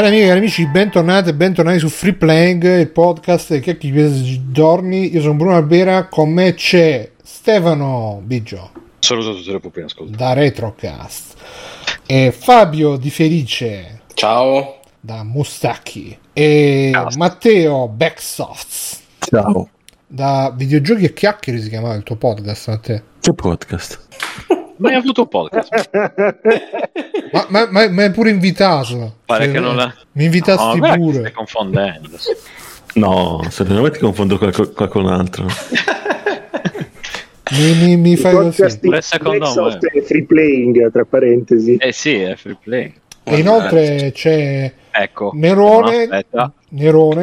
Cari amiche e cari amici, bentornate e bentornati su Free Play, il podcast che chi giorni. Io sono Bruno Albera, con me c'è Stefano Biggio. Saluto a tutte le pupine ascolto. Da Retrocast. E Fabio Di Felice. Ciao. Da Mustacchi. E ciao. Matteo Backsoft. Ciao. Da Videogiochi e Chiacchiere si chiamava il tuo podcast, Matteo. Che podcast? Mai avuto un podcast? Ma è pure invitato. Pare cioè, che non la... Mi invitasti no, pure. Stai confondendo. No, secondo me ti confondo con qualcun altro. mi fai podcast così. Secondo me è free playing, tra parentesi. Eh sì, è free playing. E inoltre c'è Nerone,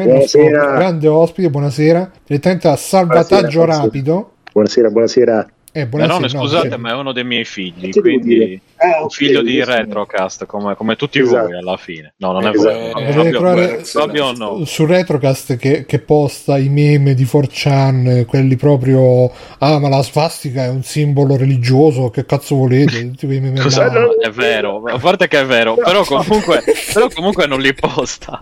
nostro grande ospite, buonasera. Direttamente a salvataggio rapido. Buonasera. Buonasera, scusate, ma è uno dei miei figli, quindi un figlio di Retrocast, come tutti esatto. Voi alla fine. No, non è vero. Proprio no. Su Retrocast che posta i meme di 4chan, quelli proprio ma la svastica è un simbolo religioso, che cazzo volete? Tutti quei meme. È vero, a parte che è vero, però comunque non li posta.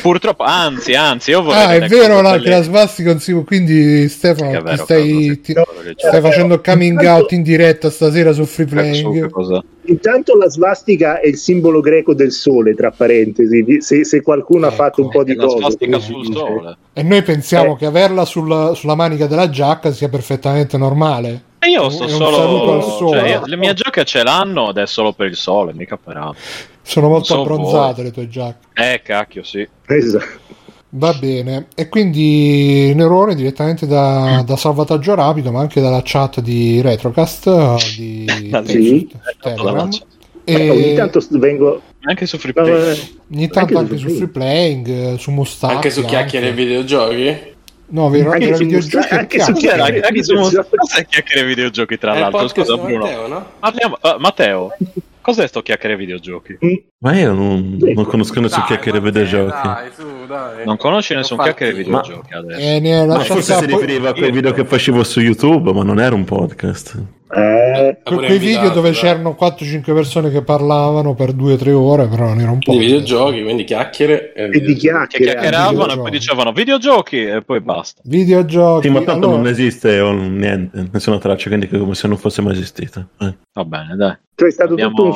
Purtroppo, anzi, io vorrei. Ah, è vero che la svastica è un simbolo, quindi Stefano, stai facendo coming out in diretta stasera su Free Playing. Intanto la svastica è il simbolo greco del sole, tra parentesi, se qualcuno ha fatto un po' di cose sul sole. E noi pensiamo che averla sulla manica della giacca sia perfettamente normale. E io sto solo, cioè, le mie giacche ce l'hanno ed è solo per il sole, mica per altro. Sono molto abbronzate le tue giacche. Cacchio, sì. Esatto. Va bene, e quindi Nerone direttamente da salvataggio rapido, ma anche dalla chat di Retrocast Telegram. E ogni tanto vengo anche su Free Play. Ogni tanto anche su Free Playing, su Mustang. Anche su Chiacchiere e Videogiochi. No, vero, anche su videogiochi, anche su Chiacchiere e Videogiochi, tra l'altro. Scusa Bruno. Matteo, no? Matteo. Cos'è sto chiacchiere videogiochi? Ma io non conosco nessun chiacchiere videogiochi. Dai. Non conosci nessun chiacchiere videogiochi adesso. Ma forse si riferiva a quei video che facevo su YouTube, ma non era un podcast. Quei video dove c'erano 4-5 persone che parlavano per 2-3 ore, però non era un podcast. Di videogiochi, quindi chiacchiere e di chiacchiere. Chiacchieravano e poi dicevano videogiochi e poi basta. Videogiochi. Sì, ma tanto non esiste niente, nessuna traccia, quindi come se non fosse mai esistita. Va bene, dai. Cioè è stato tutto un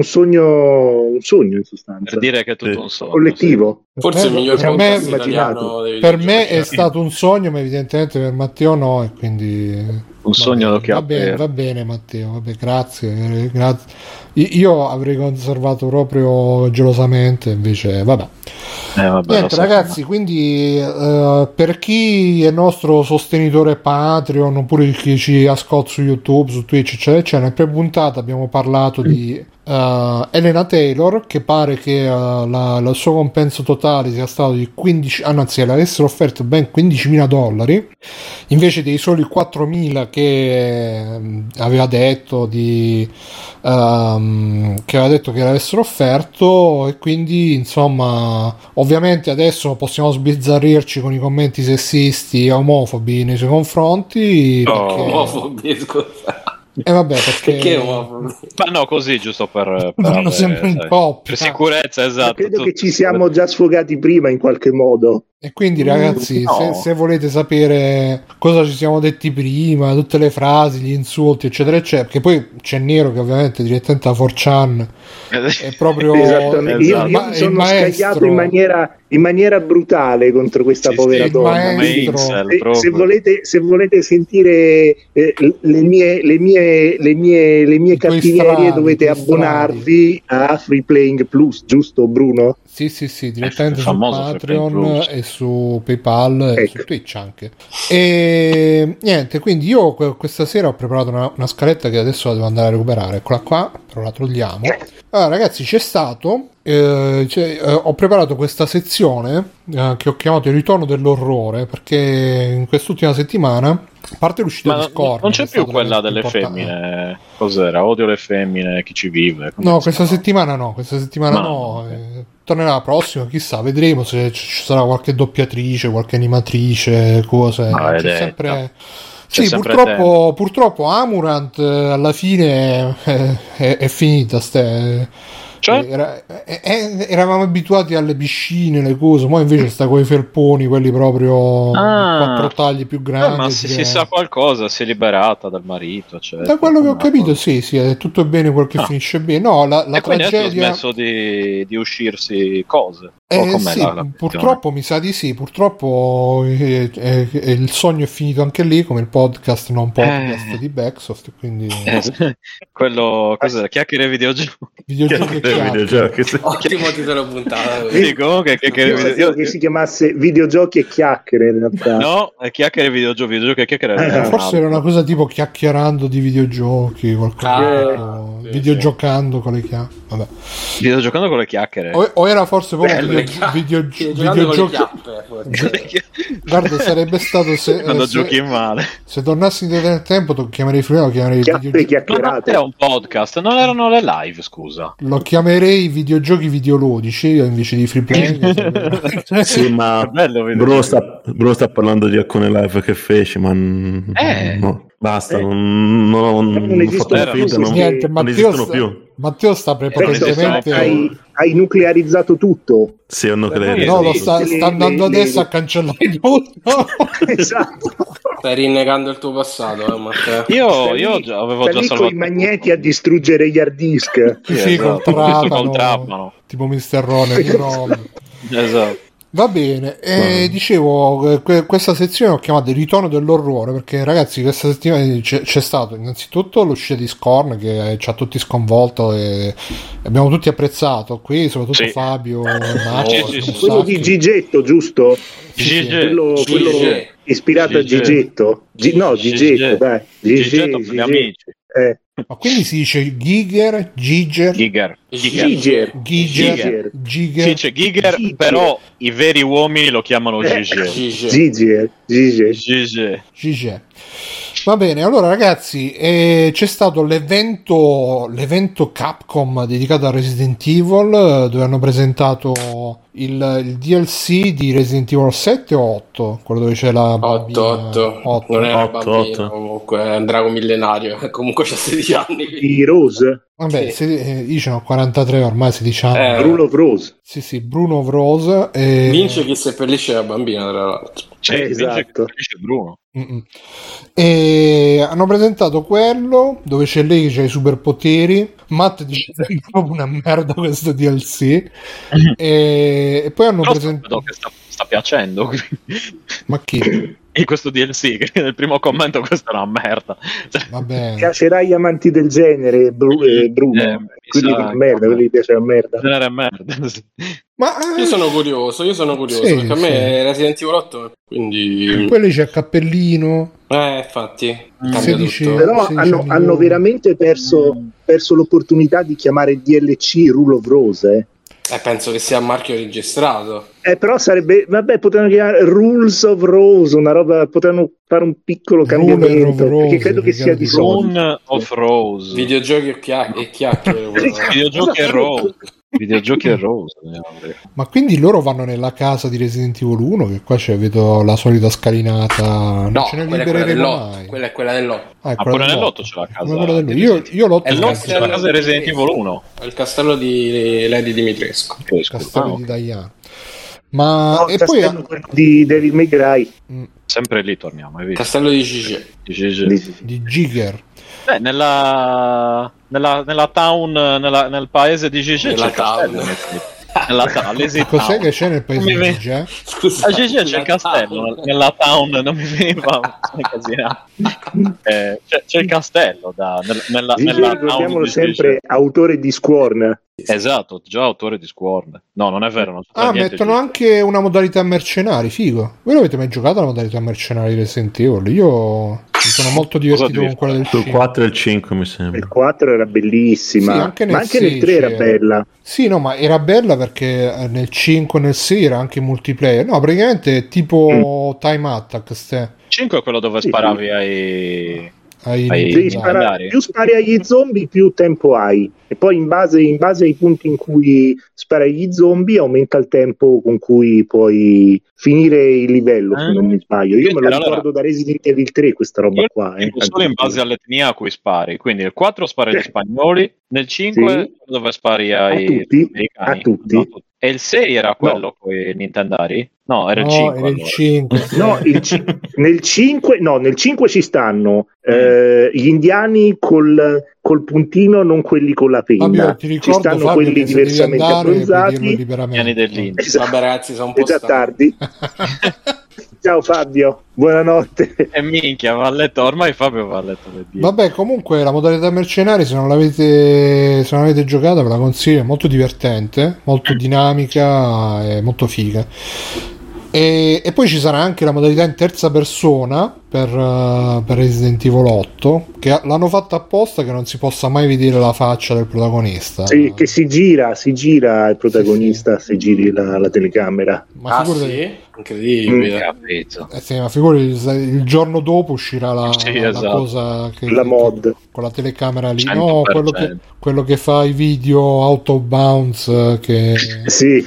sogno in sostanza. Per dire che è tutto un sogno collettivo. Sì. Forse il miglior podcast italiano. Per me è stato un sogno, ma evidentemente per Matteo no, e quindi... un sogno lo chiamo. Va bene Matteo, vabbè, grazie. Io avrei conservato proprio gelosamente, invece vabbè. Niente, ragazzi, quindi per chi è nostro sostenitore Patreon oppure chi ci ascolta su YouTube, su Twitch eccetera, nel pre-puntata abbiamo parlato di Elena Taylor, che pare che il suo compenso totale sia stato di le avessero offerto ben $15,000 invece dei soli $4,000 che aveva detto che l'avessero offerto. E quindi insomma, ovviamente adesso possiamo sbizzarrirci con i commenti sessisti e omofobi nei suoi confronti. Omofobi, scusa. E vabbè, perché ma no, così giusto per sempre un po' per sicurezza, esatto. Credo che ci siamo già sfogati prima in qualche modo. E quindi ragazzi, se volete sapere cosa ci siamo detti prima, tutte le frasi, gli insulti eccetera eccetera, che poi c'è Nero che ovviamente direttamente a 4chan è proprio io sono scagliato in maniera brutale contro questa povera donna. Se volete sentire le mie cattiverie dovete abbonarvi a Free Playing Plus, giusto Bruno? Sì, direttamente su Patreon e su PayPal e su Twitch anche. E niente, quindi io questa sera ho preparato una scaletta che adesso la devo andare a recuperare. Eccola qua, però la togliamo. Allora ragazzi, c'è stato ho preparato questa sezione che ho chiamato il ritorno dell'orrore, perché in quest'ultima settimana parte l'uscita di Scorn. Non c'è più quella delle femmine. Cos'era? Odio le femmine, chi ci vive. No, questa settimana no. Tornerà la prossima, chissà, vedremo se ci sarà qualche doppiatrice, qualche animatrice, cose. C'è sempre purtroppo Amurant alla fine è finita. Cioè? Eravamo abituati alle piscine, le cose, ma invece sta coi felponi, quelli proprio quattro tagli più grandi. Ma se si sa qualcosa, si è liberata dal marito, cioè, da quello che ho capito, sì, è tutto bene quel che finisce bene. No, la tragedia ha smesso di uscirsi cose. Sì, purtroppo mi sa di sì, purtroppo il sogno è finito anche lì, come il podcast non podcast di Backsoft, quindi quello cos'è? Chiacchiere videogiochi. Ottimo titolo puntata. Dico che si chiamasse videogiochi e chiacchiere, in realtà. No, è chiacchiere videogiochi e chiacchiere. Forse era una cosa tipo chiacchierando di videogiochi, qualcosa, videogiocando con le chiacchiere. Vabbè. Videogiocando con le chiacchiere. O era forse proprio videogiochi. Guarda, sarebbe stato se quando giochi male. Se tornassi indietro nel tempo, lo chiamerei videogiochi. Era un podcast, non erano le live, scusa. Lo chiamerei videogiochi videoludici io invece di free play. Sì, ma Bruno sta parlando di alcune live che fece, ma no. Basta, non esistono più. Non esistono più. Matteo sta prepotentemente. Hai nuclearizzato tutto. Sì, hanno nuclearizzato. No, sta andando adesso a cancellare tutto. Esatto. Stai rinnegando il tuo passato, Matteo. Io avevo già salvato i magneti a distruggere gli hard disk. Sì, contrabbano. Tipo Mr. Ronan. Esatto. Va bene, dicevo, questa sezione ho chiamato il ritorno dell'orrore, perché ragazzi questa settimana c'è stato innanzitutto l'uscita di Scorn, che ci ha tutti sconvolto e abbiamo tutti apprezzato qui, soprattutto sì. Fabio, Marco, quello di Gigetto, giusto? Quello ispirato a Gigetto. Gigetto, dai. Gigetto per gli amici. Ma quindi si dice Giger, però i veri uomini lo chiamano Giger. Va bene, allora ragazzi, c'è stato l'evento Capcom dedicato a Resident Evil, dove hanno presentato il DLC di Resident Evil 7 o 8, quello dove c'è la bambina. 8. Non era bambino, comunque è un drago millenario, comunque c'ha 16 anni. Di Rose? Vabbè, sì. Io ce n'ho 43 ormai, 16 anni. Bruno Rose. Sì, Bruno Rose. Vince chi si seppellisce la bambina, tra l'altro. Esatto. Vince Bruno. E hanno presentato quello dove c'è lei che c'ha i superpoteri. Matt dice che è proprio una merda questo DLC. E poi hanno presentato che sta piacendo. Ma chi? E questo DLC, nel primo commento, questa è una merda. Vabbè. Piacerà agli amanti del genere, Bruno. Quindi è merda, quelli piace la merda. Genere merda, sì. Ma io sono curioso, sì, perché a me Resident Evil 8, quindi quelli c'è il cappellino. Infatti, però hanno veramente perso l'opportunità di chiamare DLC Rule of Rose, eh. Penso che sia a marchio registrato. Però sarebbe, vabbè, potevano chiamare Rules of Rose, una roba, potevano fare un piccolo cambiamento, perché credo che sia di Rune of Rose. Videogiochi e chiacchiere. Videogiochi e Rose. Videogiochi e Rose. Ma quindi loro vanno nella casa di Resident Evil 1, che qua c'è, vedo la solita scalinata. No, ce ne libereremo mai. Quella è quella dell'otto. Pure nell'otto c'è la casa. Io l'otto c'è la casa di Resident Evil 1. È il castello di Lady Dimitrescu. Il castello di Diana. Ma no, e poi di David McRae. Sempre lì torniamo, hai visto? Castello di Giger. Nella town, nel paese di Giger c'è castello. Cos'è che c'è nel paese di Giger? Scusa, a Giger c'è il castello, nella town non mi veniva c'è il castello nella town di sempre autore di Scorn. Esatto, già autore di Scorn. No, non è vero. Non mettono giusto. Anche una modalità mercenari, figo. Voi l'avete mai giocato la modalità mercenari di Resident Evil? Io mi sono molto divertito con quella del 5. Il 4 e il 5 mi sembra. Il 4 era bellissima, sì, anche nel 3 era bella. Sì, no, ma era bella perché nel 5 e nel 6 era anche multiplayer. No, praticamente è tipo Time Attack. 5 è quello dove sparavi ai Più spari agli zombie, più tempo hai, e poi in base ai punti in cui spari agli zombie aumenta il tempo con cui puoi finire il livello, se non mi sbaglio. Io me lo ricordo da Resident Evil 3 questa roba qua. Solo in base all'etnia a cui spari, quindi nel 4 spari agli spagnoli, nel 5 dove spari a tutti. E il 6 era quello con i Nintendari? No, era il 5. Era allora. Il 5. No, nel 5 ci stanno gli indiani col puntino, non quelli con la penna. Vabbè, ti ricordo, ci stanno Fabio, quelli diversamente abbronzati. Piani dell'India. Vabbè ragazzi, sono un po' tardi. Ciao Fabio, buonanotte. E minchia, va a letto, ormai Fabio va a letto le 10. Vabbè, comunque la modalità mercenari, se non l'avete giocata, ve la consiglio, è molto divertente, molto dinamica e molto figa. E poi ci sarà anche la modalità in terza persona per Resident Evil 8, che l'hanno fatta apposta che non si possa mai vedere la faccia del protagonista. Sì, che si gira il protagonista, sì. Se giri la telecamera. Ma figurati, sì? Incredibile. Sì, ma figurati, il giorno dopo uscirà la cosa che, la mod con la telecamera lì. 100%. No, quello che fa i video out of bounds, che sì.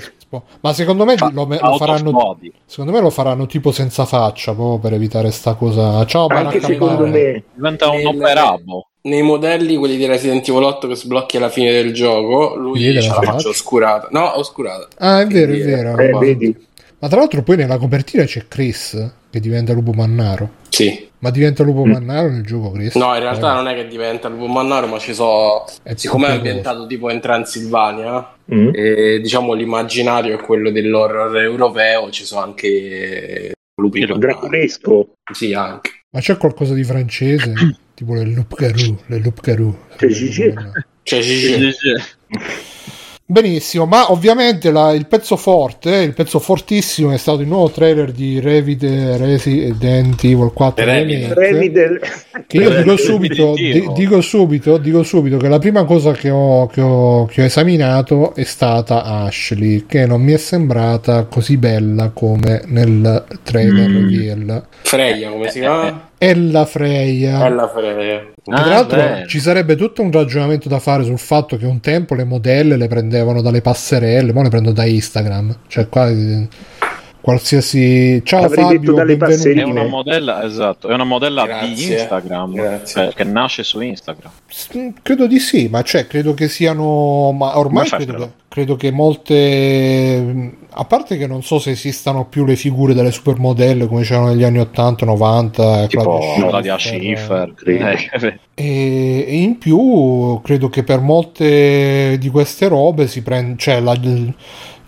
Ma secondo me lo faranno tipo senza faccia, proprio per evitare sta cosa. Ciao, anche secondo me diventa un operabbo. Nei modelli, quelli di Resident Evil 8 che sblocchi alla fine del gioco, lui c'ha la faccia oscurata. No, oscurata. Ah, è vero. Vedi. Ma tra l'altro poi nella copertina c'è Chris che diventa Lupo Mannaro. Sì. Ma diventa Lupo Mannaro nel gioco, Chris? No, in realtà non è che diventa Lupo Mannaro, ma ci so. Siccome è ambientato tipo in Transilvania, e, diciamo, l'immaginario è quello dell'horror europeo, ci sono anche lupi draculesco. Sì, anche. Ma c'è qualcosa di francese? Tipo le Loup Garou. C'è Giger. Benissimo, ma ovviamente il pezzo fortissimo è stato il nuovo trailer di Resident Evil 4, che io dico subito che la prima cosa che ho esaminato è stata Ashley, che non mi è sembrata così bella come nel trailer di Freya, come si chiama? È la Freya. Tra l'altro ci sarebbe tutto un ragionamento da fare sul fatto che un tempo le modelle le prendevano dalle passerelle, ora le prendo da Instagram, cioè qua qualsiasi. Ciao Fabio, è una modella, esatto, è una modella. Grazie. Di Instagram, che nasce su Instagram, credo di sì, ma cioè credo che siano, ma ormai credo che molte, a parte che non so se esistano più le figure delle supermodelle come c'erano negli anni 80-90, tipo Claudia Schiffer, e in più credo che per molte di queste robe si prende, cioè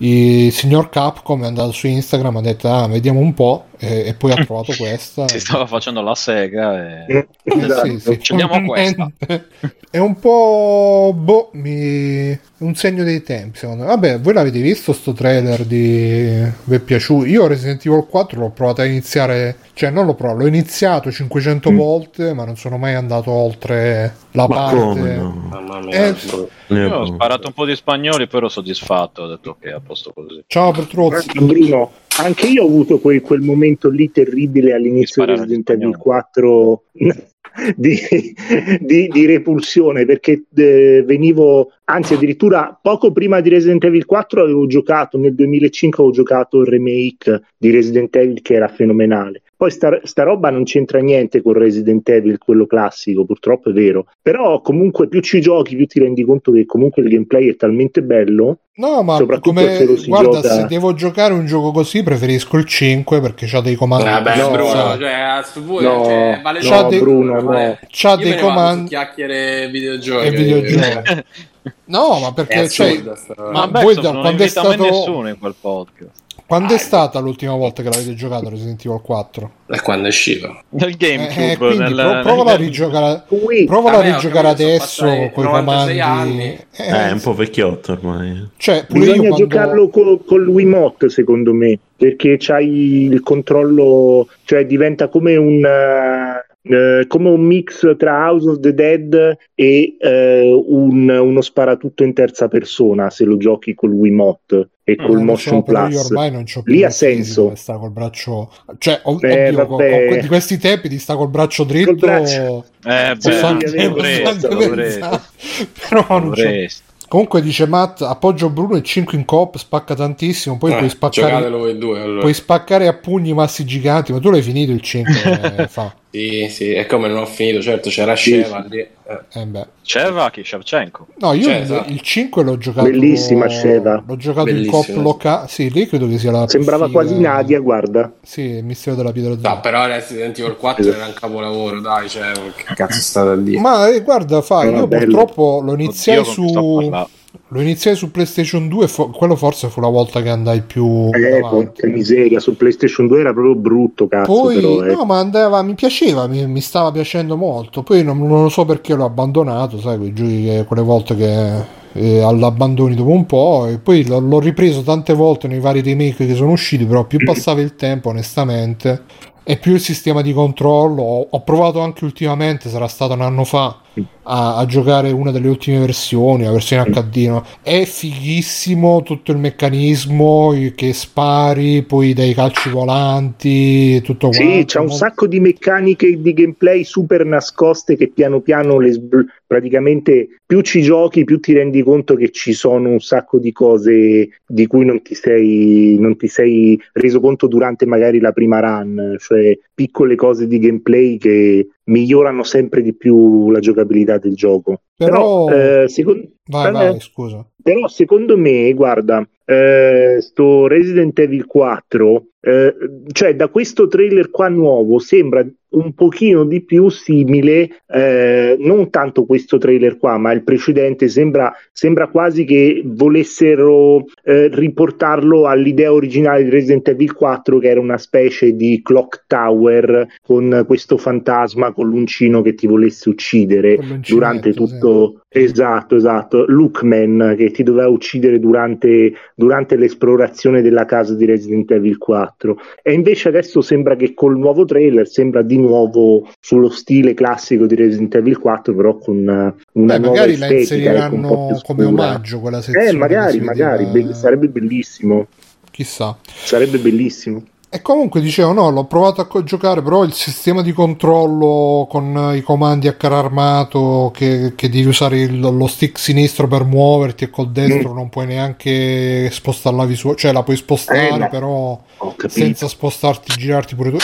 il signor Capcom è andato su Instagram, ha detto vediamo un po', e poi ha trovato questa. Si stava facendo la sega e sì. Accendiamo questa. È un po' un segno dei tempi, secondo me. Vabbè, voi l'avete visto sto trailer vi è piaciuto? Io Resident Evil 4 l'ho provato a iniziare, cioè non l'ho provato, l'ho iniziato 500 volte, ma non sono mai andato oltre la parte. Come no? Mamma mia, io ho sparato un po' di spagnoli, però soddisfatto, ho detto che è a posto così. Ciao Petrozzi. Bruno, anche io ho avuto quel momento lì terribile all'inizio di Resident Evil 4 di repulsione, perché venivo, anzi addirittura poco prima di Resident Evil 4 avevo giocato, nel 2005 ho giocato il remake di Resident Evil che era fenomenale. Poi sta roba non c'entra niente con Resident Evil, quello classico, purtroppo è vero, però comunque più ci giochi più ti rendi conto che comunque il gameplay è talmente bello. No, ma come se se devo giocare un gioco così preferisco il 5 perché c'ha dei comandi. C'ha dei comandi, chiacchiere, videogiochi e videogiochi. No, ma perché quando è stato nessuno in quel podcast. Quando è stata l'ultima volta che l'avete giocato Resident Evil 4? Quando è uscito nel GameCube. Prova a rigiocare adesso con i comandi. Anni. È un po' vecchiotto ormai. Cioè, bisogna giocarlo con l'Wiimote, secondo me, perché c'hai il controllo, cioè diventa come un mix tra House of the Dead e uno sparatutto in terza persona, se lo giochi col Wiimote. e col motion plus ormai non c'ho più, lì ha senso. Sta col braccio, cioè oddio, di questi tempi ti sta col braccio dritto, però non c'è. Comunque dice Matt, appoggio Bruno e 5 in coop, spacca tantissimo, poi puoi spaccare voi due, allora. Puoi spaccare a pugni massi giganti, ma tu l'hai finito il 5 fa. Sì, è come non ho finito, certo, c'era Sheva lì. Sheva chi? Shevchenko? No, io il 5 l'ho giocato. Bellissima Sheva. L'ho giocato in coop locale. Sì, lì credo che sia la sembrava figa. Quasi Nadia, guarda. Sì, il mistero della pietra azzurra. No, però Resident Evil 4 era un capolavoro, dai, cioè, che cazzo è stata lì. Ma guarda, io bello. Purtroppo lo iniziai su PlayStation 2 e quello forse fu la volta che andai più davanti. Che miseria, su PlayStation 2 era proprio brutto, cazzo. Poi però. No, ma andava, mi piaceva, mi stava piacendo molto. Poi non lo so perché l'ho abbandonato, sai, quei giochi che quelle volte che all'abbandoni dopo un po', e poi l'ho ripreso tante volte nei vari remake che sono usciti, però più passava il tempo, onestamente, e più il sistema di controllo. Ho provato anche ultimamente, sarà stato un anno fa, a giocare una delle ultime versioni, la versione HD, no? È fighissimo tutto il meccanismo, che spari, poi dai calci volanti e tutto quanto. Sì, c'è un sacco di meccaniche di gameplay super nascoste che piano piano praticamente più ci giochi più ti rendi conto che ci sono un sacco di cose di cui non ti sei reso conto durante magari la prima run, cioè piccole cose di gameplay che migliorano sempre di più la giocabilità del gioco. Però secondo me, guarda, sto Resident Evil 4, cioè da questo trailer qua nuovo sembra un pochino di più simile, non tanto questo trailer qua, ma il precedente sembra quasi che volessero riportarlo all'idea originale di Resident Evil 4, che era una specie di clock tower con questo fantasma con l'uncino che ti volesse uccidere durante tutto. Esatto, Lookman, che ti doveva uccidere durante l'esplorazione della casa di Resident Evil 4. E invece adesso sembra che col nuovo trailer sembra di nuovo sullo stile classico di Resident Evil 4, però con una nuova estetica. Magari la inseriranno come omaggio quella sezione. Magari, sarebbe bellissimo. Chissà. Sarebbe bellissimo. E comunque dicevo, no, l'ho provato a giocare, però il sistema di controllo con i comandi a caro armato che devi usare lo stick sinistro per muoverti e col destro non puoi neanche spostare la visuale, cioè la puoi spostare però senza spostarti, girarti pure tu.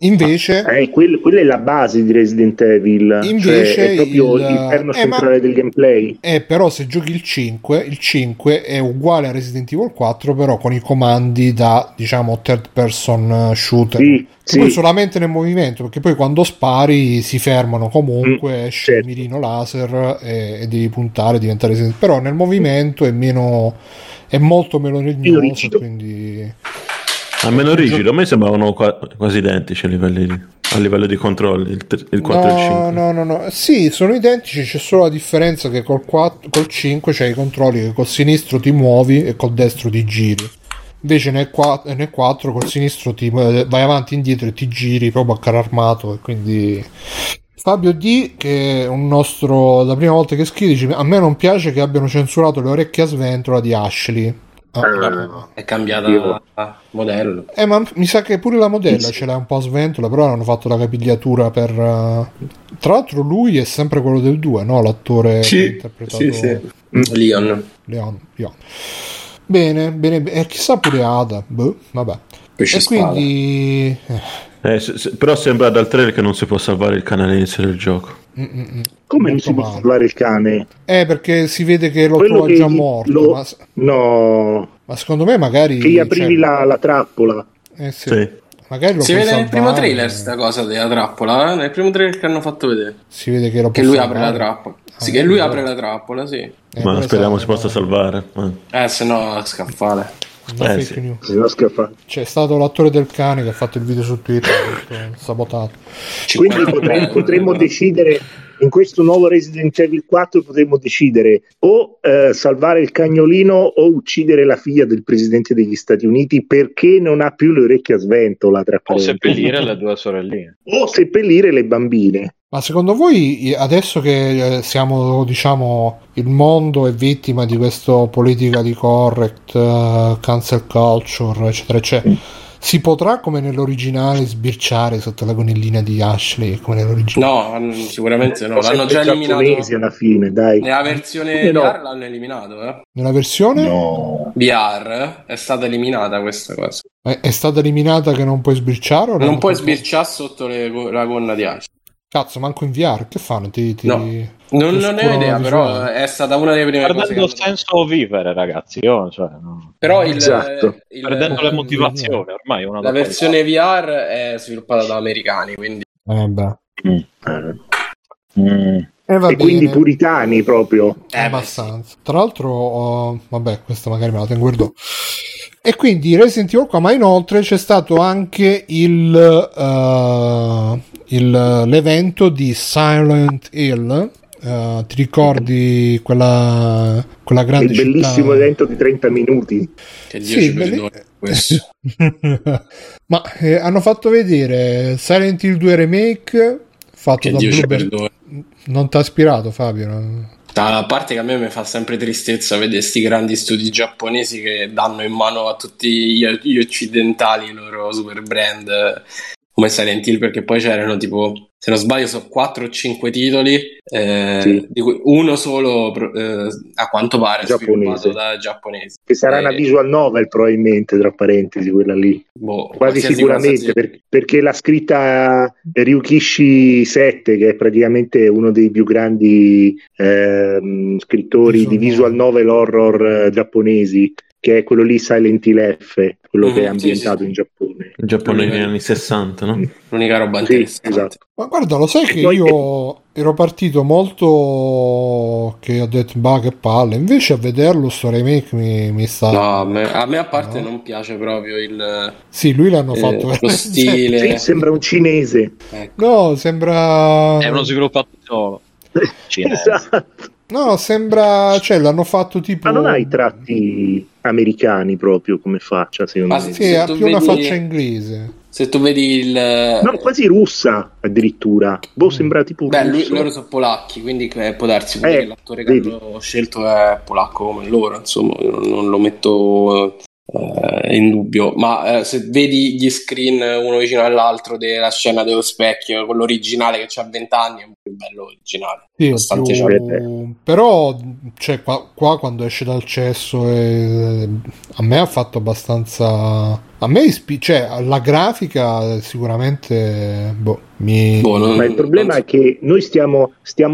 Invece quella è la base di Resident Evil, invece cioè, è proprio il perno centrale del gameplay. Però se giochi il 5 è uguale a Resident Evil 4, però con i comandi da, diciamo, third person shooter. Sì. Poi solamente nel movimento, perché poi quando spari si fermano comunque, esce il mirino laser e devi puntare, diventare, però nel movimento è molto meno rigoroso, quindi almeno rigido, a me sembravano quasi identici a livello di controlli, il 4 e il 5. No, sì, sono identici, c'è solo la differenza che col 5 c'hai i controlli che col sinistro ti muovi e col destro ti giri. Invece nel 4 col sinistro ti vai avanti e indietro e ti giri proprio a caro armato. E quindi Fabio D, che è un nostro, la prima volta che scrive, dice: a me non piace che abbiano censurato le orecchie a sventola di Ashley. È cambiata la modello, ma mi sa che pure la modella ce l'ha un po' a sventola, però hanno fatto la capigliatura per tra l'altro lui è sempre quello del 2, no? L'attore che ha interpretato Leon. Bene, e chissà pure Ada, vabbè. Pesce e spada. Quindi però sembra dal trailer che non si può salvare il cane all'inizio del gioco. Come non si può salvare il cane? Perché si vede che lo trova già morto. No, ma secondo me magari che gli aprivi la trappola. Sì. Magari lo si vede salvare. Nel primo trailer sta cosa della trappola, nel primo trailer che hanno fatto vedere si vede che lui apre la trappola. Sì, che lui apre la trappola, sì. Ma speriamo si possa salvare. Se no scaffale. C'è stato l'attore del cane che ha fatto il video su Twitter sabotato. Quindi potremmo decidere in questo nuovo Resident Evil 4, potremmo decidere o salvare il cagnolino o uccidere la figlia del presidente degli Stati Uniti perché non ha più le orecchie a sventola, tra o seppellire le due sorelline o seppellire le bambine. Ma secondo voi, adesso che siamo, diciamo, il mondo è vittima di questa politica di correct, cancel culture, eccetera, eccetera, si potrà come nell'originale sbirciare sotto la gonnellina di Ashley come nell'originale? No, sicuramente no, l'hanno già eliminato alla fine, dai. Nella versione no. VR l'hanno eliminato, eh? Nella versione no. VR è stata eliminata questa cosa. È stata eliminata che non puoi sbirciare? O non puoi sbirciare sotto la gonna di Ashley. Cazzo, manco in VR, che fanno? No. Non ne ho idea, visuale. Però è stata una delle prime perdendo cose. Perdendo senso vivere, ragazzi. Però esatto. Perdendo la motivazione ormai. La versione VR è sviluppata da americani, quindi. E quindi puritani proprio. Abbastanza. Tra l'altro, vabbè, questo magari me la tengo guardò. E quindi Resident Evil qua, ma inoltre c'è stato anche l'evento di Silent Hill. Ti ricordi quella grande città? Il bellissimo evento di 30 minuti. Che sì, questo. Ma hanno fatto vedere Silent Hill 2 Remake fatto che da Bluebird. Non ti ha ispirato, Fabio? La parte che a me mi fa sempre tristezza vedere questi grandi studi giapponesi che danno in mano a tutti gli occidentali i loro super brand come Silent Hill, perché poi c'erano tipo, se non sbaglio, sono 4 o 5 titoli, sì. Di cui uno solo a quanto pare sviluppato da giapponesi, che sarà una visual novel probabilmente, tra parentesi, quella lì, quasi sicuramente, perché l'ha scritta Ryukishi 7, che è praticamente uno dei più grandi scrittori di visual novel horror giapponesi, che è quello lì, Silent Hill F, quello che è ambientato in Giappone. In Giappone negli anni 60, no? L'unica roba interessante. Esatto. Ma guarda, lo sai che io ero partito molto che ho detto, bah, che palle, invece a vederlo sto remake mi sta... No, a me a parte non piace proprio il... Sì, lui l'hanno fatto... Lo stile... Sì, sembra un cinese. Ecco. No, sembra... È uno sviluppato cinese. Esatto. No, sembra, cioè l'hanno fatto tipo... Ma non ha i tratti americani proprio come faccia, secondo me. Sì, ha più una faccia inglese. Se tu vedi il... No, quasi russa addirittura. Sembra tipo un russo. Loro sono polacchi, quindi può darsi che l'attore che ho scelto è polacco come loro, insomma, non lo metto... in dubbio, ma se vedi gli screen uno vicino all'altro della scena dello specchio, quello originale che c'ha 20 anni, è un più bello originale. Sì, però cioè, qua quando esce dal cesso a me ha fatto abbastanza, cioè la grafica sicuramente ma il problema è che noi stiamo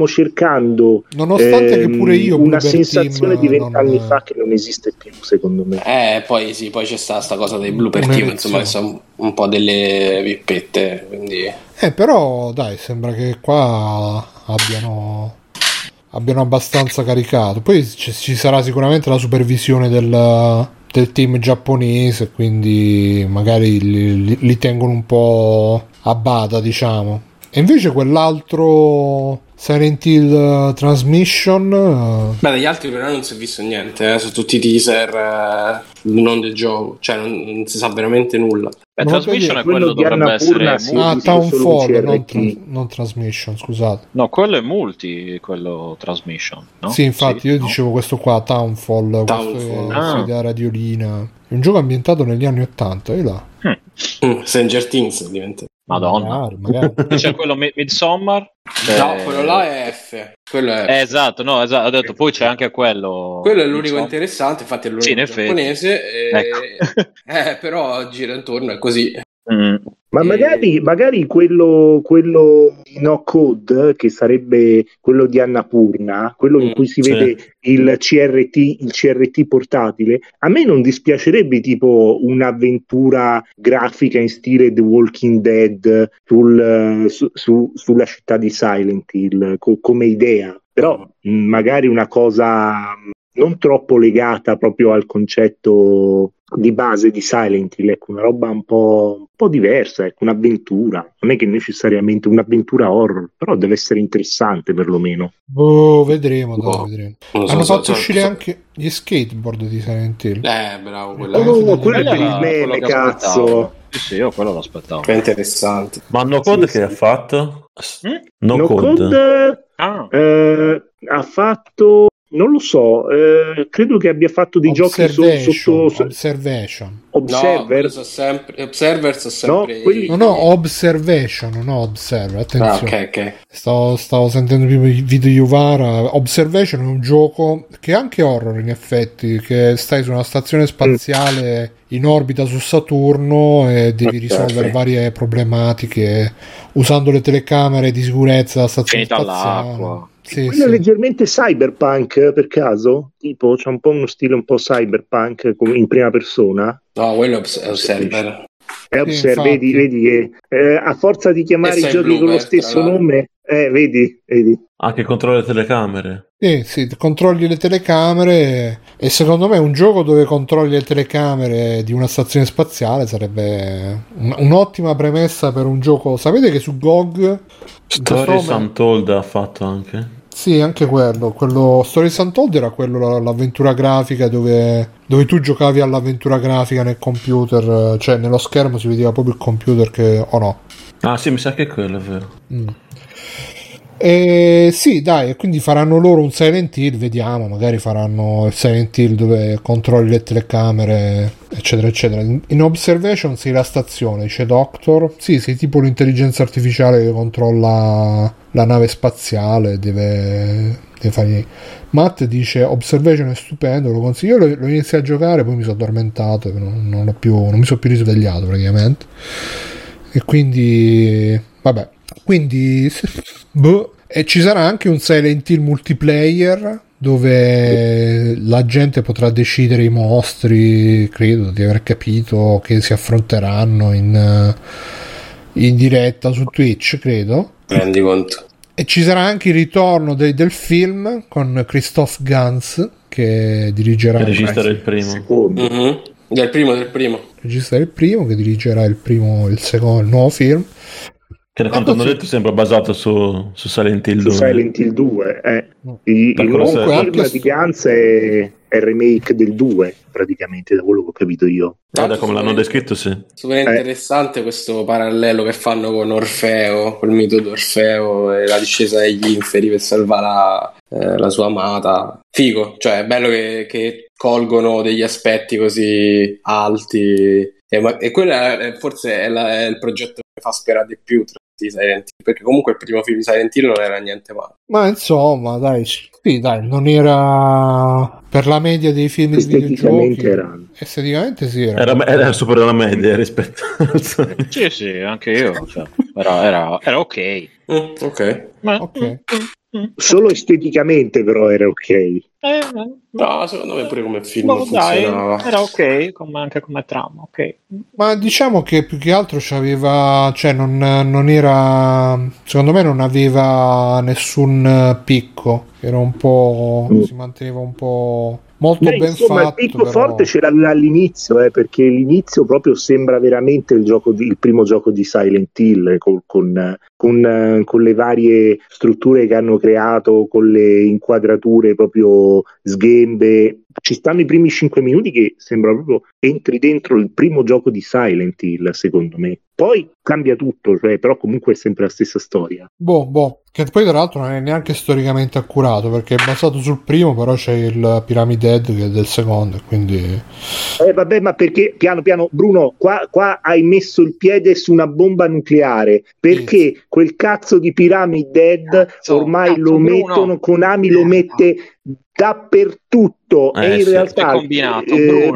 cercando, nonostante che pure io una sensazione di 20 anni fa che non esiste più, secondo me. Poi c'è sta cosa dei blooper team, insomma, che sono un po' delle vippette, quindi però dai, sembra che qua abbiano abbastanza caricato. Poi ci sarà sicuramente la supervisione del team giapponese, quindi magari li tengono un po' a bada, diciamo. E invece quell'altro Silent Hill Transmission, beh, degli altri però non si è visto niente, su tutti i teaser, non del gioco, cioè non si sa veramente nulla. Transmission è quello dovrebbe essere Townfall, non Transmission, scusate. No, quello è multi, quello Transmission, no? Sì, infatti, sì, io dicevo questo qua, Townfall. Da radiolina. È un gioco ambientato negli anni 80, Stranger Things diventa. Madonna, magari. C'è quello Midsommar. No, quello là è F. Quello è F. Esatto, ho detto. Poi c'è anche quello. Quello è l'unico interessante, infatti è l'unico giapponese. Però gira intorno, è così. Ma magari quello di No Code, che sarebbe quello di Annapurna, quello in cui si vede il CRT portatile, a me non dispiacerebbe tipo un'avventura grafica in stile The Walking Dead sulla città di Silent Hill come idea, però magari una cosa non troppo legata proprio al concetto di base di Silent Hill, una roba un po' diversa, un'avventura, non è che necessariamente un'avventura horror, però deve essere interessante perlomeno. Vedremo. Hanno fatto uscire anche gli skateboard di Silent Hill. Bravo, quello è per il meme, cazzo. Sì, io quello lo aspettavo. È interessante. Ma No Code che ha fatto? No Code. Ha fatto... non lo so, credo che abbia fatto dei giochi sotto Observation. Observer. Attenzione. Okay. Stavo sentendo prima il video di Yuvara. Observation è un gioco che è anche horror in effetti, che stai su una stazione spaziale in orbita su Saturno e devi risolvere varie problematiche usando le telecamere di sicurezza della stazione spaziale. L'acqua. Quello leggermente cyberpunk per caso, tipo c'è un po' uno stile un po' cyberpunk in prima persona. No, quello è Observer. Vedi che a forza di chiamare i giochi con lo stesso nome, vedi. Anche controlli le telecamere. Sì, controlli le telecamere e secondo me un gioco dove controlli le telecamere di una stazione spaziale sarebbe un'ottima premessa per un gioco. Sapete che su GOG Stories Untold ha fatto anche? Sì, anche quello Stories Untold era quello, l'avventura grafica dove tu giocavi all'avventura grafica nel computer, cioè nello schermo si vedeva proprio il computer o no? Ah sì, mi sa che è quello, è vero. Sì, dai, quindi faranno loro un Silent Hill, vediamo, magari faranno il Silent Hill dove controlli le telecamere, eccetera, eccetera. In Observation sei la stazione, c'è Doctor, sei tipo l'intelligenza artificiale che controlla la nave spaziale, deve fare... Matt dice Observation è stupendo, lo consiglio, io lo iniziai a giocare, poi mi sono addormentato, non mi sono più risvegliato praticamente, e quindi vabbè. Quindi e ci sarà anche un Silent Hill multiplayer dove la gente potrà decidere i mostri, credo di aver capito, che si affronteranno in diretta su Twitch, credo. Rendi conto. E ci sarà anche il ritorno del film con Christoph Gans che dirigerà il regista del primo. Che dirigerà il secondo, il nuovo film. Che da quanto hanno detto sembra basato su Silent Hill 2. Il nuovo film di Gans è il remake del 2, praticamente, da quello che ho capito io. Da come l'hanno descritto, sì. Super interessante questo parallelo che fanno con Orfeo, col mito d'Orfeo e la discesa degli inferi per salvare la sua amata. Figo, cioè è bello che colgono degli aspetti così alti. E quello forse è il progetto che fa sperare di più tra i Silent Hill, perché comunque il primo film di Silent Hill non era niente male. Ma insomma, dai, sì, dai, non era per la media dei film di videogiochi. Esteticamente sì, era super la media rispetto al Silent Hill. Sì, anche io, cioè, era ok. Solo esteticamente però era ok. No, secondo me pure come film funzionava. Era ok, anche come trama, ok. Ma diciamo che più che altro c'aveva, cioè non era, secondo me non aveva nessun picco, era un po' si manteneva un po' molto insomma, fatto. Il picco forte ce l'aveva all'inizio, perché l'inizio proprio sembra veramente il primo gioco di Silent Hill con le varie strutture che hanno creato, con le inquadrature proprio sghembe. Ci stanno i primi 5 minuti che sembra proprio entri dentro il primo gioco di Silent Hill, secondo me. Poi cambia tutto, cioè, però comunque è sempre la stessa storia. Che poi tra l'altro non è neanche storicamente accurato, perché è basato sul primo, però c'è il Pyramid Head che è del secondo, quindi... vabbè, ma perché piano piano, Bruno, qua hai messo il piede su una bomba nucleare, perché quel cazzo di Pyramid Head lo mettono, Bruno. Konami lo mette... dappertutto e in realtà è combinato,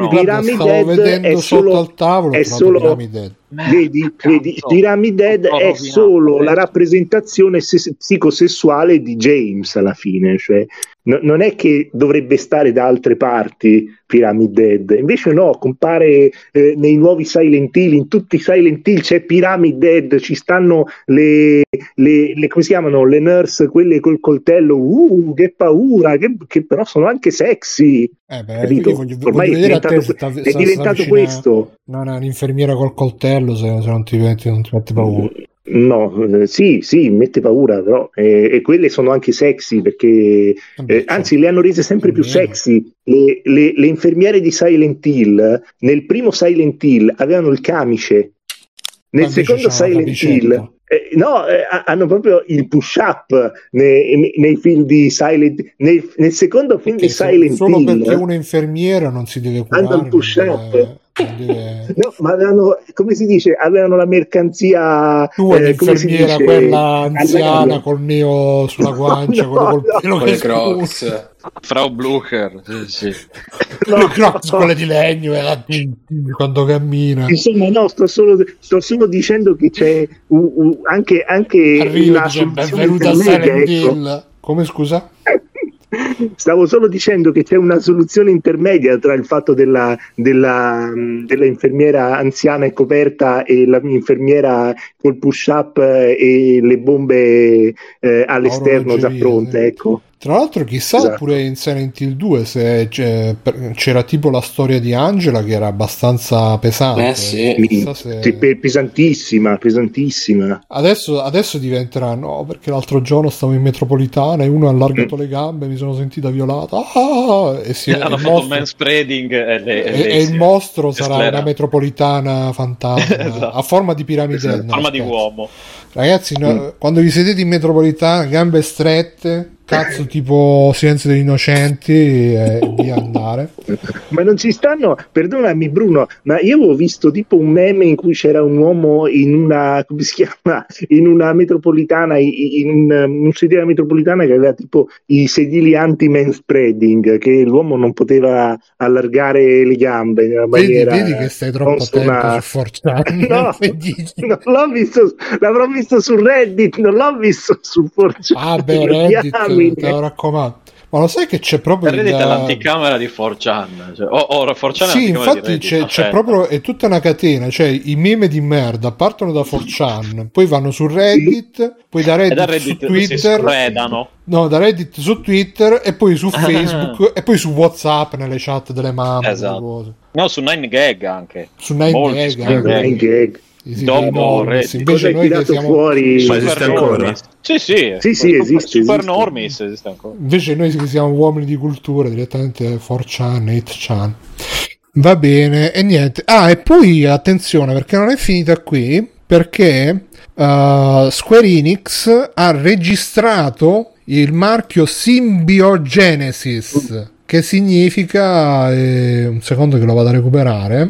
Pyramid Head è solo al tavolo, è solo Pyramid Head. Vedi, Pyramid Head è solo la rappresentazione psicosessuale di James alla fine, cioè non è che dovrebbe stare da altre parti Pyramid Head, invece no, compare nei nuovi Silent Hill, in tutti i Silent Hill c'è Pyramid Head, ci stanno le come si chiamano, le nurse, quelle col coltello, che paura, che però sono anche sexy. Ormai è diventato questo. No, un'infermiera col coltello, se non ti mette paura. No, sì, mette paura, però e quelle sono anche sexy, perché anzi le hanno rese sempre più sexy. Le infermiere di Silent Hill nel primo Silent Hill avevano il camice. Nel secondo Silent Hill hanno proprio il push up nei film di Silent Hill, nel secondo film perché di Silent Hill perché uno infermiera non si deve curare, hanno il push up no, ma avevano, come si dice, avevano la mercanzia tu l'infermiera quella anziana col neo sulla guancia, no, quello col pelo che cross, Frau Blucher quelle di legno quando cammina, insomma. No, sto solo dicendo che c'è anche arriva, una benvenuta a Silent Hill, ecco. Come, scusa? Stavo solo dicendo che c'è una soluzione intermedia tra il fatto della infermiera anziana e coperta e la infermiera col push up e le bombe all'esterno già pronte, ecco. Tra l'altro chissà, esatto. Pure in Silent Hill 2 c'era tipo la storia di Angela che era abbastanza pesante, pesantissima. Adesso diventerà no, perché l'altro giorno stavo in metropolitana e uno ha allargato le gambe, mi sono sentita violata e si è fatto manspreading e il mostro sarà una metropolitana fantasma esatto. A forma di piramide, esatto. A forma di uomo, ragazzi, no, quando vi sedete in metropolitana, gambe strette, cazzo, tipo Silenzio degli Innocenti e via andare. Ma non ci stanno, perdonami Bruno, ma io avevo visto tipo un meme in cui c'era un uomo in una, come si chiama, in una metropolitana, in un sedile metropolitana che aveva tipo i sedili anti-manspreading, che l'uomo non poteva allargare le gambe nella maniera. Vedi che stai troppo tempo forciando. No, non l'ho visto, l'avrò visto su Reddit, non l'ho visto su Forciano. Ah beh, Reddit. Te lo raccomando. Ma lo sai che c'è proprio l'anticamera di 4chan, cioè, o 4chan sì, infatti di Reddit, c'è proprio, è tutta una catena, cioè i meme di merda partono da 4chan, poi vanno su Reddit, poi da Reddit su Twitter, da Reddit su Twitter e poi su Facebook e poi su WhatsApp nelle chat delle mamme, esatto. Cose. No, su 9gag anche. Su 9gag. Invece noi che siamo fuori, ma esiste ancora? Sì, esiste. Super Normis esiste ancora. Invece noi che siamo uomini di cultura, direttamente 4chan, 8chan. Va bene, e niente. Ah, e poi attenzione, perché non è finita qui, perché Square Enix ha registrato il marchio Symbiogenesis, che significa un secondo che lo vado a recuperare.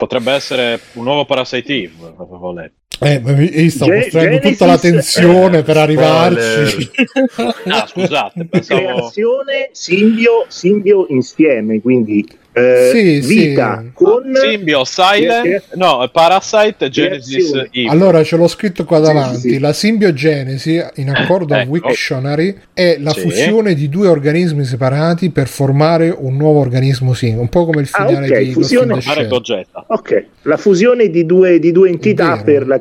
Potrebbe essere un nuovo Parasite Eve, io stavo mostrando tutta la tensione per arrivarci. Ah, scusate, pensavo... Creazione, simbio insieme, quindi vita con... Simbio, Silent... No, Parasite, Genesis Eve. Allora, ce l'ho scritto qua davanti. Sì. La simbiogenesi, in accordo a Wiktionary, è la fusione di due organismi separati per formare un nuovo organismo singolo. Un po' come il finale di fusione... Ok, la fusione di due entità per la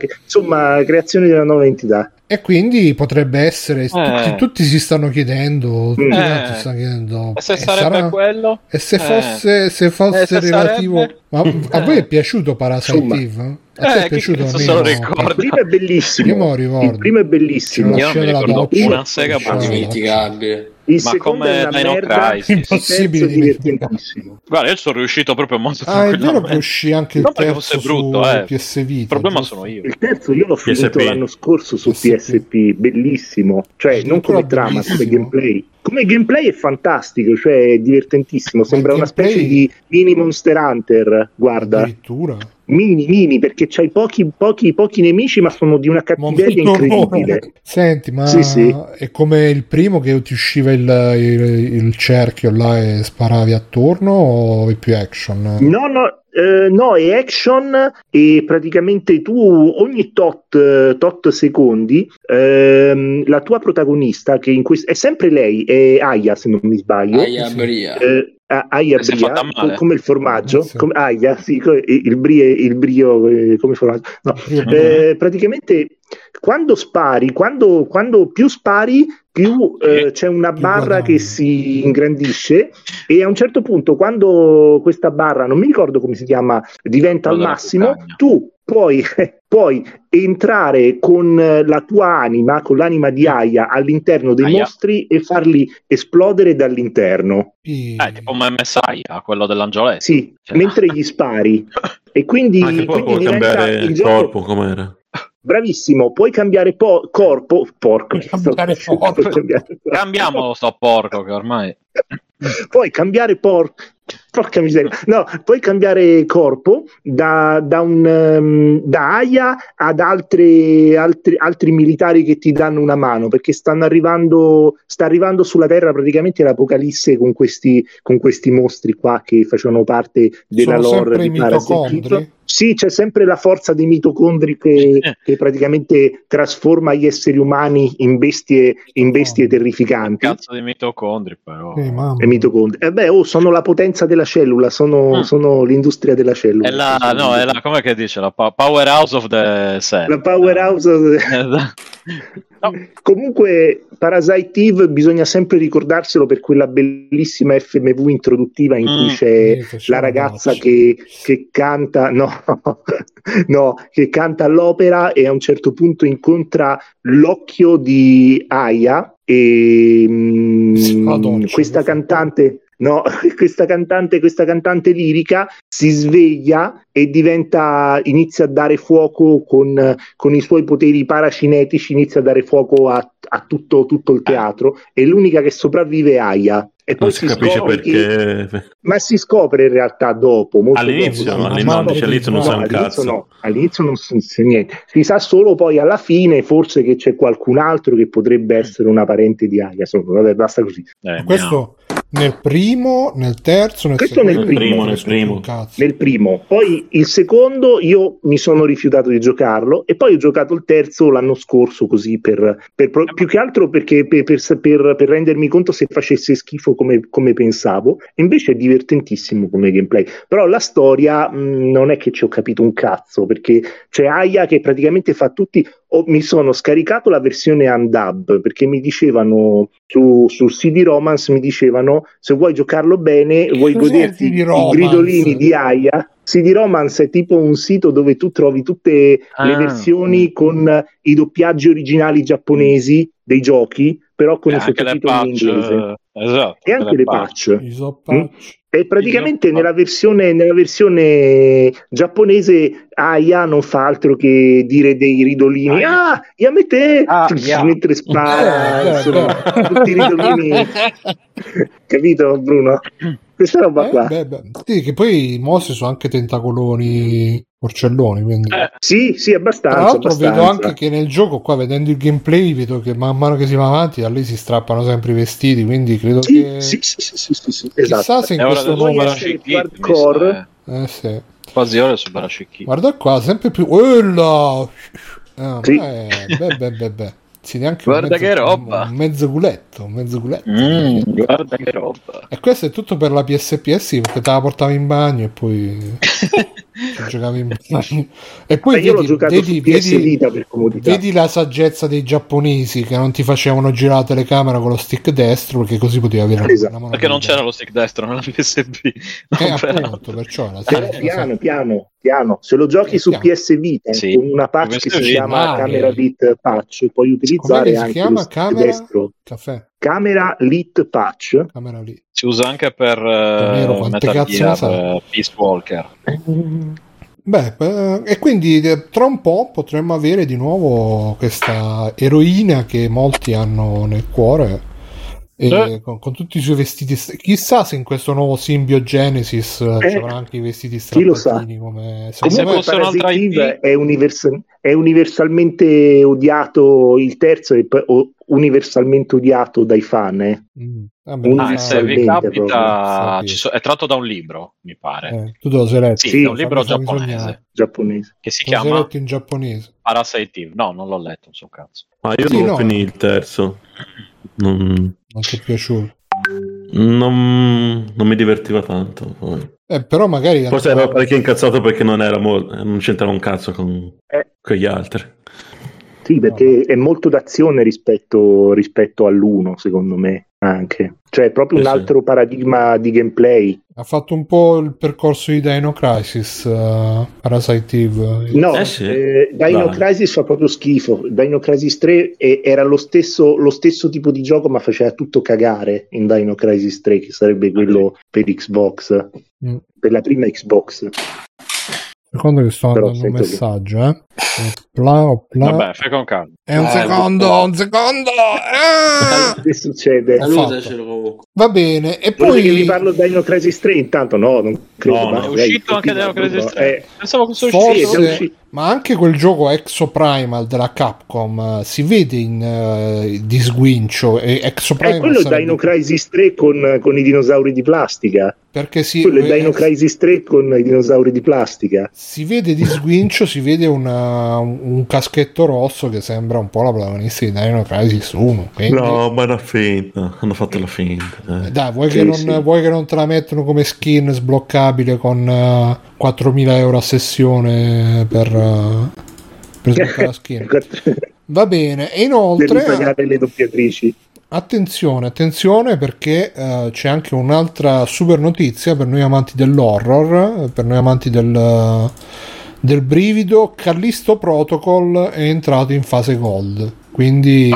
creazione di una nuova entità. E quindi potrebbe essere tutti si stanno chiedendo, e se sarebbe quello? E se fosse relativo? Ma a voi è piaciuto Parasite Eve? A te è piaciuto? Il primo è bellissimo. Il primo è bellissimo. Io non mi ricordo una sega dimenticarli. Ma come Dino Crisis impossibile divertentissimo. Guarda, io sono riuscito proprio molto tranquillamente. È vero che uscì anche il terzo brutto, PSV. Il problema sono io. Il terzo io l'ho finito l'anno scorso su PSP, bellissimo. Cioè, non come trama, come gameplay. Come gameplay è fantastico, cioè è divertentissimo. Sembra una specie di mini Monster Hunter, guarda. Addirittura. Mini, perché c'hai pochi nemici, ma sono di una cattiveria incredibile. Senti, ma è come il primo che ti usciva il cerchio là e sparavi attorno, o è più action? No, è action e praticamente tu ogni tot secondi la tua protagonista, che in questo è sempre lei, è Aya se non mi sbaglio, Aya Maria. Aya Bria, come il formaggio, come Aya, il brio come formaggio. No. Praticamente quando spari, quando più spari, più c'è una barra che si ingrandisce, e a un certo punto, quando questa barra, non mi ricordo come si chiama, diventa al massimo, tu puoi puoi entrare con la tua anima, con l'anima di Aya, all'interno dei mostri e farli esplodere dall'interno. Tipo un MSI, quello dell'angioletto. Sì, cioè, mentre gli spari. E quindi, anche quindi cambiare il corpo, com'era? Bravissimo, puoi cambiare corpo. Porco. Cambiamo sto porco che ormai... Puoi cambiare porca miseria, no, puoi cambiare corpo da Aya ad altri militari che ti danno una mano, perché sta arrivando sulla terra praticamente l'apocalisse con questi mostri qua che facevano parte della lore di Parasite. Sì, c'è sempre la forza dei mitocondri che praticamente trasforma gli esseri umani in bestie terrificanti. Cazzo dei mitocondri, però. Mitocondri. Sono la potenza della cellula, sono l'industria della cellula. Come che dice? La powerhouse of the cell. La powerhouse of the... No. Comunque Parasite Eve bisogna sempre ricordarselo per quella bellissima FMV introduttiva in cui c'è la ragazza che canta che canta all'opera e a un certo punto incontra l'occhio di Aya e questa cantante lirica si sveglia e inizia a dare fuoco con i suoi poteri paracinetici, inizia a dare fuoco a tutto il teatro, e l'unica che sopravvive è Aya. E poi si capisce perché... Ma si scopre in realtà dopo. Molto all'inizio, dopo. All'inizio non sa un cazzo. No, all'inizio non sa niente. Si sa solo poi alla fine forse che c'è qualcun altro che potrebbe essere una parente di Aya. Vabbè, basta così. Questo... Nel primo, nel terzo, nel primo. Poi il secondo io mi sono rifiutato di giocarlo e poi ho giocato il terzo l'anno scorso così per più che altro perché per rendermi conto se facesse schifo come pensavo. Invece è divertentissimo come gameplay, però la storia non è che ci ho capito un cazzo, perché c'è Aya che praticamente fa tutti... mi sono scaricato la versione Undub perché mi dicevano su CD Romance, mi dicevano se vuoi giocarlo bene, vuoi goderti i gridolini di Aya. CD Romance è tipo un sito dove tu trovi tutte le versioni con i doppiaggi originali giapponesi dei giochi, però con i sottotitoli in inglese. Esatto, e anche le patch. E praticamente nella versione giapponese Aya non fa altro che dire dei ridolini mentre spara, insomma, tutti i ridolini. Capito, Bruno? Questa roba qua. Sì, che poi i mostri sono anche tentacoloni, porcelloni, quindi sì, abbastanza. Tra l'altro vedo anche che nel gioco qua, vedendo il gameplay, vedo che man mano che si va avanti da lì si strappano sempre i vestiti, quindi credo che sì, esatto. Chissà se in questo numero hardcore sì. Quasi ora su Barashiki. Guarda qua, sempre più sì. Sì, neanche guarda che roba, un mezzo culetto. Guarda che roba. E questo è tutto per la PSP, sì, perché te la portavi in bagno e poi giocavi in bagno. E poi vedi la saggezza dei giapponesi che non ti facevano girare la telecamera con lo stick destro, perché così potevi avere una mano, perché non c'era lo stick destro nella PSP. Appunto, perciò piano se lo giochi su PS Vita con una patch che si chiama Camera Bit Patch, puoi utilizzare anche lo stick destro. Camera Lit Patch si usa anche per Metal Gear, Peace Walker. E quindi tra un po' potremmo avere di nuovo questa eroina che molti hanno nel cuore con tutti i suoi vestiti chissà se in questo nuovo Symbio Genesis ci avrà anche i vestiti strappatini, come è universalmente odiato il terzo o universalmente odiato dai fan se vi capita è tratto da un libro, mi pare tu te lo sei letto? Sì, da un libro giapponese che si chiama in giapponese Parasite Eve. No, non l'ho letto, non so cazzo, ma io devo finire il terzo. Non ti è piaciuto? Non mi divertiva tanto poi. Però magari forse ero parecchio incazzato perché non c'entrava un cazzo con gli altri. Sì, perché è molto d'azione rispetto all'uno, secondo me. anche, cioè è proprio un altro paradigma di gameplay. Ha fatto un po' il percorso di Dino Crisis, Parasite Eve. No, Dino Crisis fa proprio schifo. Dino Crisis 3 era lo stesso tipo di gioco, ma faceva tutto cagare in Dino Crisis 3, che sarebbe quello per Xbox, per la prima Xbox. Secondo che sto andando un messaggio, Opla. Vabbè, fai con calma. Un secondo. Che succede? Va bene. E poi che vi parlo di Dino Crisis 3. Intanto non credo. È uscito anche Dino Crisis 3. Pensavo che fosse uscito. Ma anche quel gioco Exoprimal della Capcom si vede di sguincio. Exoprimal è quello sarebbe... Dino Crisis 3 con i dinosauri di plastica. Perché quello è Dino Crisis 3 con i dinosauri di plastica. Si vede di sguincio, si vede un caschetto rosso che sembra un po' la protagonista di Dino Crisis 1. Quindi... No, ma è una finta. Hanno fatto la finta. Dai, vuoi che non te la mettono come skin sbloccabile con 4.000 euro a sessione per sbloccare la skin? Va bene, e inoltre... Per pagare le doppiatrici. Attenzione perché c'è anche un'altra super notizia per noi amanti dell'horror, per noi amanti del brivido. Callisto Protocol è entrato in fase gold, quindi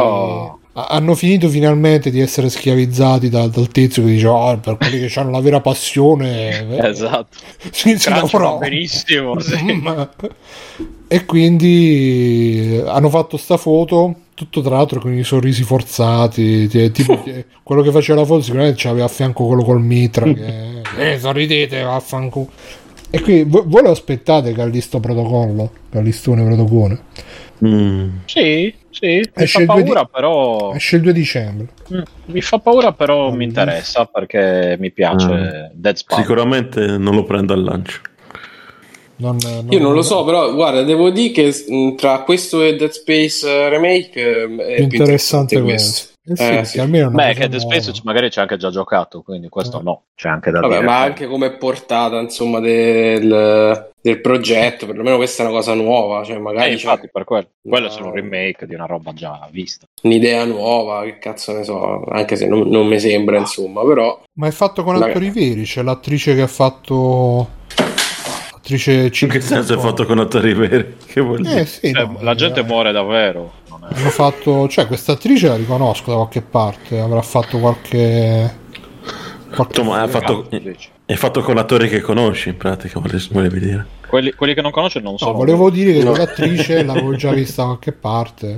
hanno finito finalmente di essere schiavizzati dal tizio che dice per quelli che hanno la vera passione esatto, si lavorano benissimo, e quindi hanno fatto sta foto, tutto tra l'altro con i sorrisi forzati, tipo quello che faceva la foto sicuramente c'aveva a fianco quello col mitra che sorridete vaffanculo. E qui voi lo aspettate Callistone Protocollo? Sì, mi fa paura però... Esce il 2 dicembre. Mi fa paura però mi interessa perché mi piace Dead Space. Sicuramente non lo prendo al lancio. Io non lo so, però guarda, devo dire che tra questo e Dead Space Remake è più interessante questo. Sì, almeno che The Space magari c'è anche già giocato, quindi questo no, c'è anche da dire. Ma anche come portata insomma del progetto, perlomeno questa è una cosa nuova, cioè magari infatti per quello c'è un remake di una roba già vista, un'idea nuova, che cazzo ne so, anche se non mi sembra insomma, però ma è fatto con attori veri, c'è l'attrice che ha fatto in che senso è fatto con attori veri? Che vuol dire? No, la gente muore davvero. Hanno fatto, cioè questa attrice la riconosco da qualche parte, avrà fatto qualche ma è fatto con attori che conosci, in pratica volevi dire. Quelli che non conosce non so. No, volevo dire che l'attrice l'avevo già vista da qualche parte.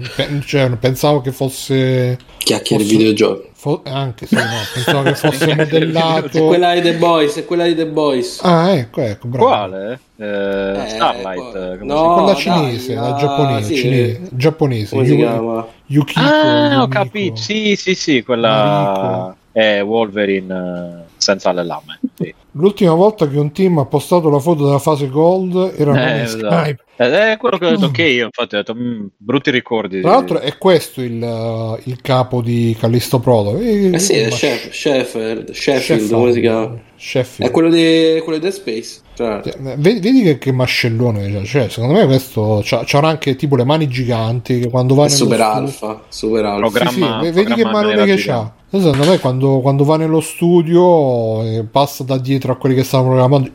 Pensavo che fosse chiacchiere videogiochi. Anche se pensavo che fosse modellato. Quella di The Boys. Ecco, bravo. Quale? Starlight. No, quella cinese, la giapponese. Sì. Giapponese. Yukiko. Ho capito. Sì, quella è Wolverine senza le lame. Sì. L'ultima volta che un team ha postato la foto della fase gold era Skype. È quello che ho detto che io, infatti ho detto brutti ricordi. Tra l'altro è questo il capo di Callisto Proto. Sheffield, come si chiama? Sheffield. È quello di Dead Space. Cioè. Vedi che mascellone c'è, cioè, secondo me questo c'ha anche tipo le mani giganti che quando va super alfa. Sì, vedi che manone che c'ha. Secondo me quando va nello studio passa da dietro a quelli che stanno programmando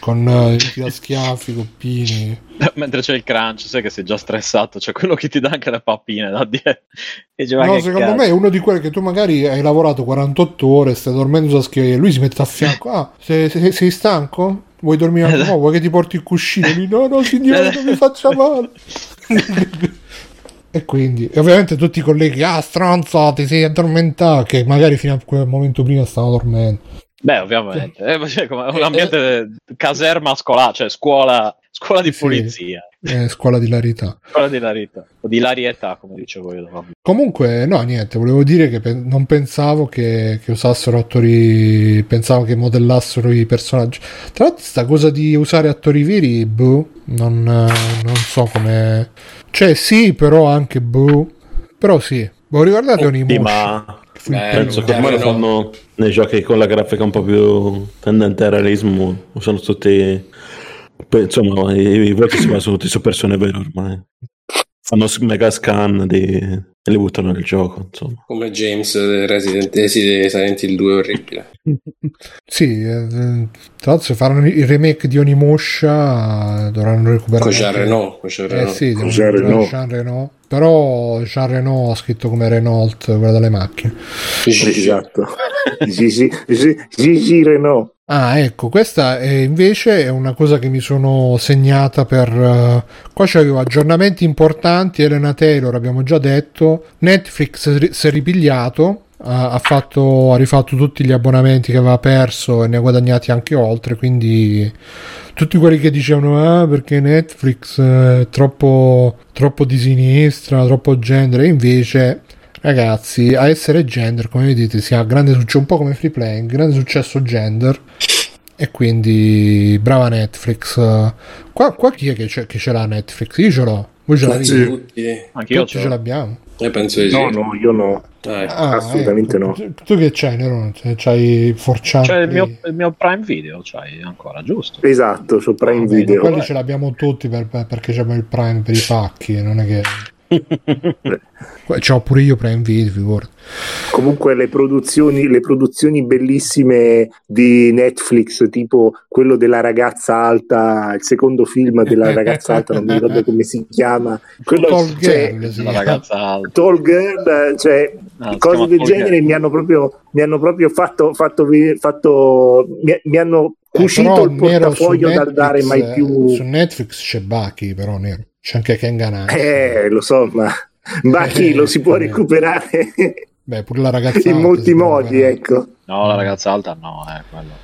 con i schiaffi, coppini. Mentre c'è il crunch, sai che sei già stressato, c'è quello che ti dà anche le pappine da dietro. Secondo me è uno di quelli che tu magari hai lavorato 48 ore, stai dormendo sulla schiena, lui si mette a fianco, sei stanco? Vuoi dormire anche no? Vuoi che ti porti il cuscino? Lui, no signore, non mi faccia male. E quindi ovviamente tutti i colleghi stronzo, ti sei addormentato, che magari fino a quel momento prima stava dormendo. Beh, ovviamente cioè, come un ambiente caserma scolare, cioè scuola di pulizia, scuola di larità o di larietà, come dicevo io. Comunque no, niente, volevo dire che non pensavo che usassero attori, pensavo che modellassero i personaggi. Tra l'altro sta cosa di usare attori veri non so come, cioè sì, però anche però sì. Ricordate Onimusha? Ma penso che ormai fanno nei giochi con la grafica un po' più tendente al realismo, usano tutti, insomma i voti sono tutti su persone vere ormai. fanno mega scan e li buttano nel gioco, insomma. Come James Resident Silent Hill 2 orribile. Sì, tra l'altro se faranno il remake di Onimusha dovranno recuperare con Jean Reno, Jean Reno. Però Jean Reno scritto come Renault, quella dalle macchine. Esatto. Gigi Renault. Ah, ecco, questa è invece è una cosa che mi sono segnata per... qua c'avevo aggiornamenti importanti, Elena Taylor, abbiamo già detto, Netflix si è ripigliato, ha rifatto tutti gli abbonamenti che aveva perso e ne ha guadagnati anche oltre, quindi tutti quelli che dicevano perché Netflix è troppo di sinistra, troppo gender, e invece... Ragazzi, a essere gender, come vedete, si ha grande successo, un po' come Free Play, grande successo gender, e quindi brava Netflix. Qua chi è che ce l'ha Netflix? Io ce l'ho. Voi ce l'avete? Anche io ce l'abbiamo. Io penso di sì. No, io no. Assolutamente ecco. No. Tu che c'hai, Nerone? C'hai forciato? C'è il mio Prime Video, c'hai ancora, giusto? Esatto, su Prime Video. Quelli ce l'abbiamo tutti perché c'è il Prime per i pacchi, non è che... C'ho pure io Prime Video. Comunque le produzioni bellissime di Netflix, tipo quello della ragazza alta, il secondo film della ragazza alta, non mi ricordo come si chiama, quello, Tall Girl, cioè, la ragazza alta. Tall Girl, cioè, no, cose del genere mi hanno proprio fatto mi hanno cucito il portafoglio da dare mai più. Su Netflix c'è Baki, però nero. C'è anche Kengan. Lo so, ma Baki lo si può recuperare. Beh, pure la ragazza in molti modi, ecco. No, la ragazza alta no,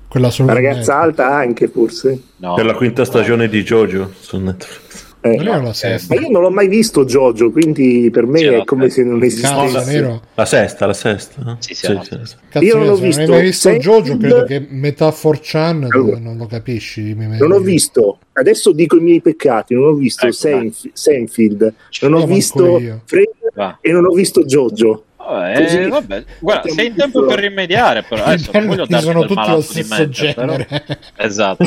quella la ragazza alta anche forse. No, per la quinta stagione di JoJo su Netflix. Non è la sesta. Ma io non l'ho mai visto JoJo, quindi per me è come se non esistesse. La sesta. No? Sì, la sesta. Cazzo, io non l'ho visto. Se non hai mai visto JoJo, credo che metà 4chan non lo capisci. Non ho visto. Adesso dico i miei peccati, non ho visto Seinfeld, non ho visto Fred e non ho visto JoJo. Vabbè. Guarda, sei in tempo per rimediare, però adesso voglio darti sono tutti lo stesso genere. Esatto.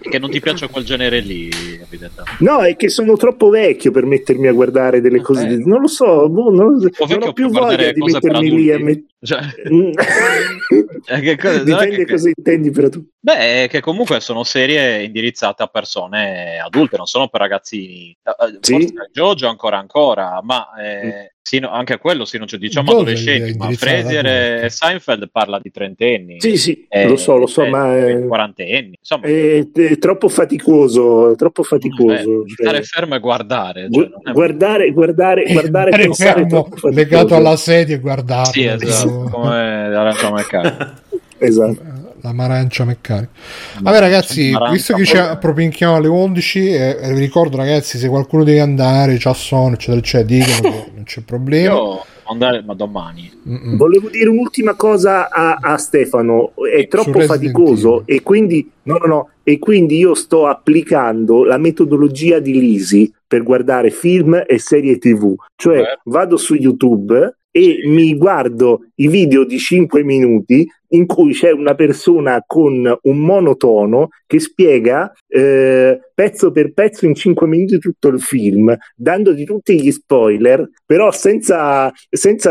Che non ti piace quel genere lì, evidentemente. No, è che sono troppo vecchio per mettermi a guardare delle cose. Non lo so, non ho più voglia di mettermi lì a dipende cosa intendi per tu. Beh, che comunque sono serie indirizzate a persone adulte, non sono per ragazzini. Sì? Forse JoJo ancora, ma sino, anche quello, sino, cioè, diciamo JoJo adolescenti, ma Frasier e Seinfeld parla di trentenni. Sì, lo so, ma... quarantenni, insomma. È troppo faticoso. Stare fermo e guardare. Guardare fermo, legato alla sedia e guardare. Sì, esatto, come l'arancia meccanica. Esatto. La marancia meccanica. Vabbè ragazzi, visto che ci appropinchiamo alle 11, vi ricordo ragazzi, se qualcuno deve andare, c'ha sonno, eccetera, dicono che non c'è problema. Io andare, ma domani. Volevo dire un'ultima cosa a Stefano, è troppo faticoso e quindi e quindi io sto applicando la metodologia di Lisi per guardare film e serie TV, cioè vado su YouTube e mi guardo i video di 5 minuti in cui c'è una persona con un monotono che spiega pezzo per pezzo in 5 minuti tutto il film, dandoti tutti gli spoiler, però senza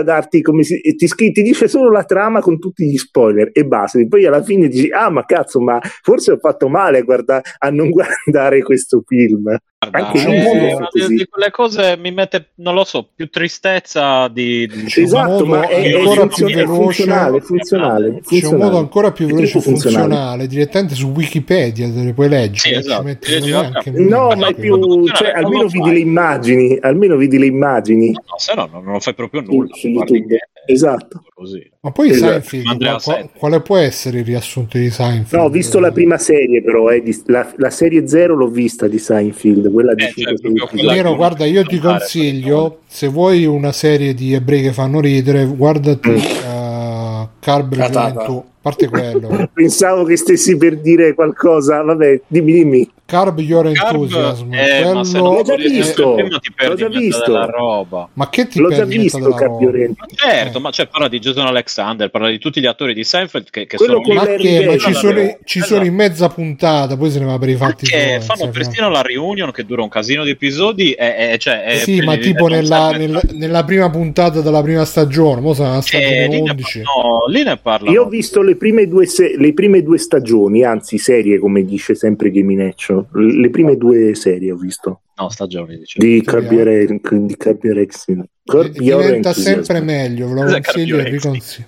darti ti dice solo la trama con tutti gli spoiler e basta, e poi alla fine dici ma cazzo, ma forse ho fatto male a non guardare questo film. Guarda, di quelle cose mi mette, non lo so, più tristezza di esatto, ma è ancora più funzionale. C'è un modo ancora più veloce e funzionale, direttamente su Wikipedia te puoi leggere. Esatto. Ma è più, cioè, almeno vedi le immagini. No, se no non fai proprio nulla. Esatto. Così. Ma poi Seinfeld, quale può essere il riassunto di Seinfeld? No, ho visto la prima serie, però la serie 0 l'ho vista di Seinfeld, quella di Nero, guarda, io ti consiglio, se vuoi una serie di ebrei che fanno ridere, guardati Carbre Gioventù, parte quello. Pensavo che stessi per dire qualcosa, vabbè, dimmi. Curb Your Enthusiasm, quello... l'ho già visto, l'ho già visto della roba. Ma che ti certo, ma cioè parla di Jason Alexander, parla di tutti gli attori di Seinfeld che sono ma ci sono in mezza puntata, poi se ne va per i fatti che fanno persino la reunion che dura un casino di episodi ma tipo nella prima puntata della prima stagione, mo sarà la stagione 11. Lì ne parla. Io ho visto le prime due stagioni, anzi serie, come dice sempre Game Nation, le prime due serie ho visto. No, stagioni di Carbiorexin. Diventa sempre meglio, ve lo consiglio e riconsiglio.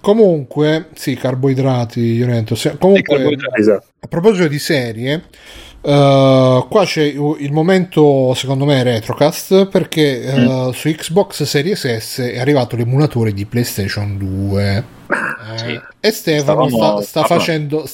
Comunque, sì, carboidrati, esatto. A proposito di serie, qua c'è il momento, secondo me, Retrocast, perché su Xbox Series S è arrivato l'emulatore di PlayStation 2 e Stefano sta facendo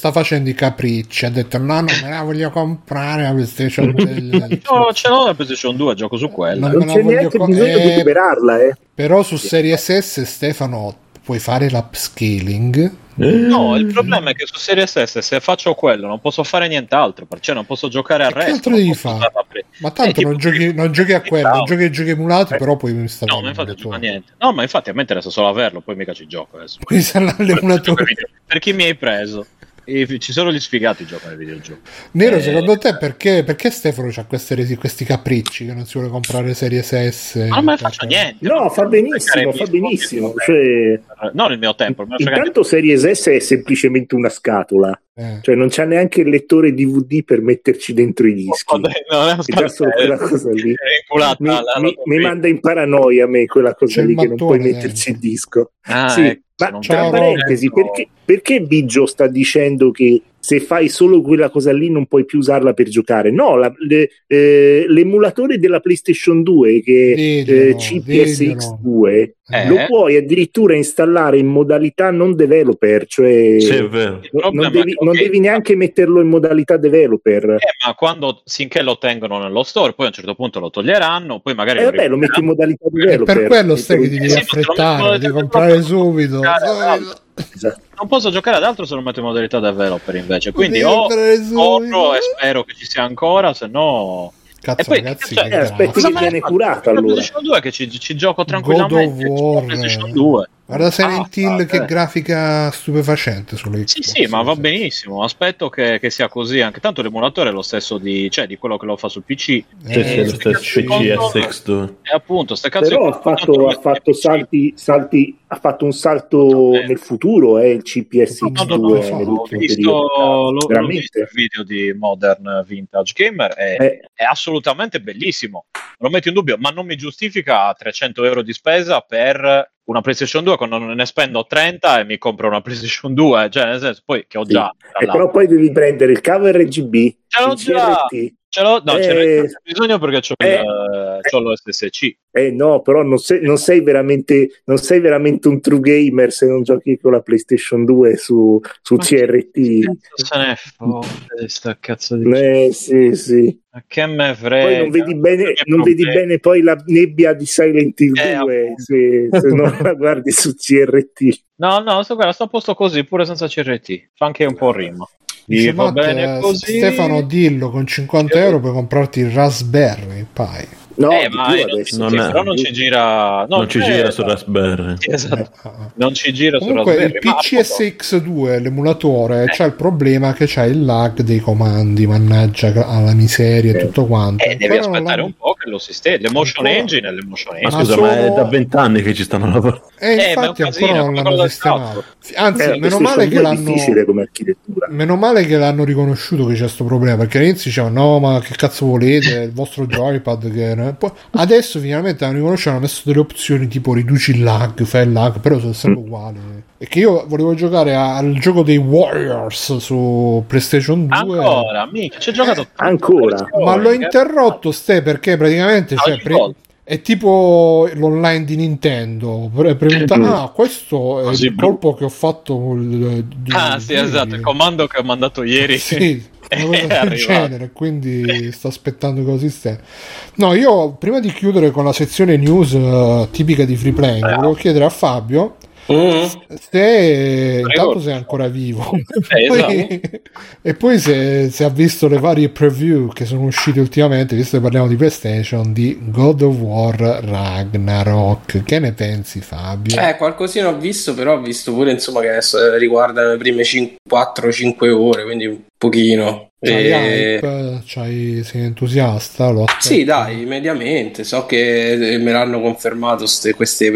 i capricci, ha detto no, me la voglio comprare la PlayStation 2. No, ce l'ho la PlayStation 2, gioco su quella, non c'è neanche bisogno di liberarla però su Series S, Stefano, puoi fare l'upscaling. No, il problema è che su Series S, se faccio quello, non posso fare nient'altro, perché non posso giocare al resto. Che altro devi fare? Ma tanto non giochi a quello, giochi emulati, però puoi installare. No, ma infatti non gioca niente. No, ma infatti a me interessa solo averlo, poi mica ci gioco adesso. Puoi installare l'emulatore. Per chi mi hai preso? E ci sono gli sfigati giocare ai videogiochi. Nero, secondo te perché Stefano c'ha questi capricci che non si vuole comprare Series S? Ah, ma faccio niente. No, fa benissimo. Cioè... non il mio tempo. Intanto Series S è semplicemente una scatola. Cioè non c'ha neanche il lettore DVD per metterci dentro i dischi. Oh, vabbè, no, è già solo quella cosa lì. Mi manda in paranoia a me quella cosa lì, che non puoi metterci il disco. Ah, sì. Ecco. Ma tra parentesi, perché Biggio sta dicendo che se fai solo quella cosa lì non puoi più usarla per giocare? No, l'emulatore della PlayStation 2, che CPSX2, lo puoi addirittura installare in modalità non developer, cioè non devi neanche metterlo in modalità developer. Ma quando finché lo tengono nello store, poi a un certo punto lo toglieranno, poi magari lo metti in modalità developer. Per quello stai che devi affrettare, devi comprare subito. Esatto. Non posso giocare ad altro se non metto in modalità developer invece, quindi compro e spero che ci sia ancora, se no cazzo, e poi ragazzi, aspetti che viene curata allora. PlayStation 2 che ci gioco tranquillamente. PlayStation 2. Guarda Silent Hill, che grafica stupefacente sulle Xbox. Sì, ma va benissimo. Aspetto che sia così. Anche tanto l'emulatore è lo stesso di quello che lo fa sul PC. PCSX2. E appunto, ste cazzo. Però ha fatto salti. Ha fatto un salto nel futuro. È il CPSX2. L'ho visto il video di Modern Vintage Gamer. È assolutamente bellissimo. Non lo metto in dubbio, ma non mi giustifica €300 di spesa per una PlayStation 2 quando ne spendo 30 e mi compro una PlayStation 2, cioè nel senso poi che ho già. Però poi devi prendere il cavo RGB. Ce l'ho già. Ce l'ho bisogno perché c'ho l'OSSC. No, però non sei veramente un true gamer se non giochi con la PlayStation 2 su CRT. Se ne fotte sta cazzo di sì. Ma che me frega. Poi non vedi bene poi la nebbia di Silent Hill 2 se non la guardi su CRT. No, sto a posto così pure senza CRT. Fa anche un po' rima. Dice, va bene così. Stefano, dillo, con €50 puoi comprarti il Raspberry Pi. No, ma non ci gira su Raspberry. Esatto. Non ci gira comunque su Raspberry. Il PCSX2, l'emulatore, c'ha il problema che c'ha il lag dei comandi, mannaggia alla miseria e tutto quanto. Devi aspettare un po' che lo si stessi. L'Emotion Engine. Ma scusa, è da 20 anni che ci stanno lavorando. Infatti ancora non l'hanno sistemato. Anzi, meno male che l'hanno riconosciuto che c'è questo problema, perché all'inizio dicevano no, ma che cazzo volete, il vostro joypad che... Poi, adesso finalmente hanno riconosciuto, hanno messo delle opzioni tipo riduci il lag, fai il lag, però sono sempre uguali. E che io volevo giocare al gioco dei Warriors su PlayStation 2 ancora, mica ci ho giocato ancora, ma l'ho interrotto perché praticamente è tipo l'online di Nintendo. Questo è il colpo che ho fatto esatto, il comando che ho mandato ieri. Del genere, quindi sto aspettando così. No, io prima di chiudere con la sezione news tipica di Free Play, volevo chiedere a Fabio Se intanto sei ancora vivo, esatto. E poi se ha visto le varie preview che sono uscite ultimamente, visto che parliamo di PlayStation, di God of War Ragnarok, che ne pensi, Fabio? Qualcosina ho visto, però ho visto pure insomma che adesso riguardano le prime 4-5 ore, quindi un pochino. C'hai, sei entusiasta? Sì, dai, mediamente. So che me l'hanno confermato queste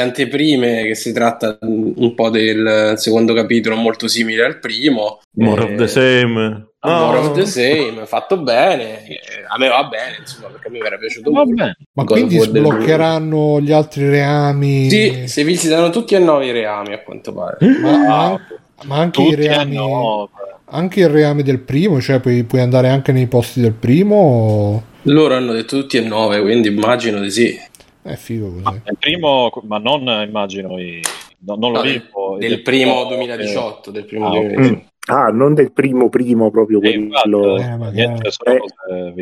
anteprime, che si tratta un po' del secondo capitolo molto simile al primo. More of the same, fatto bene. A me va bene, insomma, perché a me era piaciuto molto. Ma quindi sbloccheranno gli altri reami? Sì, si visitano tutti e 9 i reami, a quanto pare. Ma anche tutti i reami. Anche il reame del primo, cioè puoi andare anche nei posti del primo? Loro hanno detto tutti e 9, quindi immagino di sì. È figo così. Il primo, ma non immagino, non lo dico. Del primo 2018, del primo 2018. Non del primo proprio quello.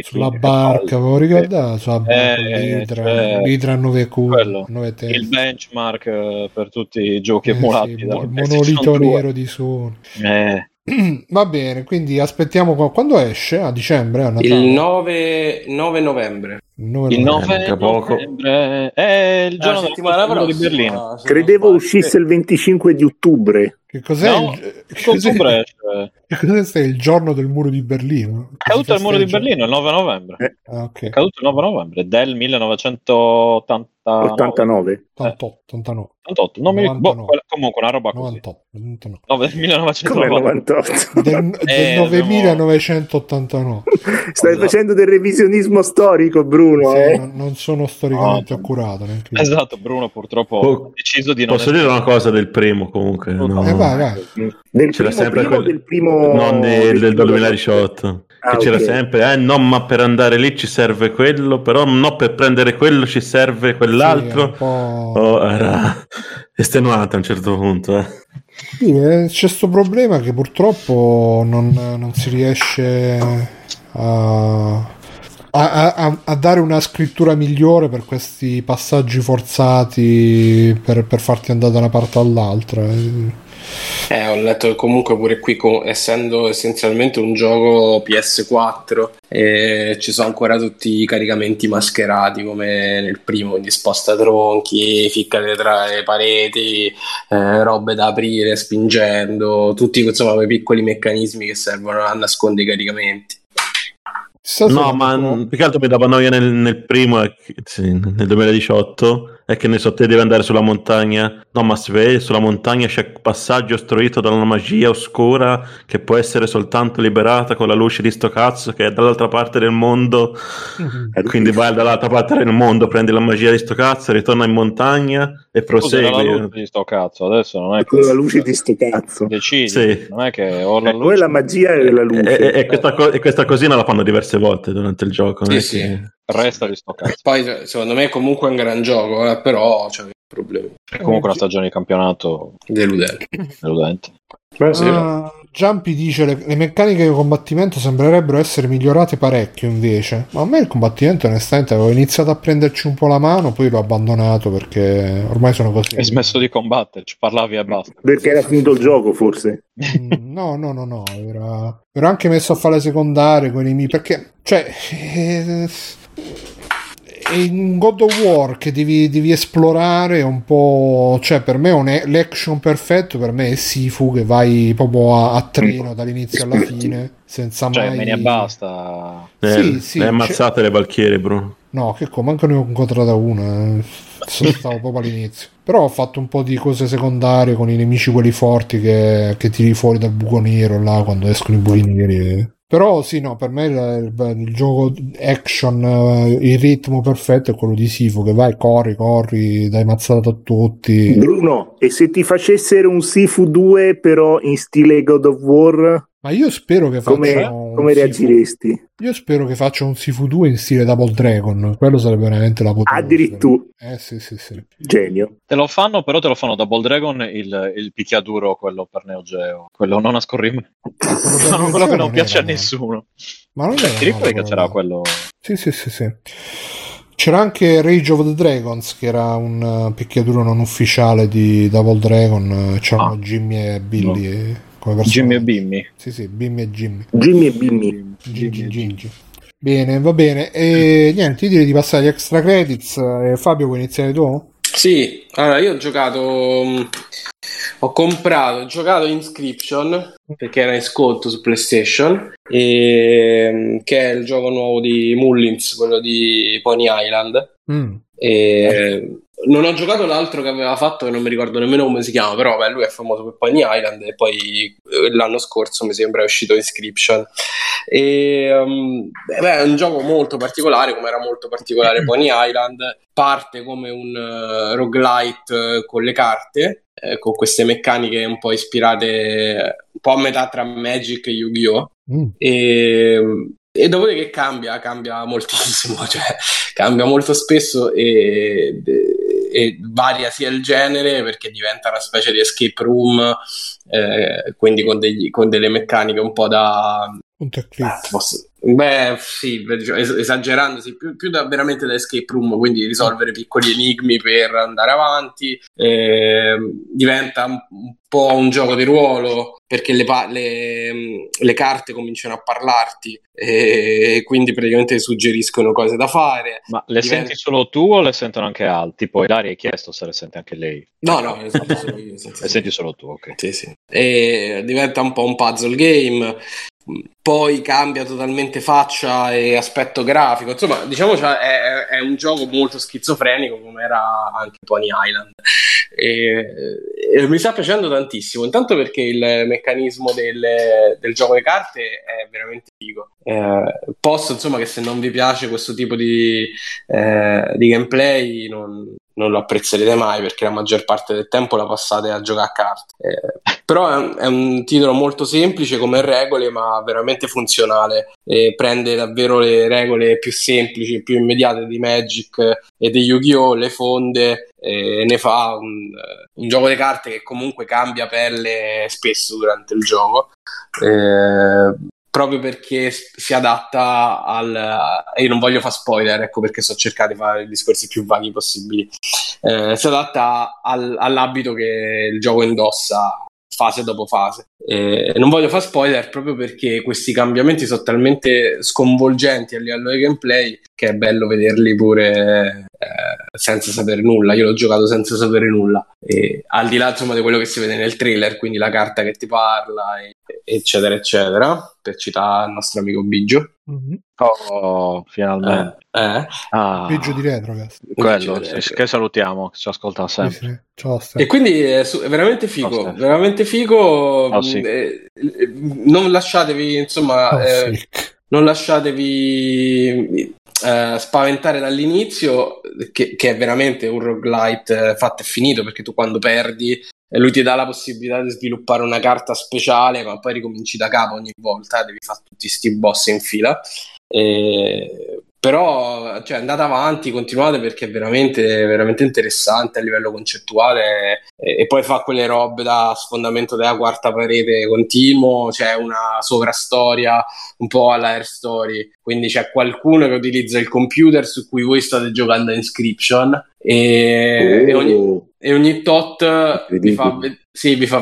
Sulla barca, avevo ricordato, sulla barca Vitra 9Q. Il benchmark per tutti i giochi emulati. Sì, il monolito nero di suono. Va bene, quindi aspettiamo quando esce, a dicembre, a Natale. Il 9 novembre. Il 9 novembre è il giorno settimana prossima di Berlino. Credevo uscisse il 25 di ottobre. Che cos'è? No, cos'è il giorno del muro di Berlino? È caduto il muro di Berlino il 9 novembre. Okay. È caduto il 9 novembre del 1989. 88. Non 99. Comunque una roba così. 1998. Del 9989. Stai facendo del revisionismo storico, Bruno. Sì, non sono storicamente accurato. Esatto, Bruno purtroppo ha deciso di non... Posso dire una cosa del primo comunque? No. Del c'era primo, sempre primo, del primo... Non del 2018. Che c'era sempre, no, ma per andare lì ci serve quello, però no, per prendere quello ci serve quell'altro. Sì, era estenuata a un certo punto. Sì, c'è sto problema che purtroppo non si riesce a dare una scrittura migliore per questi passaggi forzati per farti andare da una parte all'altra. Ho letto che comunque pure qui, essendo essenzialmente un gioco PS4, ci sono ancora tutti i caricamenti mascherati come nel primo, quindi sposta tronchi, ficcate tra le pareti, robe da aprire spingendo, tutti insomma quei piccoli meccanismi che servono a nascondere i caricamenti. No, ma più che altro mi dava noia nel primo, nel 2018, è che ne so, te devi andare sulla montagna. No, ma si vede, sulla montagna c'è un passaggio ostruito da una magia oscura che può essere soltanto liberata con la luce di sto cazzo che è dall'altra parte del mondo. Quindi vai dall'altra parte del mondo, prendi la magia di sto cazzo, ritorna in montagna e prosegui. La luce di sto cazzo, adesso non è la luce di sto cazzo. Decidi, sì. Non è che ho la luce. Poi la magia e la luce. E questa cosina la fanno diverse volte durante il gioco, sì. Che resta di sto cazzo. Poi secondo me è comunque un gran gioco, però c'è un problema. È comunque una stagione di campionato deludente. Giampi dice le meccaniche di combattimento sembrerebbero essere migliorate parecchio invece, ma a me il combattimento onestamente avevo iniziato a prenderci un po' la mano, poi l'ho abbandonato perché ormai sono così. Hai smesso di combatterci, parlavi e basta. Perché era finito il gioco forse? No, ero anche messo a fare le secondarie con i miei, perché cioè... in God of War che devi esplorare un po', cioè per me l'action perfetto per me è Sifu, che vai proprio a treno dall'inizio alla fine senza mai... me ne basta. Sì, le ammazzate le valchiere, Bruno. No, che manco ne ho incontrata una, stavo proprio all'inizio. Però ho fatto un po' di cose secondarie con i nemici quelli forti che tiri fuori dal buco nero là quando escono i buchi neri. Però sì, no, per me il gioco action, il ritmo perfetto è quello di Sifu, che vai, corri, dai mazzata a tutti. Bruno, e se ti facessero un Sifu 2 però in stile God of War? Ma io spero che come reagiresti? Io spero che faccia un Sifu 2 in stile Double Dragon, quello sarebbe veramente la potenza. Addirittura. Sì. Genio. Te lo fanno Double Dragon il picchiaduro, quello per Neo Geo, quello non a scorrimento. Quello che non piace a nessuno. Ma non è. Ti ricordi che c'era quello? Sì. C'era anche Rage of the Dragons, che era un picchiaduro non ufficiale di Double Dragon. C'erano Jimmy e Billy, no. Come Jimmy e Bimmy. Sì, sì, Bimmy e Jimmy. Jimmy e Bimmy. Gingi. Bene, va bene. E niente, io direi di passare agli extra credits. Fabio, vuoi iniziare tu? Sì, allora io ho giocato, ho giocato Inscription, perché era in sconto su PlayStation, e, che è il gioco nuovo di Mullins, quello di Pony Island. E non ho giocato l'altro che aveva fatto, che non mi ricordo nemmeno come si chiama, però beh, lui è famoso per Pony Island, e poi l'anno scorso mi sembra è uscito Inscription. E, beh, è un gioco molto particolare, come era molto particolare Pony Island. Parte come un roguelite con le carte, con queste meccaniche un po' ispirate, un po' a metà tra Magic e Yu-Gi-Oh! E dopodiché cambia moltissimo, cioè cambia molto spesso e varia sia il genere, perché diventa una specie di escape room, quindi con delle meccaniche un po' da... esagerandosi più da veramente da escape room, quindi risolvere piccoli enigmi per andare avanti. Diventa un po' un gioco di ruolo, perché le carte cominciano a parlarti e quindi praticamente suggeriscono cose da fare. Ma le senti solo tu o le sentono anche altri? Poi Daria hai chiesto se le sente anche lei. No, le sento solo io. Le senti solo tu, ok. Sì. E diventa un po' un puzzle game. Poi cambia totalmente faccia e aspetto grafico, insomma, diciamo, cioè, è un gioco molto schizofrenico, come era anche Pony Island, e mi sta piacendo tantissimo, intanto perché il meccanismo del gioco di carte è veramente figo. Posso, insomma, che se non vi piace questo tipo di gameplay non lo apprezzerete mai, perché la maggior parte del tempo la passate a giocare a carte, però è un titolo molto semplice come regole, ma veramente funzionale, prende davvero le regole più semplici, più immediate di Magic e di Yu-Gi-Oh, le fonde, e ne fa un gioco di carte che comunque cambia pelle spesso durante il gioco, proprio perché si adatta io non voglio fare spoiler, ecco perché sto cercando di fare i discorsi più vaghi possibili. Si adatta all'abito che il gioco indossa fase dopo fase. Non voglio fare spoiler proprio perché questi cambiamenti sono talmente sconvolgenti a livello di gameplay che è bello vederli pure senza sapere nulla. Io l'ho giocato senza sapere nulla, al di là, insomma, di quello che si vede nel trailer, quindi la carta che ti parla eccetera eccetera, per citare il nostro amico Biggio. Finalmente Biggio di Retrocast, quello di Retrocast, che salutiamo, che ci ascolta sempre. Sì. Ciao, e quindi è veramente figo, veramente figo. Oh, sì. Non lasciatevi, insomma, non lasciatevi spaventare dall'inizio, che è veramente un roguelite fatto e finito, perché tu quando perdi lui ti dà la possibilità di sviluppare una carta speciale, ma poi ricominci da capo ogni volta, devi fare tutti sti boss in fila, però, cioè, andate avanti, continuate, perché è veramente, veramente interessante a livello concettuale, e poi fa quelle robe da sfondamento della quarta parete continuo, c'è una sovrastoria un po' alla Air Story, quindi c'è qualcuno che utilizza il computer su cui voi state giocando a Inscription, e ogni tot vi fa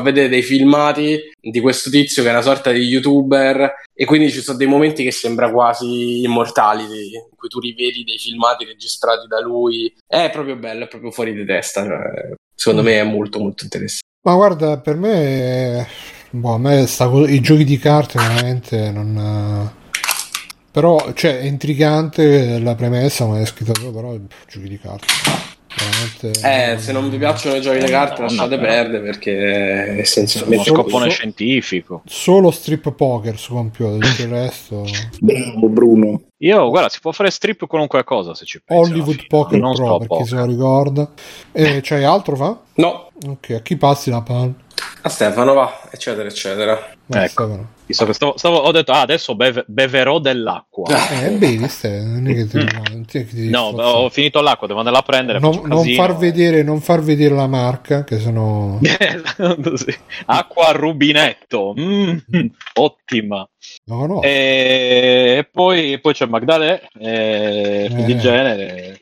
vedere dei filmati di questo tizio che è una sorta di youtuber, e quindi ci sono dei momenti che sembra quasi immortali, in cui tu rivedi dei filmati registrati da lui. È proprio bello, è proprio fuori di testa, cioè, secondo me è molto molto interessante. Ma guarda, per me, boh, a me i giochi di carte veramente non... Però, cioè, è intrigante la premessa, ma è scritta solo, però giochi di carte se non vi piacciono i giochi di carte lasciate perdere, perché essenzialmente uno scopone scientifico, solo strip poker su computer, tutto il resto. Bravo Bruno. Io, guarda, si può fare strip qualunque cosa, se ci pensi. Hollywood Poker non Pro, per chi se lo ricorda. C'hai altro, fa? No. Ok, a chi passi la palla? A Stefano, va, eccetera eccetera. Ecco, Stefano. Chissà, ho detto adesso beverò dell'acqua. Bene, non è che no, ho finito l'acqua, devo andare a prendere. Non far vedere la marca, che sennò acqua al rubinetto. Ottima. No. E poi c'è Magdalè, di genere.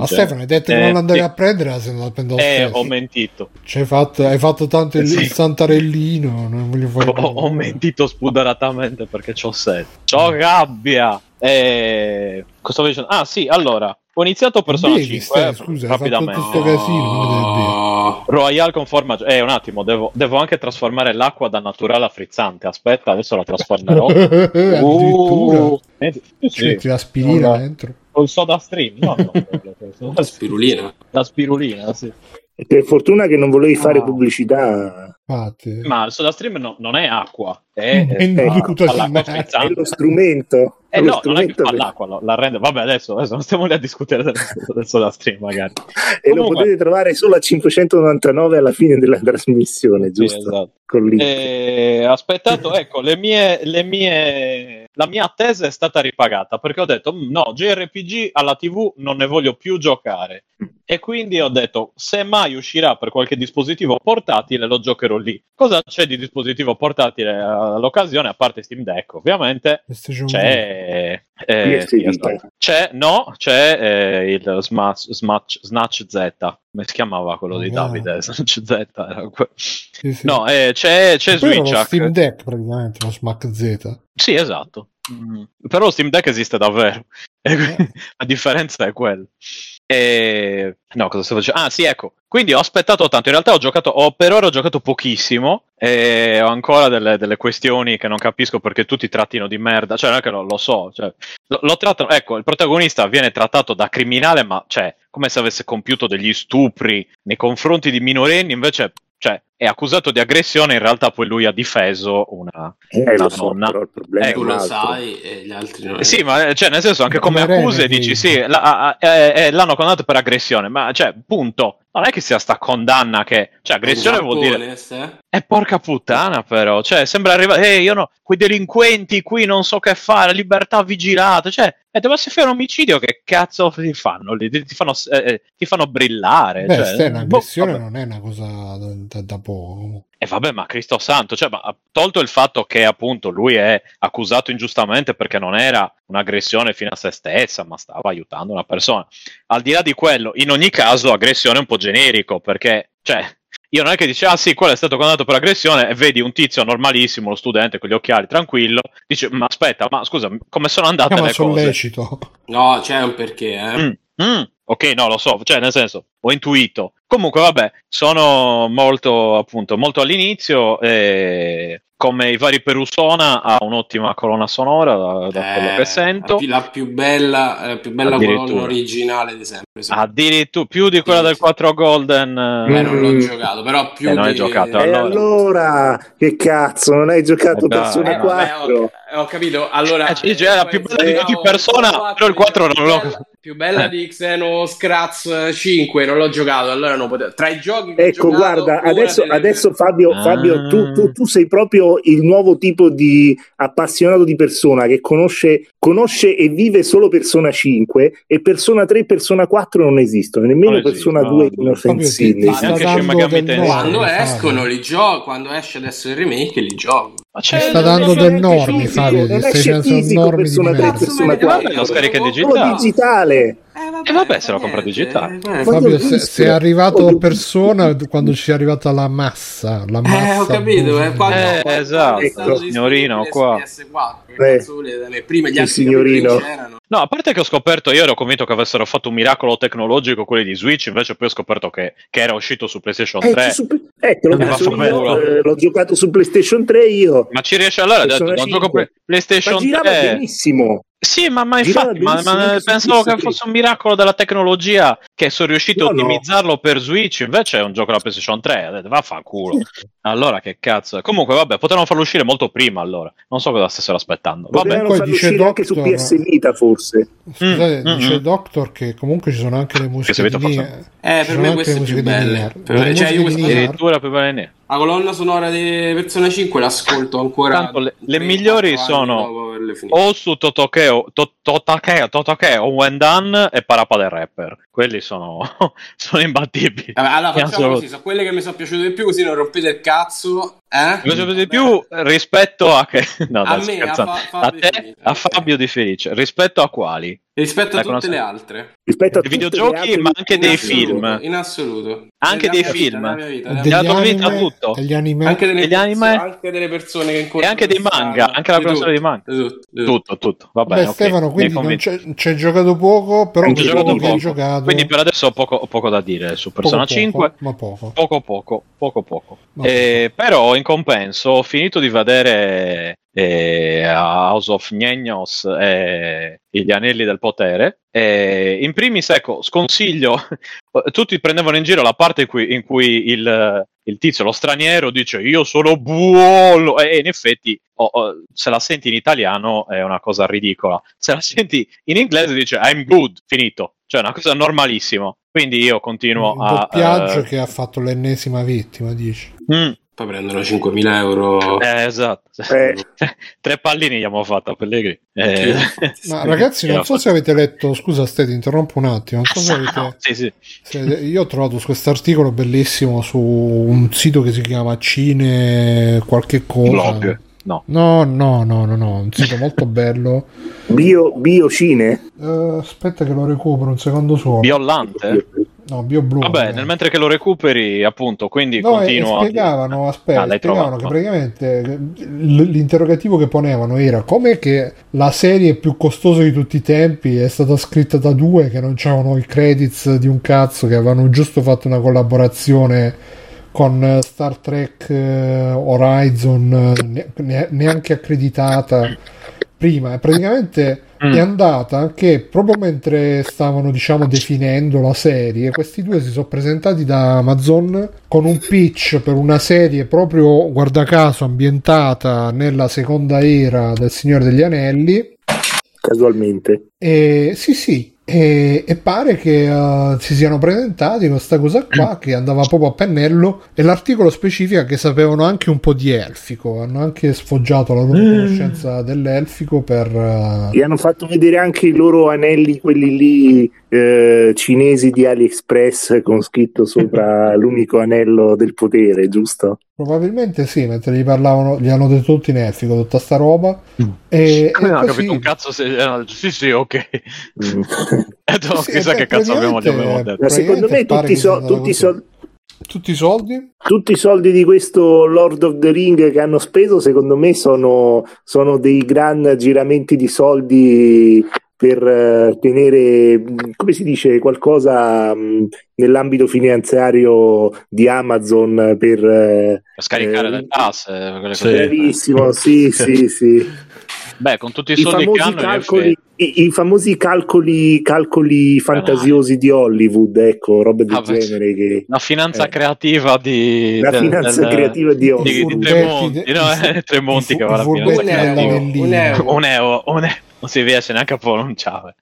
A Stefano hai detto che non andare a prendere, se non prendo ho mentito. Hai fatto tanto il santarellino, non voglio fare ho mentito spudoratamente perché c'ho sete, c'ho rabbia. Cosa sto dicendo? Ah sì, allora ho iniziato Persona 5, scusa, rapidamente. Fatto tutto casino. Royal con formaggio. Un attimo, devo anche trasformare l'acqua da naturale a frizzante. Aspetta, adesso la trasformerò. Ti aspirina dentro. Con soda stream, no. La spirulina. La spirulina, sì. E per fortuna che non volevi fare pubblicità. Fate. Ma il soda stream non è acqua, è lo strumento. Strumento non è che fa l'acqua, la rende. Vabbè, adesso non stiamo lì a discutere del soda stream, magari. E comunque, lo potete trovare solo a 599 alla fine della trasmissione, giusto? Sì, esatto. Aspettato, ecco, la mia attesa è stata ripagata, perché ho detto no, JRPG alla TV non ne voglio più giocare. E quindi ho detto, se mai uscirà per qualche dispositivo portatile, lo giocherò lì. Cosa c'è di dispositivo portatile all'occasione, a parte Steam Deck, ovviamente? C'è il Snatch Z. Come si chiamava quello di Davide? Snatch Z. Era sì. No, c'è Switch. Lo Steam Deck, praticamente, lo Smack Z. Sì, esatto. Però Steam Deck esiste davvero. La differenza è quella. No, cosa stavo facendo? Ah, sì, ecco. Quindi ho aspettato tanto. In realtà per ora ho giocato pochissimo. E ho ancora delle questioni che non capisco, perché tutti trattino di merda. Cioè, non è che lo so. Cioè, lo trattano. Ecco, il protagonista viene trattato da criminale, ma cioè, come se avesse compiuto degli stupri nei confronti di minorenni, invece. Cioè, è accusato di aggressione, in realtà poi lui ha difeso una donna. So, però il problema tu lo sai e gli altri no. Sì, ma cioè, nel senso, anche come accuse dici sì, l'hanno condannato per aggressione, ma cioè, punto. Non è che sia sta condanna che... Cioè, aggressione vuol dire... porca puttana, però. Cioè, sembra arrivare... io no... Quei delinquenti qui non so che fare, libertà vigilata. Cioè, dovesse fare un omicidio, che cazzo ti fanno lì? Ti fanno brillare. Beh, cioè, un'aggressione non è una cosa da poco. E vabbè, ma Cristo santo, cioè, ma tolto il fatto che appunto lui è accusato ingiustamente perché non era un'aggressione fino a se stessa, ma stava aiutando una persona. Al di là di quello, in ogni caso, aggressione è un po' generico, perché, cioè, io non è che dice, ah sì, quello è stato condannato per aggressione, e vedi un tizio normalissimo, lo studente con gli occhiali, tranquillo, dice, ma aspetta, ma scusa, come sono andate le cose? Lecito. No, c'è un perché, ok, no, lo so, cioè, nel senso, ho intuito. Comunque, vabbè, sono molto all'inizio, e come i vari Perusona ha un'ottima colonna sonora, da quello che sento. La più bella colonna originale di sempre. Sì. Addirittura, più di quella del 4 Golden. Non l'ho giocato, però più non hai giocato. Allora, che cazzo, non hai giocato Persona 4? Ho capito, allora... cioè, la più bella di ogni Persona, 4, però il 4 non l'ho giocato. Più bella di Xeno Scratch 5, non l'ho giocato, allora non potevo. Tra i giochi che ho giocato, guarda, adesso Fabio tu sei proprio il nuovo tipo di appassionato di Persona che conosce e vive solo Persona 5, e Persona 3 e Persona 4 non esistono, nemmeno non esiste, Persona 2 non esiste. Quando escono li gioco, quando esce adesso il remake li gioco. Ma c'è, sta dando del normi, Fabio, esce fisico Persona 3 Persona 4, lo scarica digitale. Vabbè, se lo compra digitale. Fabio, se è arrivato Persona quando ci è arrivata la massa. Ho capito, esatto. Ecco. Signorino qua. Le prime gli altri signorino. No, a parte che ho scoperto, io ero convinto che avessero fatto un miracolo tecnologico quelli di Switch, invece poi ho scoperto che era uscito su PlayStation 3. L'ho giocato su PlayStation 3 io. Ma ci riesce allora? Non gioco PlayStation 3. Ma girava benissimo. Sì, ma infatti, ma pensavo che fosse un miracolo della tecnologia, che sono riuscito a ottimizzarlo per Switch, invece è un gioco della PlayStation 3, vaffanculo. Allora che cazzo. Comunque vabbè, potevano farlo uscire molto prima, allora. Non so cosa stessero aspettando. Vabbè, poi dice Doctor, anche su PS Vita forse. Scusate, dice Doctor che comunque ci sono anche le musiche di per me queste più belle. Addirittura più belle. La colonna sonora di Persona 5 l'ascolto ancora. Tanto le migliori sono o su Totokeo, When Done e Parappa del Rapper. Quelli sono imbattibili. Vabbè, allora facciamo così, sono quelle che mi sono piaciute di più, così non rompete il cazzo. Mi sono piaciute di più rispetto a che? No, a me, a Fabio Di Felice. Rispetto a quali? Rispetto a tutte le altre. Rispetto a tutti videogiochi, ma anche dei film. In assoluto. Anche dei film. Degli anime. Anche degli anime. Anche delle persone che incontrano. E anche dei manga. Anche la persona dei manga. Tutto. Va bene, Stefano, quindi non c'è giocato poco, però hai giocato. Quindi per adesso ho poco da dire su Persona 5. Ma poco. Però in compenso ho finito di vedere House of Negnos e gli Anelli del Potere. In primis, ecco, sconsiglio. Tutti prendevano in giro la parte in cui il tizio, lo straniero, dice io sono buono, e in effetti se la senti in italiano è una cosa ridicola, se la senti in inglese dice I'm good, finito, cioè una cosa normalissima. Quindi io continuo a doppiaggio che ha fatto l'ennesima vittima, dici. Poi prendono 5.000 euro. Esatto. Tre palline gli abbiamo fatto a Pellegrini. Ma ragazzi, non so se avete letto. Scusa, ti interrompo un attimo. Non so se avete. Sì. Io ho trovato questo articolo bellissimo su un sito che si chiama Cine qualche cosa. Blog. No, un sito molto bello. Biocine? Aspetta che lo recupero un secondo solo. Biolante? No, BioBlu. Vabbè, mentre che lo recuperi, appunto, quindi continua. Spiegavano che praticamente l'interrogativo che ponevano era come che la serie più costosa di tutti i tempi è stata scritta da due che non c'erano i credits di un cazzo, che avevano giusto fatto una collaborazione con Star Trek Horizon, neanche accreditata prima, e praticamente è andata che proprio mentre stavano, diciamo, definendo la serie, questi due si sono presentati da Amazon con un pitch per una serie proprio, guarda caso, ambientata nella seconda era del Signore degli Anelli, casualmente. E pare che si siano presentati con questa cosa qua che andava proprio a pennello, e l'articolo specifica che sapevano anche un po' di elfico, hanno anche sfoggiato la loro conoscenza dell'elfico per... Gli hanno fatto vedere anche i loro anelli, quelli lì cinesi di AliExpress, con scritto sopra l'unico anello del potere, giusto? Probabilmente sì, mentre gli parlavano gli hanno detto tutti in elfico tutta sta roba. E non ho capito un cazzo sì, ok. No, sì, chissà che cazzo abbiamo detto. Ma secondo me tutti i soldi di questo Lord of the Ring che hanno speso, secondo me sono dei gran giramenti di soldi per tenere, come si dice, qualcosa nell'ambito finanziario di Amazon per scaricare le tasse, sì. Bravissimo, sì. Beh, con tutti i soldi che hanno, i famosi calcoli fantasiosi di Hollywood, ecco, robe del genere. Che, la finanza creativa di... creativa di Hollywood. Di Tremonti, Tremonti che va alla finanza. Un euro. Non si riesce neanche a pronunciare.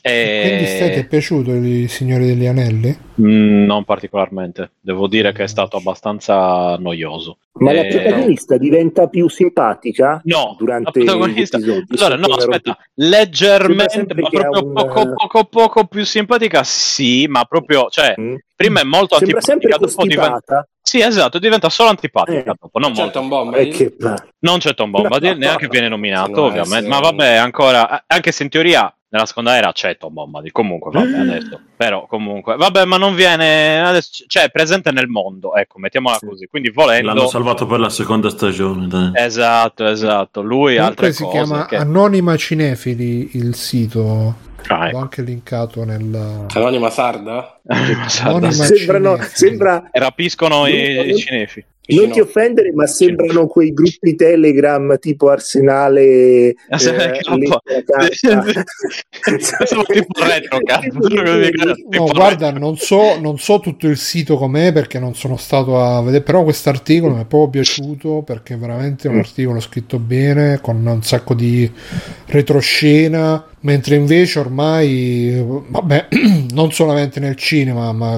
Quindi ti è piaciuto il Signore degli Anelli? Non particolarmente. Devo dire che è stato abbastanza noioso. Ma la protagonista diventa più simpatica? No, durante gli episodi. Allora, no, aspetta. Leggermente, ma proprio poco più simpatica, sì, ma proprio, cioè, prima è molto antipatica, dopo diventa... Sì, esatto, diventa solo antipatica dopo, non c'è molto. Tom Bombadil. Non c'è Tom Bombadil, neanche viene nominato, ovviamente, ma vabbè, ancora, anche se in teoria nella seconda era c'è Tom Bombadil, comunque, vabbè, adesso, però comunque, vabbè, ma non viene, adesso, cioè, è presente nel mondo, ecco, mettiamola così, quindi volendo... L'hanno salvato per la seconda stagione, dai. Esatto, lui ha altre cose. Si chiama Anonima Cinefili il sito... L'ho anche linkato nel... Anonima Sarda? Sembra... Rapiscono i cinefi. Non ti offendere, ma sembrano quei gruppi Telegram tipo Arsenale. Sono tipo Retrocast. No, guarda, non so tutto il sito com'è perché non sono stato a vedere, però questo articolo mi è proprio piaciuto perché è veramente un articolo scritto bene, con un sacco di retroscena, mentre invece ormai, vabbè, non solamente nel cinema ma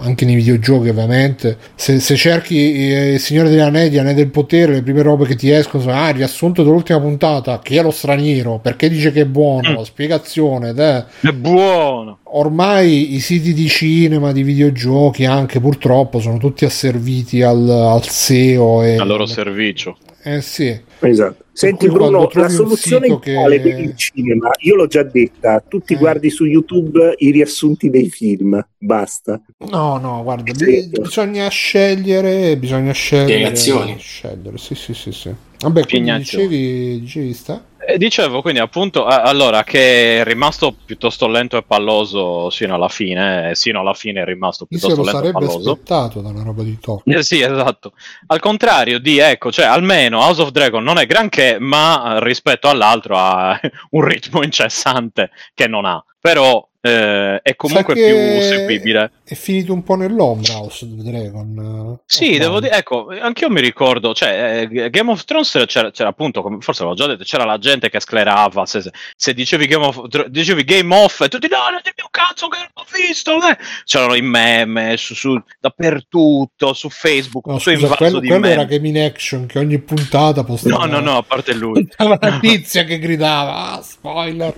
anche nei videogiochi ovviamente, se cerchi il Signore degli Anelli, Anelli del Potere, le prime robe che ti escono sono il riassunto dell'ultima puntata, chi è lo straniero, perché dice che è buono, spiegazione ed è buono. Ormai i siti di cinema, di videogiochi anche, purtroppo sono tutti asserviti al SEO e al loro servizio. Sì, esatto. Senti Bruno, la soluzione ideale per il cinema, io l'ho già detta, tu ti guardi su YouTube i riassunti dei film, basta. No, guarda, bisogna scegliere spiegazioni, sì. Vabbè, quindi dicevi sta? Dicevo, quindi appunto, allora, che è rimasto piuttosto lento e palloso sino alla fine è rimasto piuttosto lento e palloso. Lo sarebbe aspettato da una roba di top. Sì, esatto. Al contrario di, cioè, almeno House of Dragon non è granché, ma rispetto all'altro ha un ritmo incessante che non ha. Però è comunque più seguibile. È finito un po' nell'ombra House of Dragon. Sì, devo dire, ecco, anch'io mi ricordo, cioè, Game of Thrones c'era appunto, come forse l'avevo già detto, c'era la gente che sclerava se dicevi Game of e tutti no, non ti più cazzo che l'ho visto. C'erano i meme su dappertutto, su Facebook, no, scusa, quello era Game in Action che ogni puntata postava. No, a parte lui. La tizia che gridava, spoiler.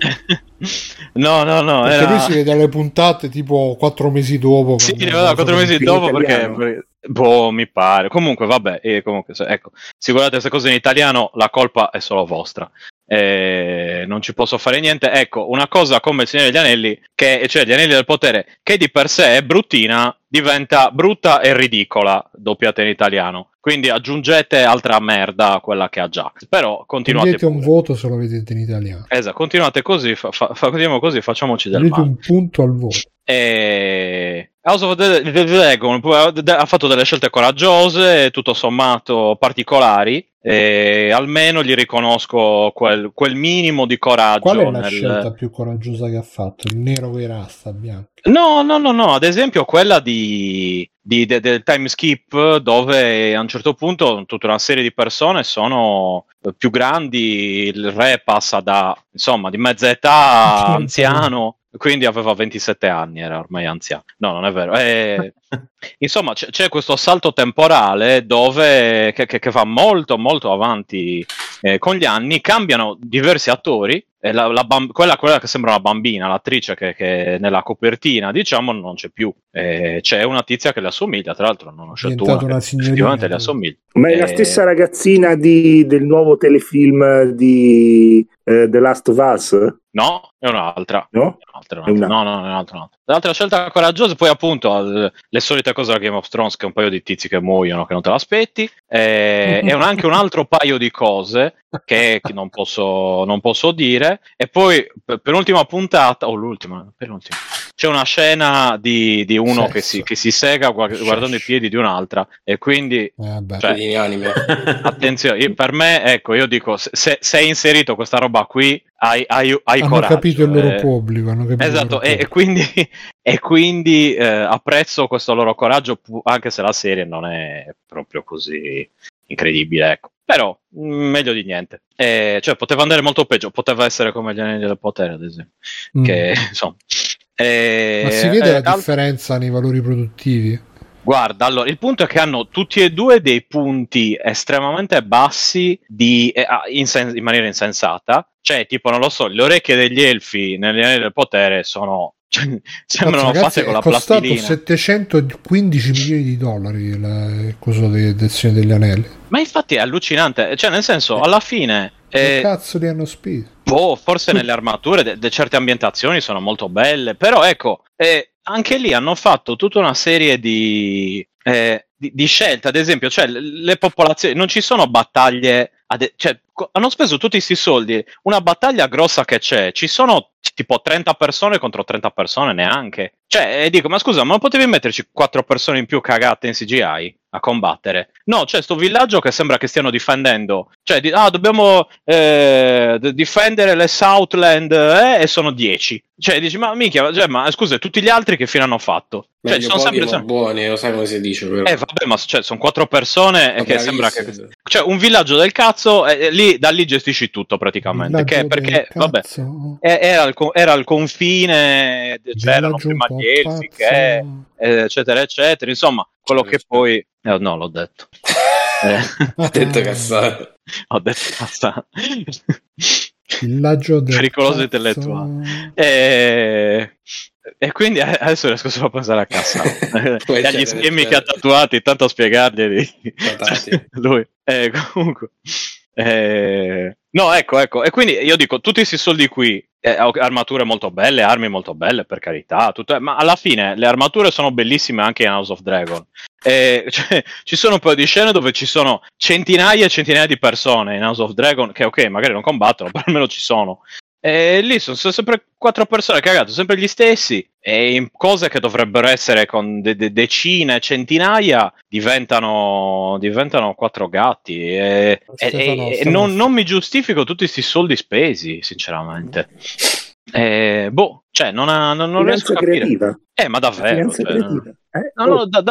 No, perché lui si vede le puntate tipo 4 mesi dopo. Sì, 4 mesi dopo italiano. Perché boh, mi pare. Comunque vabbè, ecco, se guardate queste cose in italiano la colpa è solo vostra. Non ci posso fare niente. Ecco, una cosa come il Signore degli Anelli, che cioè gli Anelli del Potere, che di per sé è bruttina, diventa brutta e ridicola doppiata in italiano. Quindi aggiungete altra merda a quella che ha già. Però continuate. Prendete un voto se lo vedete in italiano. Esatto, continuate così, continuiamo così, facciamoci del male. Un punto al voto. House of the Dragon ha fatto delle scelte coraggiose, tutto sommato particolari, e almeno gli riconosco quel minimo di coraggio. Qual è la scelta più coraggiosa che ha fatto? Il nero coi rasta bianco? No, ad esempio quella del time skip, dove a un certo punto tutta una serie di persone sono più grandi, il re passa da, insomma, di mezza età anziano, quindi aveva 27 anni, era ormai anziano. No, non è vero. Insomma, c'è questo salto temporale dove che va molto molto avanti con gli anni, cambiano diversi attori. Quella che sembra una bambina, l'attrice che nella copertina, diciamo, non c'è più. C'è una tizia che le assomiglia, tra l'altro non ho scelto una che le assomiglia. Ma è la stessa ragazzina del nuovo telefilm di The Last of Us? No, è un'altra. No? È un'altra. No, è un'altra. L'altra scelta coraggiosa, poi appunto le solite cose della Game of Thrones, che è un paio di tizi che muoiono che non te l'aspetti, e anche un altro paio di cose che non posso dire. E poi penultima puntata c'è una scena di uno che si sega guardando i piedi di un'altra, e quindi cioè, anime. Attenzione, per me, ecco, io dico, se hai inserito questa roba qui hai coraggio. Hanno capito il loro pubblico. Esatto, e quindi apprezzo questo loro coraggio, anche se la serie non è proprio così incredibile, ecco. Però meglio di niente, cioè poteva andare molto peggio, poteva essere come gli Anelli del Potere ad esempio, che insomma ma si vede la differenza nei valori produttivi? Guarda, allora il punto è che hanno tutti e due dei punti estremamente bassi in maniera insensata, cioè tipo non lo so, le orecchie degli elfi negli Anelli del Potere sono sembrano fatte con la plastilina. È costato $715 milioni il coso dell'edizione degli Anelli. Ma infatti è allucinante, cioè nel senso, alla fine che cazzo li hanno spesi? Boh, forse nelle armature certe ambientazioni sono molto belle, però ecco, anche lì hanno fatto tutta una serie di scelte, ad esempio, cioè le popolazioni, non ci sono battaglie, cioè hanno speso tutti questi soldi, una battaglia grossa che c'è, ci sono tipo 30 persone contro 30 persone neanche, cioè, e dico, ma scusa, ma non potevi metterci 4 persone in più cagate in CGI a combattere? No, c'è sto villaggio che sembra che stiano difendendo, cioè dobbiamo difendere le Southland, e sono 10, cioè dici, ma minchia, cioè, ma scusa, tutti gli altri che fine hanno fatto? Cioè, sono sempre buoni, lo sai come si dice, però. Vabbè, ma cioè, sono 4 persone, che sembra che, cioè, un villaggio del cazzo, lì da lì gestisci tutto praticamente, che, perché vabbè, era il confine, c'erano prima gli elfi, che, eccetera eccetera, insomma quello che poi no, l'ho detto. Ho detto cazzate. Villaggio del pericoloso intellettuale. E quindi adesso riesco solo a pensare a cassa. E agli schemi che ha tatuati, tanto a spiegarglieli. Lui. Comunque. No, ecco. E quindi io dico, tutti questi soldi qui, armature molto belle, armi molto belle, per carità, tutto, ma alla fine le armature sono bellissime anche in House of Dragon. Cioè, ci sono un paio di scene dove ci sono centinaia e centinaia di persone in House of Dragon che, ok, magari non combattono, però almeno ci sono. E lì sono sempre 4 persone, cagato, sempre gli stessi, e in cose che dovrebbero essere con decine, centinaia, diventano 4 gatti. Non mi giustifico tutti questi soldi spesi, sinceramente. Cioè non riesco a capire. Creativa. Ma davvero, cioè,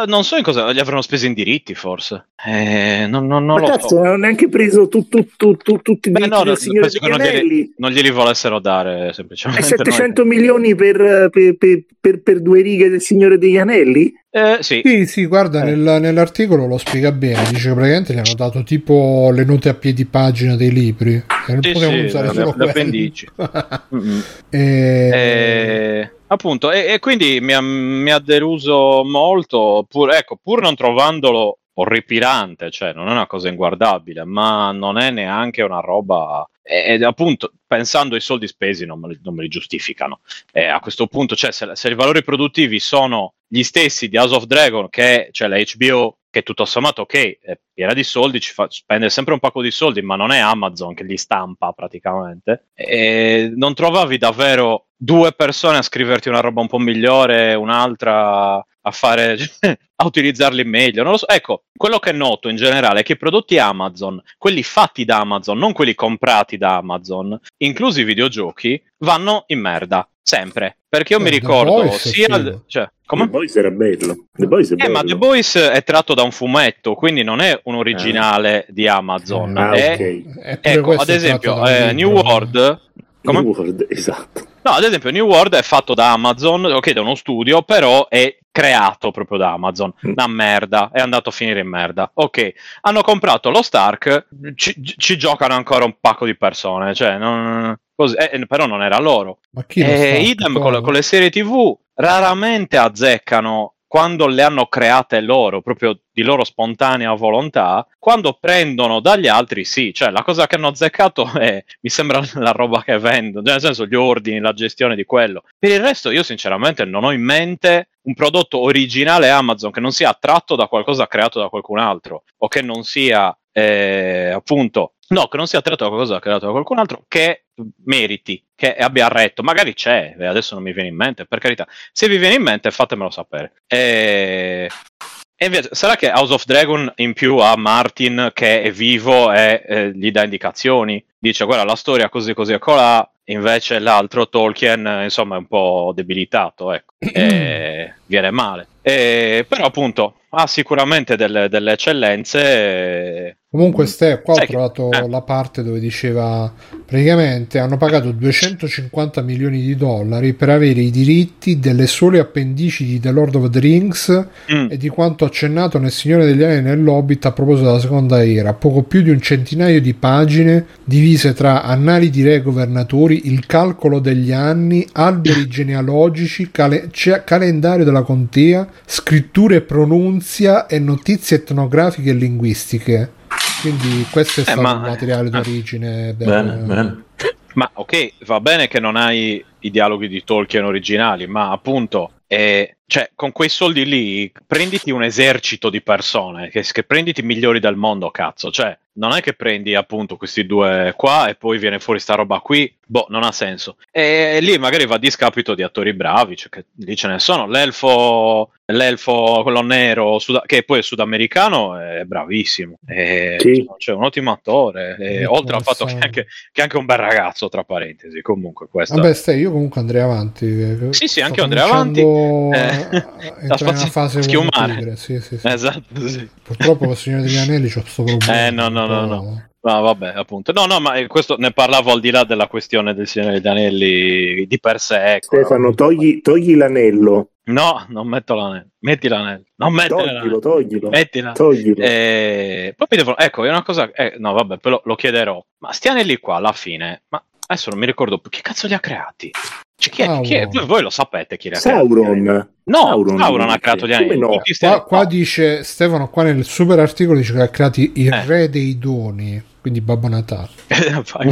non so in cosa gli avranno speso in diritti, forse. Non lo so. Ma cazzo, non hanno neanche preso tutti i diritti del Signore degli Anelli. Non glieli volessero dare, semplicemente. 700 milioni per 2 righe del Signore degli Anelli? Sì, guarda, nell'articolo lo spiega bene, dice che praticamente gli hanno dato tipo le note a piedi pagina dei libri. Non potevano usare solo le appendici. Appunto, e quindi mi ha deluso molto, pur non trovandolo orripilante, cioè non è una cosa inguardabile, ma non è neanche una roba. E appunto, pensando ai soldi spesi, non me li giustificano. A questo punto, cioè, se i valori produttivi sono gli stessi di House of Dragon, che cioè la HBO, che tutto sommato, ok, è piena di soldi, spende sempre un pacco di soldi, ma non è Amazon che li stampa praticamente, e non trovavi davvero 2 persone a scriverti una roba un po' migliore, un'altra a fare a utilizzarli meglio, non lo so. Ecco, quello che noto in generale è che i prodotti Amazon, quelli fatti da Amazon, non quelli comprati da Amazon, inclusi i videogiochi, vanno in merda sempre, perché io mi ricordo sia come? The Boys era bello. The Boys è bello. Ma The Boys è tratto da un fumetto, quindi non è un originale di Amazon. Ecco, ad esempio New World. Come? New World, esatto. No, ad esempio New World è fatto da Amazon, ok, da uno studio, però è creato proprio da Amazon, una merda, è andato a finire in merda. Ok, hanno comprato lo Stark, ci giocano ancora un pacco di persone, cioè così, però non era loro. Ma chi idem con le serie TV, raramente azzeccano quando le hanno create loro, proprio di loro spontanea volontà. Quando prendono dagli altri, sì, cioè la cosa che hanno azzeccato è, mi sembra, la roba che vendo, nel senso gli ordini, la gestione di quello. Per il resto io sinceramente non ho in mente un prodotto originale Amazon che non sia attratto da qualcosa creato da qualcun altro, o che non sia attratto da qualcosa creato da qualcun altro, che meriti, che abbia retto. Magari c'è, adesso non mi viene in mente, per carità. Se vi viene in mente fatemelo sapere. E invece, sarà che House of Dragon in più ha Martin che è vivo e gli dà indicazioni, dice guarda la storia così così e colà, invece l'altro Tolkien insomma è un po' debilitato, ecco, e viene male. Però appunto ha sicuramente delle eccellenze. Comunque qua ho trovato la parte dove diceva praticamente hanno pagato 250 milioni di dollari per avere i diritti delle sole appendici di The Lord of the Rings e di quanto accennato nel Signore degli Anelli e nell'Hobbit a proposito della seconda era, poco più di un centinaio di pagine divise tra annali di re governatori, il calcolo degli anni, alberi genealogici, calendario della contea, scritture e pronunzia e notizie etnografiche e linguistiche. Quindi questo è stato il materiale d'origine. Bene. Ma ok, va bene che non hai i dialoghi di Tolkien originali, ma appunto cioè, con quei soldi lì prenditi un esercito di persone, che prenditi i migliori del mondo, cazzo, cioè non è che prendi appunto questi 2 qua e poi viene fuori sta roba qui, non ha senso. E lì magari va a discapito di attori bravi, cioè che lì ce ne sono, l'elfo quello nero, che poi è sudamericano, è bravissimo, sì. Cioè, un ottimo attore, oltre al fatto che è anche un bel ragazzo, tra parentesi, comunque questo. Vabbè, io comunque andrei avanti. Sì, anche io andrei avanti. troppo entrare in una fase tigre. Sì, sì, sì. Esatto, sì. Purtroppo con il Signore degli Anelli c'ho questo problema. No, vabbè, appunto. No, ma questo ne parlavo al di là della questione del Signore degli Anelli di per sé. Stefano, togli l'anello. No, non metto l'anello. Metti l'anello. Non mettere l'anello. Toglilo. Poi devo... Ecco, è una cosa... no, vabbè, però lo chiederò. Ma sti anelli qua, alla fine... Ma adesso non mi ricordo più. Che cazzo li ha creati? Cioè, chi è? Voi lo sapete chi era? Sauron. No, Sauron ha creato gli anelli. No? Qua dice Stefano, qua nel super articolo dice che ha creato il re dei doni, quindi Babbo Natale. Ecco.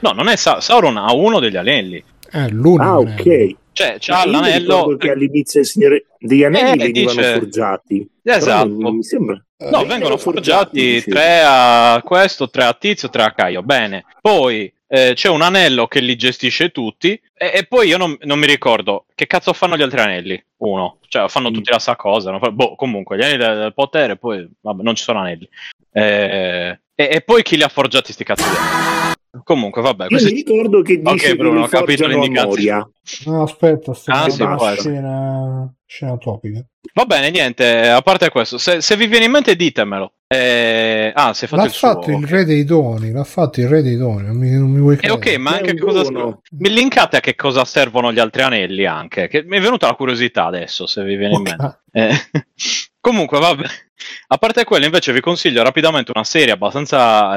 No, non è Sauron ha uno degli anelli. L'uno. Ah, ok. Cioè, c'ha l'anello che all'inizio il Signore degli Anelli venivano forgiati. Esatto. Non mi sembra. No, vengono forgiati 3 a questo, 3 a Tizio, 3 a Caio. Bene. Poi c'è un anello che li gestisce tutti e poi io non mi ricordo che cazzo fanno gli altri anelli. Uno, cioè fanno tutti la stessa cosa, comunque gli anelli del potere, poi vabbè, non ci sono anelli e poi chi li ha forgiati sti cazzo comunque vabbè, io ricordo che dice okay, Bruno, che li forgiano a Moria. No, aspetta, scena topica. Va bene, niente, a parte questo, se vi viene in mente ditemelo. Si è fatto il re dei doni, l'ha fatto il re dei doni, non mi vuoi credere. Ok, ma anche che cosa mi linkate a che cosa servono gli altri anelli anche, che mi è venuta la curiosità adesso, se vi viene in mente. Comunque vabbè, a parte quello invece vi consiglio rapidamente una serie abbastanza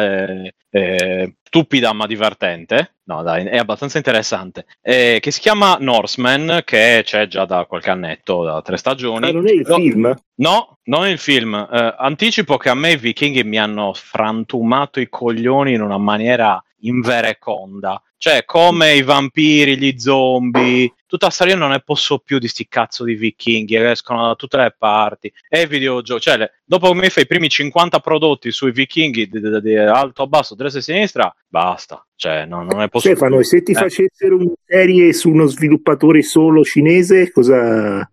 stupida ma divertente, no dai, è abbastanza interessante, che si chiama Norsemen, che c'è già da qualche annetto, da 3 stagioni. Ma non è il film? No, non è il film, anticipo che a me i vichinghi mi hanno frantumato i coglioni in una maniera invereconda, cioè come i vampiri, gli zombie, tutta storia, non ne posso più di sti cazzo di vichinghi che escono da tutte le parti, e i videogiochi, cioè dopo che mi fai i primi 50 prodotti sui vichinghi di alto a basso, destra e sinistra, basta, cioè non ne posso Stefano, più. Se ti facessero una serie su uno sviluppatore solo cinese, cosa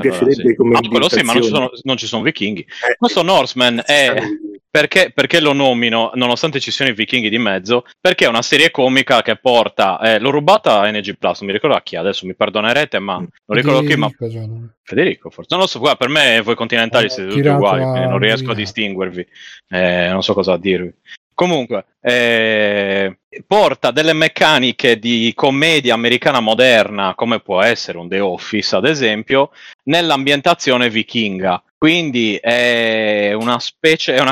piacerebbe come quello sì, ma non ci sono vichinghi. Questo Norseman è... Perché lo nomino, nonostante ci siano i vichinghi di mezzo, perché è una serie comica che porta... l'ho rubata a NG+, non mi ricordo a chi, adesso mi perdonerete, ma non ricordo chi, ma... Federico, forse. Non lo so, guarda, per me voi continentali siete tutti uguali, quindi non riesco a distinguervi, non so cosa dirvi. Comunque, porta delle meccaniche di commedia americana moderna, come può essere un The Office, ad esempio, nell'ambientazione vichinga. Quindi è una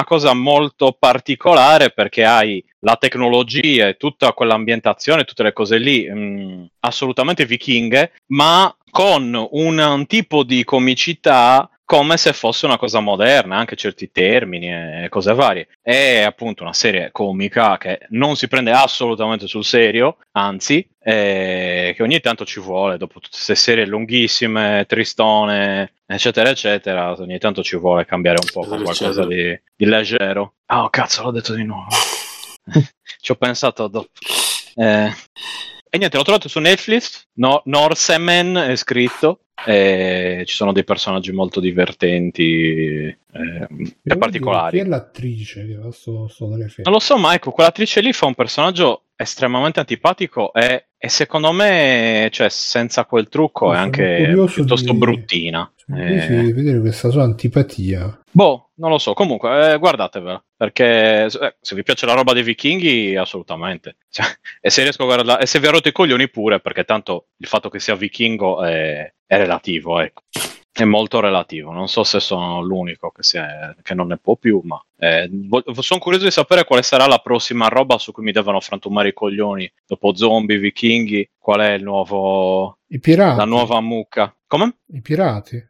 cosa molto particolare, perché hai la tecnologia e tutta quell'ambientazione, tutte le cose lì assolutamente vichinghe, ma con un tipo di comicità come se fosse una cosa moderna, anche certi termini e cose varie. È appunto una serie comica che non si prende assolutamente sul serio, anzi, che ogni tanto ci vuole, dopo tutte queste serie lunghissime, tristone, eccetera, eccetera, ogni tanto ci vuole cambiare un po' con qualcosa di leggero. Oh, cazzo, l'ho detto di nuovo. Ci ho pensato dopo. E niente, l'ho trovato su Netflix, Norsemen è scritto, ci sono dei personaggi molto divertenti e particolari. Chi è l'attrice? Non lo so, ma ecco, quell'attrice lì fa un personaggio estremamente antipatico e secondo me, cioè, senza quel trucco è anche piuttosto bruttina. Di vedere questa sua antipatia. Boh, non lo so, comunque guardatevela, perché se vi piace la roba dei vichinghi, assolutamente, cioè, e se riesco a guardarla, e se vi ha rotto i coglioni pure, perché tanto il fatto che sia vichingo è relativo, ecco, è molto relativo, non so se sono l'unico che non ne può più, ma sono curioso di sapere quale sarà la prossima roba su cui mi devono frantumare i coglioni, dopo zombie, vichinghi, qual è il nuovo... I pirati. La nuova mucca. Come? I pirati.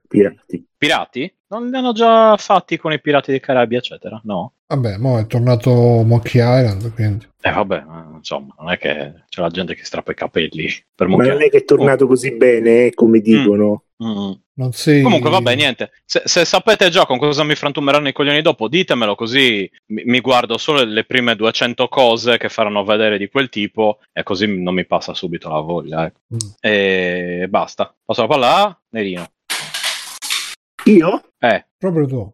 Pirati? Non li hanno già fatti con i pirati dei Caraibi, eccetera? No? Vabbè, mo è tornato Monkey Island, quindi... vabbè, insomma, non è che c'è la gente che strappa i capelli per Monkey Island. Ma non è che è tornato così bene, come dicono. Non sei... Comunque, vabbè, niente. Se sapete già con cosa mi frantumeranno i coglioni dopo, ditemelo, così mi guardo solo le prime 200 cose che faranno vedere di quel tipo, e così non mi passa subito la voglia. Ecco. E basta. Passo la palla a Nerino. Io? Proprio tu.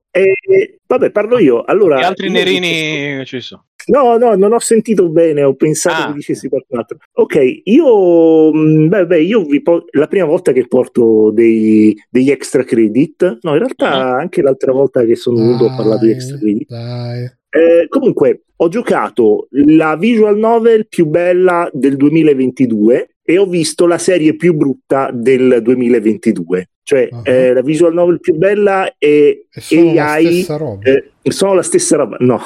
Vabbè, parlo io. Allora, gli altri nerini ci sono. No, non ho sentito bene, ho pensato che dicessi qualcos'altro. Ok, io la prima volta che porto degli extra credit, no, in realtà anche l'altra volta che sono venuto ho parlato di extra credit. Dai. Comunque, ho giocato la visual novel più bella del 2022 e ho visto la serie più brutta del 2022. Cioè, la visual novel più bella sono la stessa roba. No,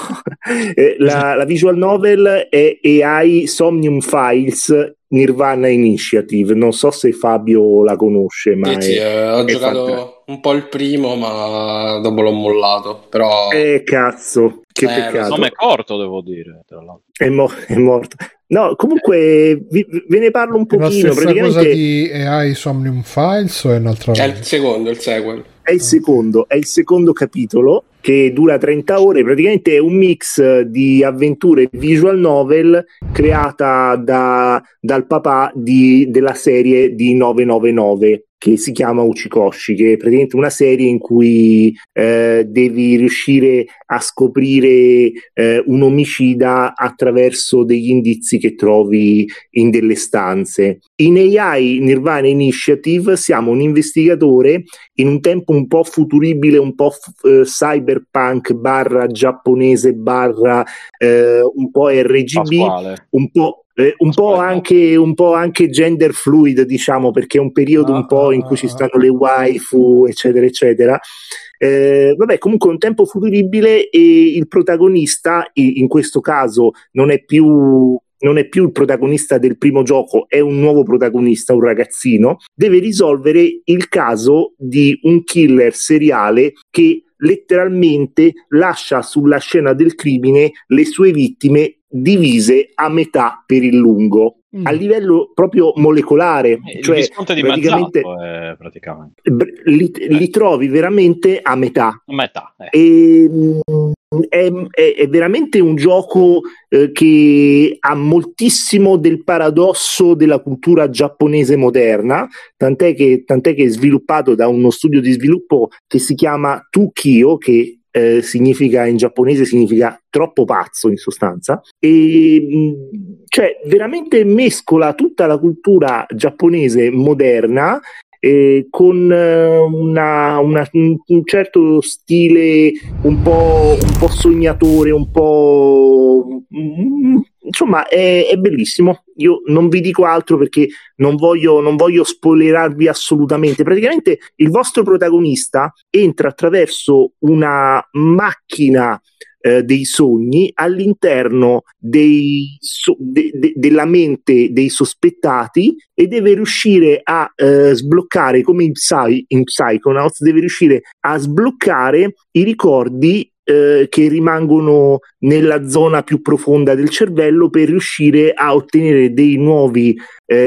la visual novel è AI Somnium Files Nirvana Initiative. Non so se Fabio la conosce, ma ho giocato un po' il primo, ma dopo l'ho mollato. Però cazzo, che peccato. Insomma, è corto, devo dire. Tra l'altro. È morto. No, comunque ve ne parlo un pochino. La praticamente cosa di AI Somnium Files o è un'altra cosa? È il secondo capitolo che dura 30 ore, praticamente è un mix di avventure visual novel creata dal papà della serie di 999 che si chiama Uchikoshi, che è praticamente una serie in cui devi riuscire a scoprire un omicida attraverso degli indizi che trovi in delle stanze. In AI Nirvana Initiative siamo un investigatore in un tempo un po' futuribile, un po' cyberpunk / giapponese / un po' RGB, Pasquale. Un po' anche gender fluid, diciamo, perché è un periodo un po' in cui ci stanno le waifu, eccetera, eccetera. Comunque un tempo futuribile e il protagonista, in questo caso, non è più il protagonista del primo gioco, è un nuovo protagonista, un ragazzino, deve risolvere il caso di un killer seriale che letteralmente lascia sulla scena del crimine le sue vittime divise a metà per il lungo a livello proprio molecolare, cioè praticamente, li trovi veramente a metà. È veramente un gioco che ha moltissimo del paradosso della cultura giapponese moderna, tant'è che è sviluppato da uno studio di sviluppo che si chiama Tokyo, che in giapponese significa troppo pazzo, in sostanza, e cioè veramente mescola tutta la cultura giapponese moderna con un certo stile un po' sognatore, insomma è bellissimo. Io non vi dico altro perché non voglio spoilerarvi assolutamente. Praticamente il vostro protagonista entra attraverso una macchina dei sogni all'interno della mente dei sospettati e deve riuscire a sbloccare, come in Psychonauts, deve riuscire a sbloccare i ricordi che rimangono nella zona più profonda del cervello per riuscire a ottenere dei nuovi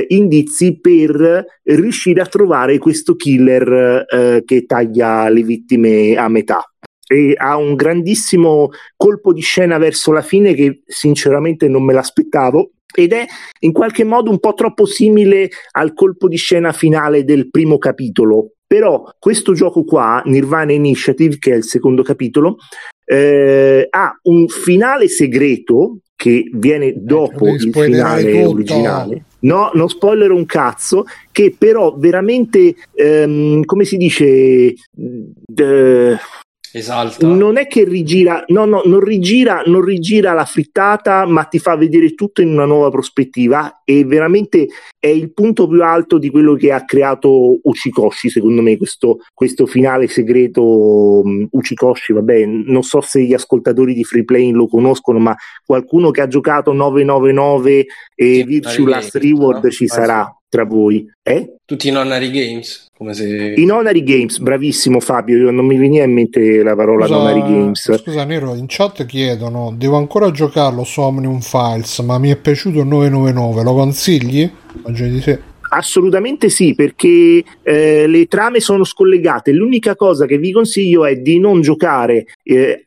indizi per riuscire a trovare questo killer che taglia le vittime a metà. E ha un grandissimo colpo di scena verso la fine che sinceramente non me l'aspettavo, ed è in qualche modo un po' troppo simile al colpo di scena finale del primo capitolo. Però questo gioco qua, Nirvana Initiative, che è il secondo capitolo, ha un finale segreto che viene dopo il finale originale. No, non spoiler un cazzo, che però veramente, come si dice... Esalta. Non è che rigira, non rigira la frittata, ma ti fa vedere tutto in una nuova prospettiva, e veramente è il punto più alto di quello che ha creato Uchikoshi, secondo me, questo finale segreto. Uchikoshi, non so se gli ascoltatori di Free Play lo conoscono, ma qualcuno che ha giocato 999 e Virtue Last Reward ci sarà tra voi. Tutti in Honorary Games, come se... In Honorary Games, bravissimo Fabio, io non mi veniva in mente la parola Honorary Games. Scusa Nero, in chat chiedono: devo ancora giocarlo Somnium Files, ma mi è piaciuto il 999, lo consigli? Assolutamente sì, perché le trame sono scollegate. L'unica cosa che vi consiglio è di non giocare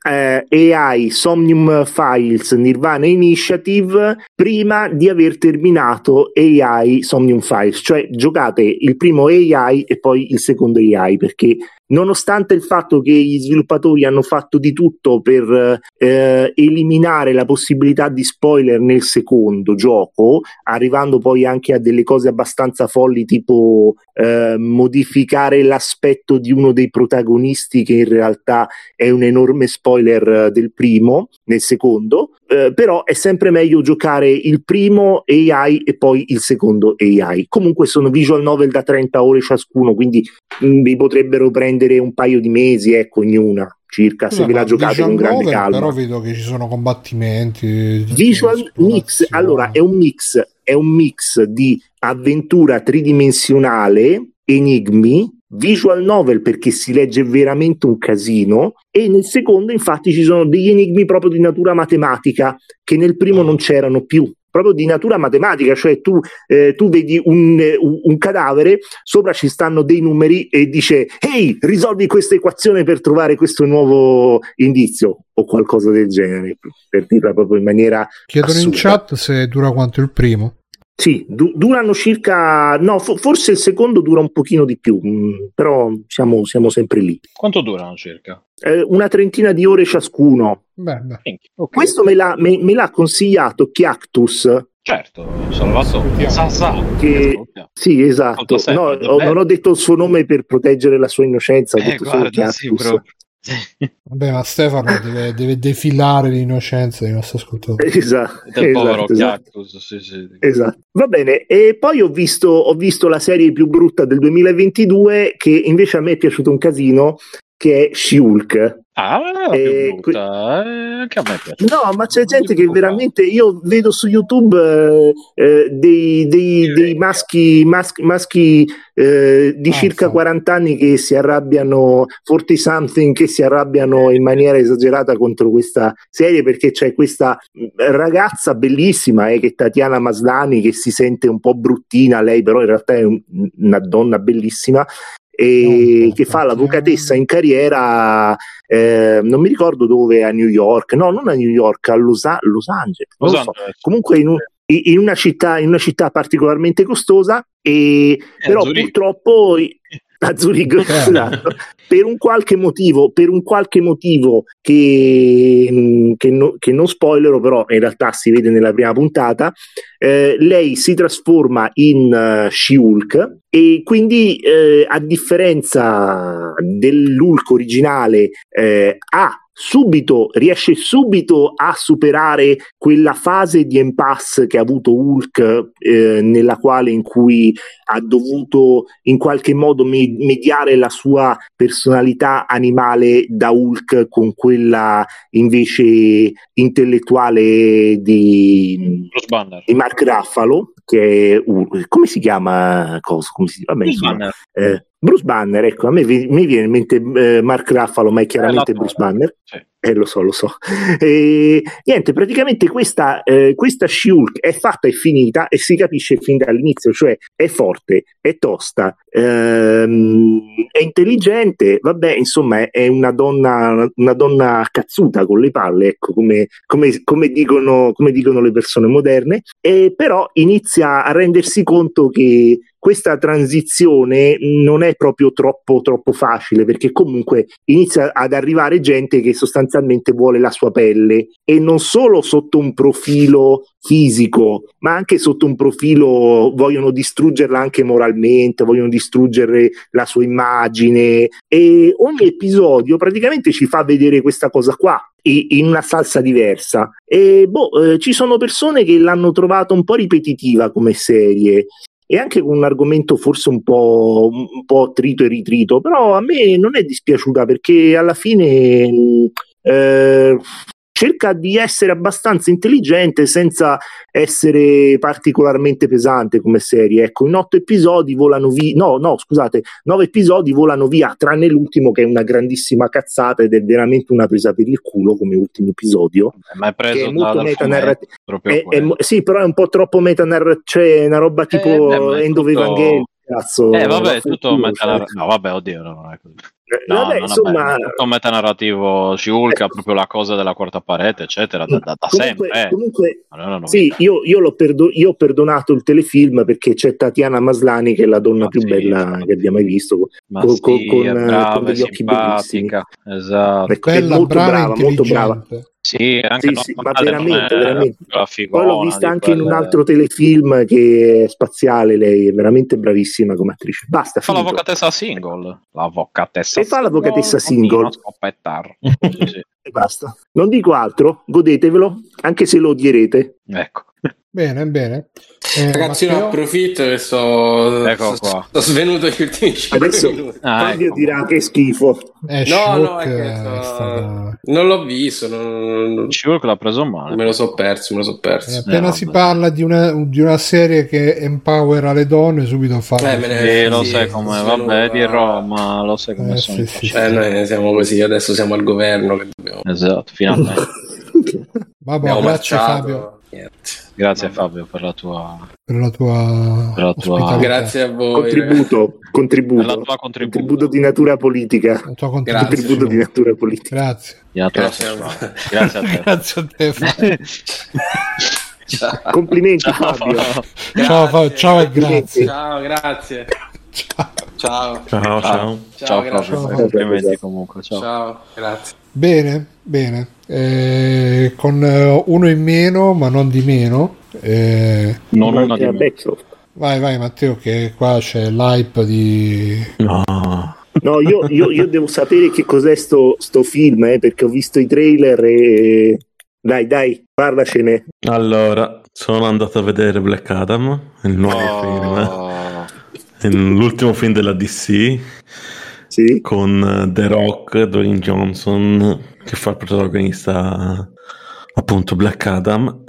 AI Somnium Files Nirvana Initiative prima di aver terminato AI Somnium Files, cioè giocate il primo AI e poi il secondo AI, perché nonostante il fatto che gli sviluppatori hanno fatto di tutto per eliminare la possibilità di spoiler nel secondo gioco, arrivando poi anche a delle cose abbastanza folli, tipo modificare l'aspetto di uno dei protagonisti, che in realtà è un enorme spoiler del primo, nel secondo. Però è sempre meglio giocare il primo AI e poi il secondo AI. Comunque sono visual novel da 30 ore ciascuno, quindi vi potrebbero prendere un paio di mesi, ecco, ognuna circa. Scusa, se ve la giocate con grande calma. Però vedo che ci sono combattimenti. Visual mix, allora è un mix di avventura tridimensionale, enigmi, visual novel, perché si legge veramente un casino, e nel secondo infatti ci sono degli enigmi proprio di natura matematica che nel primo non c'erano più, proprio di natura matematica, cioè tu vedi un cadavere, sopra ci stanno dei numeri e dice "Ehi, risolvi questa equazione per trovare questo nuovo indizio" o qualcosa del genere, per dirla proprio in maniera chiedono assurda. In chat se dura quanto il primo. Sì, durano circa... No, forse il secondo dura un pochino di più, però siamo sempre lì. Quanto durano circa? Una trentina di ore ciascuno. Bene. Okay. Questo me l'ha consigliato Chiactus. Certo, Salvatore. Che... Sì, esatto. No, non ho detto il suo nome per proteggere la sua innocenza, ho detto solo Chiactus. Sì, vabbè, ma Stefano deve defilare l'innocenza dei nostri ascoltatori. Esatto, del povero Cactus. Sì. Esatto. Va bene, e poi ho visto la serie più brutta del 2022, che invece a me è piaciuto un casino, che è She-Hulk. Anche a me piace. No, ma c'è gente che veramente, io vedo su YouTube dei maschi di circa 40 anni che si arrabbiano, 40 something, che si arrabbiano in maniera esagerata contro questa serie, perché c'è questa ragazza bellissima che è Tatiana Maslany, che si sente un po' bruttina lei, però in realtà è una donna bellissima, e che fa l'avvocatessa in carriera, non mi ricordo dove, a New York, no, non a New York, a Los Angeles, non lo so. Comunque in una città particolarmente costosa, però purtroppo a Zurigo, esatto, per un qualche motivo che non spoilero, però in realtà si vede nella prima puntata, lei si trasforma in She-Hulk, e quindi a differenza dell'Hulk originale riesce subito a superare quella fase di impasse che ha avuto Hulk, nella quale in cui ha dovuto in qualche modo mediare la sua personalità animale da Hulk con quella invece intellettuale di Mark Ruffalo, che è Hulk. Come si chiama? Bruce Banner, ecco, a me mi viene in mente Mark Ruffalo, ma è chiaramente Bruce Banner. Sì. Lo so. E niente, praticamente questa She-Hulk è fatta e finita, e si capisce fin dall'inizio, cioè è forte, è tosta, è intelligente, vabbè, insomma è una donna cazzuta con le palle, ecco, come dicono le persone moderne, e però inizia a rendersi conto che questa transizione non è proprio troppo facile, perché comunque inizia ad arrivare gente che sostanzialmente vuole la sua pelle, e non solo sotto un profilo fisico, ma anche sotto un profilo, vogliono distruggerla anche moralmente, vogliono distruggere la sua immagine, e ogni episodio praticamente ci fa vedere questa cosa qua in una salsa diversa, e ci sono persone che l'hanno trovata un po' ripetitiva come serie, e anche con un argomento forse un po' trito e ritrito, però a me non è dispiaciuta, perché alla fine cerca di essere abbastanza intelligente senza essere particolarmente pesante come serie. Ecco, in 8 episodi volano via, no, scusate, 9 episodi volano via, tranne l'ultimo che è una grandissima cazzata ed è veramente una presa per il culo come ultimo episodio. Ma è preso molto metanarrativo. Sì, però è un po' troppo metanarrativo, cioè una roba tipo End of Evangelion. Cazzo, vabbè, tutto metanarrativo. No, vabbè, oddio, no, non è così. No, vabbè, insomma, tutto un metanarrativo. She-Hulk ha proprio la cosa della quarta parete, eccetera, da comunque, sempre. Comunque, allora sì, io ho perdonato il telefilm perché c'è Tatiana Maslany, che è la donna più bella che abbia mai visto, con degli occhi bellissimi. Esatto. Ecco, bella, è molto brava, molto brava. Sì, anche sì, ma veramente. Poi l'ho vista anche in un altro telefilm che è spaziale, lei è veramente bravissima come attrice. Basta, fa l'avvocatessa single. L'avvocatessa. E fa l'avvocatessa single. E basta. Non dico altro, godetevelo, anche se lo odierete. Ecco. Bene, bene. Ragazzi, Matteo... approfitto che sto svenuto gli ultimi 5 minuti. Fabio dirà che è schifo. No, non l'ho visto. She-Hulk l'ha preso male. Me lo so perso. Appena si parla di una serie che empowera le donne, subito fa. Lo sai come, vabbè, di Roma, lo sai come sono. Noi siamo così, adesso siamo al governo. Che dobbiamo... Esatto, finalmente. Vabbè, grazie Fabio. Grazie Fabio per la tua grazie a voi contributo per la tua contributo di natura politica, grazie a te. Complimenti Fabio. Ciao e grazie. Ciao, grazie. Bene. Con uno in meno, ma non di meno. Non uno di meno. Vai Matteo, che qua c'è l'hype di... No, io devo sapere che cos'è sto film, perché ho visto i trailer e... Dai, parlacene. Allora, sono andato a vedere Black Adam, il nuovo film. L'ultimo film della DC. Sì. Con The Rock, Dwayne Johnson, che fa il protagonista appunto Black Adam.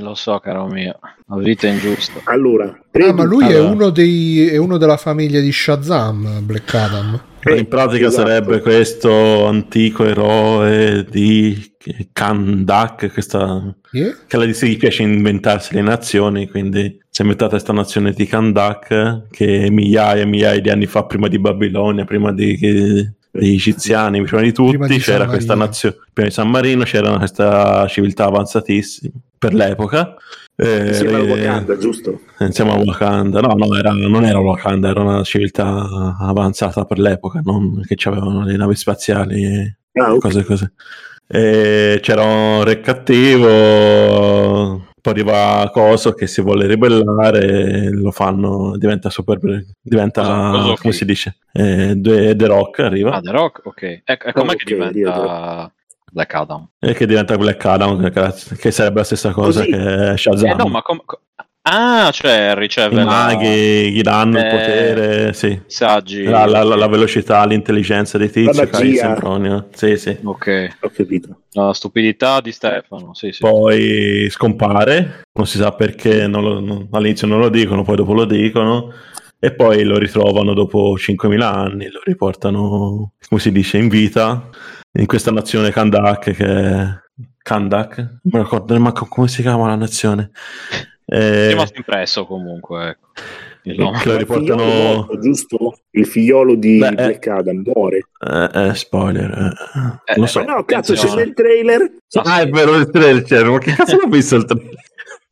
Lo so, caro mio, la vita è ingiusta. Allora, ma lui è uno della famiglia di Shazam, Black Adam. In pratica sarebbe questo antico eroe di Kandak, che alla DC piace inventarsi le nazioni, quindi si è inventata questa nazione di Kandak che migliaia e migliaia di anni fa, prima di Babilonia, prima degli egiziani, prima di tutti, c'era questa nazione, prima di San Marino, c'era questa civiltà avanzatissima per l'epoca. Insieme a Wakanda, giusto? Insieme a Wakanda, non era Wakanda, era una civiltà avanzata per l'epoca, non che c'avevano le navi spaziali e cose così. E c'era un re cattivo, poi arriva Coso che si vuole ribellare, lo fanno, diventa come si dice, The Rock arriva. The Rock, ok. Com'è che diventa... Black Adam. E che diventa Black Adam, che sarebbe la stessa cosa che Shazam. Cioè riceve i maghi, gli danno il potere, sì. Saggi. La velocità, l'intelligenza dei tizi, Sempronio. Sì. Ok, ho capito. La stupidità di Stefano, sì. Poi scompare, non si sa perché, all'inizio non lo dicono, poi dopo lo dicono. E poi lo ritrovano dopo 5.000 anni, lo riportano, come si dice, in vita in questa nazione Kandak, non mi ricordo neanche come si chiama la nazione. È rimasto impresso comunque, ecco. Lo riportano... Il figliolo di Black Adam muore. Spoiler. Lo so. No, cazzo, c'è nel trailer. È vero, il trailer c'era, ma che cazzo l'ho visto il trailer?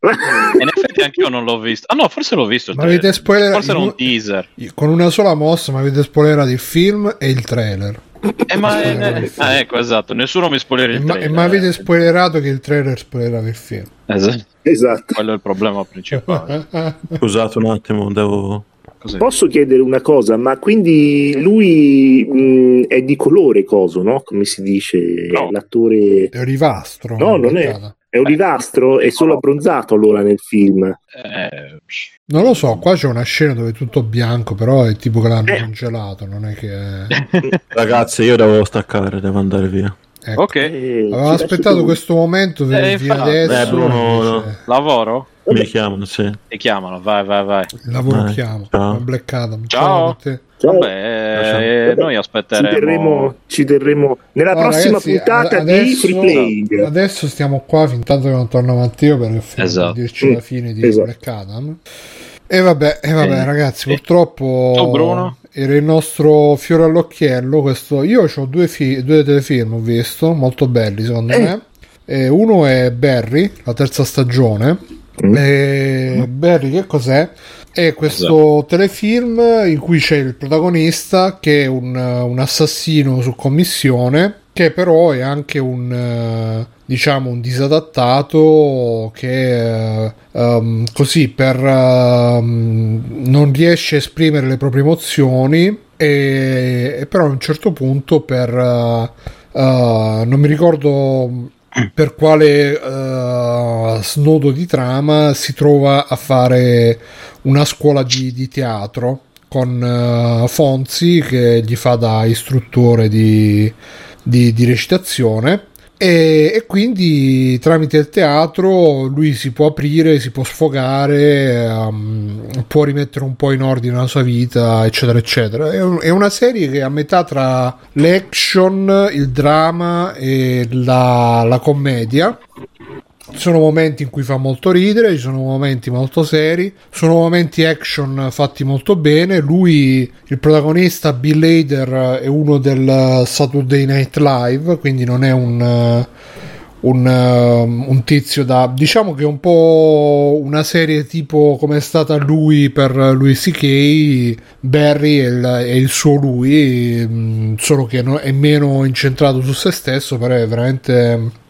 In effetti anche io non l'ho visto. Forse l'ho visto. Ma avete spoilerato, forse era un teaser. Con una sola mossa mi avete spoilerato il film e il trailer. Ecco, esatto, nessuno mi spoilerà il trailer. Ma avete spoilerato che il trailer spoilerava il film. Esatto. Quello è il problema principale. Scusate un attimo, devo... Cos'è? Posso chiedere una cosa? Ma quindi lui è di colore coso, no? Come si dice? No. L'attore... È olivastro. No, non è... È olivastro, è solo abbronzato allora nel film. Non lo so, qua c'è una scena dove è tutto bianco, però è tipo che l'hanno congelato, non è che... Ragazzi, io devo staccare, devo andare via. Ecco. Ok. Avevo aspettato questo momento per via adesso. Bruno, lavoro? Mi chiamano, sì. Ti chiamano, vai. Lavoriamo. Black Adam. Ciao. Vabbè, noi aspetteremo. Ci terremo nella prossima puntata di Free Play. Adesso stiamo qua fin tanto che non torna Matteo per dirci la fine di Black Adam. E vabbè, ragazzi, purtroppo Bruno era il nostro fiore all'occhiello. Questo, io ho due telefilm, ho visto, molto belli secondo me. E uno è Barry, la terza stagione. E Barry che cos'è? È questo telefilm in cui c'è il protagonista che è un assassino su commissione, che però è anche un disadattato che non riesce a esprimere le proprie emozioni e però a un certo punto non mi ricordo per quale snodo di trama si trova a fare una scuola di teatro con Fonzi che gli fa da istruttore di recitazione e quindi tramite il teatro lui si può aprire, si può sfogare, può rimettere un po' in ordine la sua vita, eccetera eccetera. È una serie che è a metà tra l'action, il drama e la commedia. Ci sono momenti in cui fa molto ridere, ci sono momenti molto seri, sono momenti action fatti molto bene. Lui, il protagonista Bill Hader, è uno del Saturday Night Live, quindi non è un tizio da, diciamo che è un po' una serie tipo come è stata lui per Louis C.K. Barry è il suo lui, solo che è meno incentrato su se stesso, però è veramente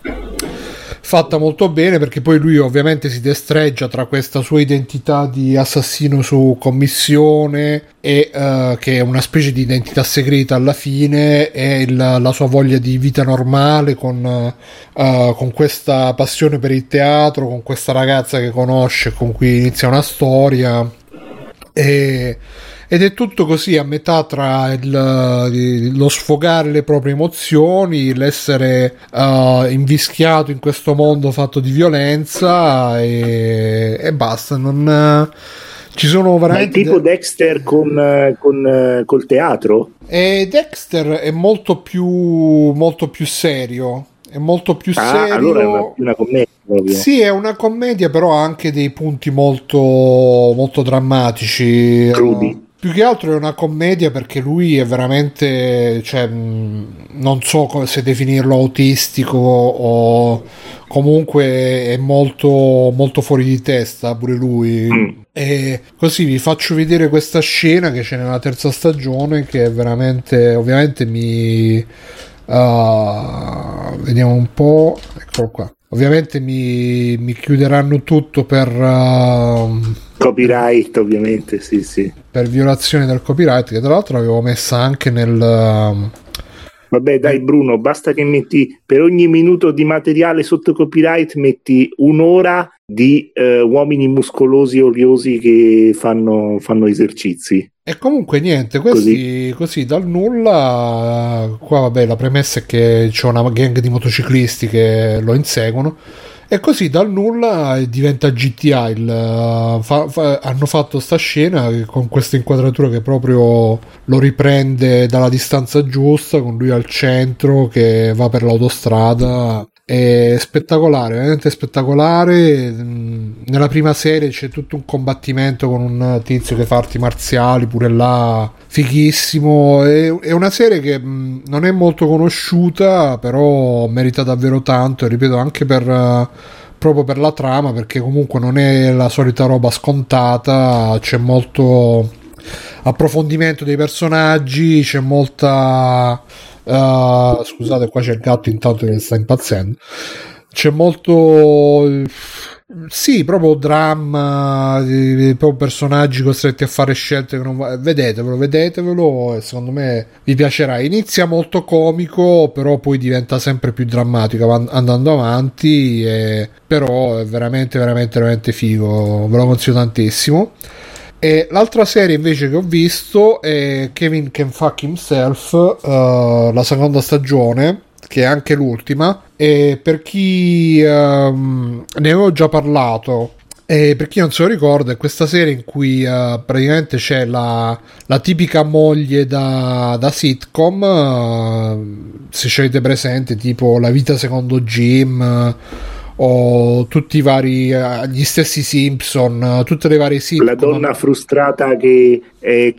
fatta molto bene, perché poi lui ovviamente si destreggia tra questa sua identità di assassino su commissione e che è una specie di identità segreta alla fine, e la sua voglia di vita normale con questa passione per il teatro, con questa ragazza che conosce, con cui inizia una storia ed è tutto così a metà tra lo sfogare le proprie emozioni, l'essere invischiato in questo mondo fatto di violenza e basta. Non ci sono veramente. Ma è tipo Dexter col teatro? E Dexter è molto più serio. È molto più serio. Allora è una commedia. Sì, è una commedia, però ha anche dei punti molto, molto drammatici. Crudi. Più che altro è una commedia perché lui è veramente, cioè, non so se definirlo autistico o comunque è molto, molto fuori di testa pure lui. E così vi faccio vedere questa scena che c'è nella terza stagione, che è veramente, ovviamente vediamo un po', eccolo qua. Ovviamente mi chiuderanno tutto per copyright, ovviamente, sì. Per violazione del copyright, che tra l'altro l'avevo messa anche nel. Vabbè, dai, Bruno, basta che metti per ogni minuto di materiale sotto copyright, metti un'ora di uomini muscolosi e oriosi che fanno esercizi. E comunque niente, questi così dal nulla qua. Vabbè, la premessa è che c'è una gang di motociclisti che lo inseguono e così dal nulla diventa GTA. Hanno fatto sta scena con questa inquadratura che proprio lo riprende dalla distanza giusta, con lui al centro che va per l'autostrada. È spettacolare, veramente spettacolare. Nella prima serie c'è tutto un combattimento con un tizio che fa arti marziali, pure là fighissimo. È una serie che non è molto conosciuta, però merita davvero tanto, ripeto, anche proprio per la trama, perché comunque non è la solita roba scontata, c'è molto approfondimento dei personaggi, c'è molta scusate, qua c'è il gatto intanto che sta impazzendo. C'è molto, sì, proprio dramma, proprio personaggi costretti a fare scelte che non va. Vedetevelo, secondo me vi piacerà. Inizia molto comico, però poi diventa sempre più drammatico andando avanti, però è veramente figo, ve lo consiglio tantissimo. E l'altra serie invece che ho visto è Kevin Can Fuck Himself, la seconda stagione, che è anche l'ultima, e per chi ne avevo già parlato e per chi non se lo ricorda è questa serie in cui praticamente c'è la tipica moglie da sitcom, se ci avete presente, tipo La vita secondo Jim o tutti i vari, gli stessi Simpson, tutte le varie sitcom. La donna frustrata che è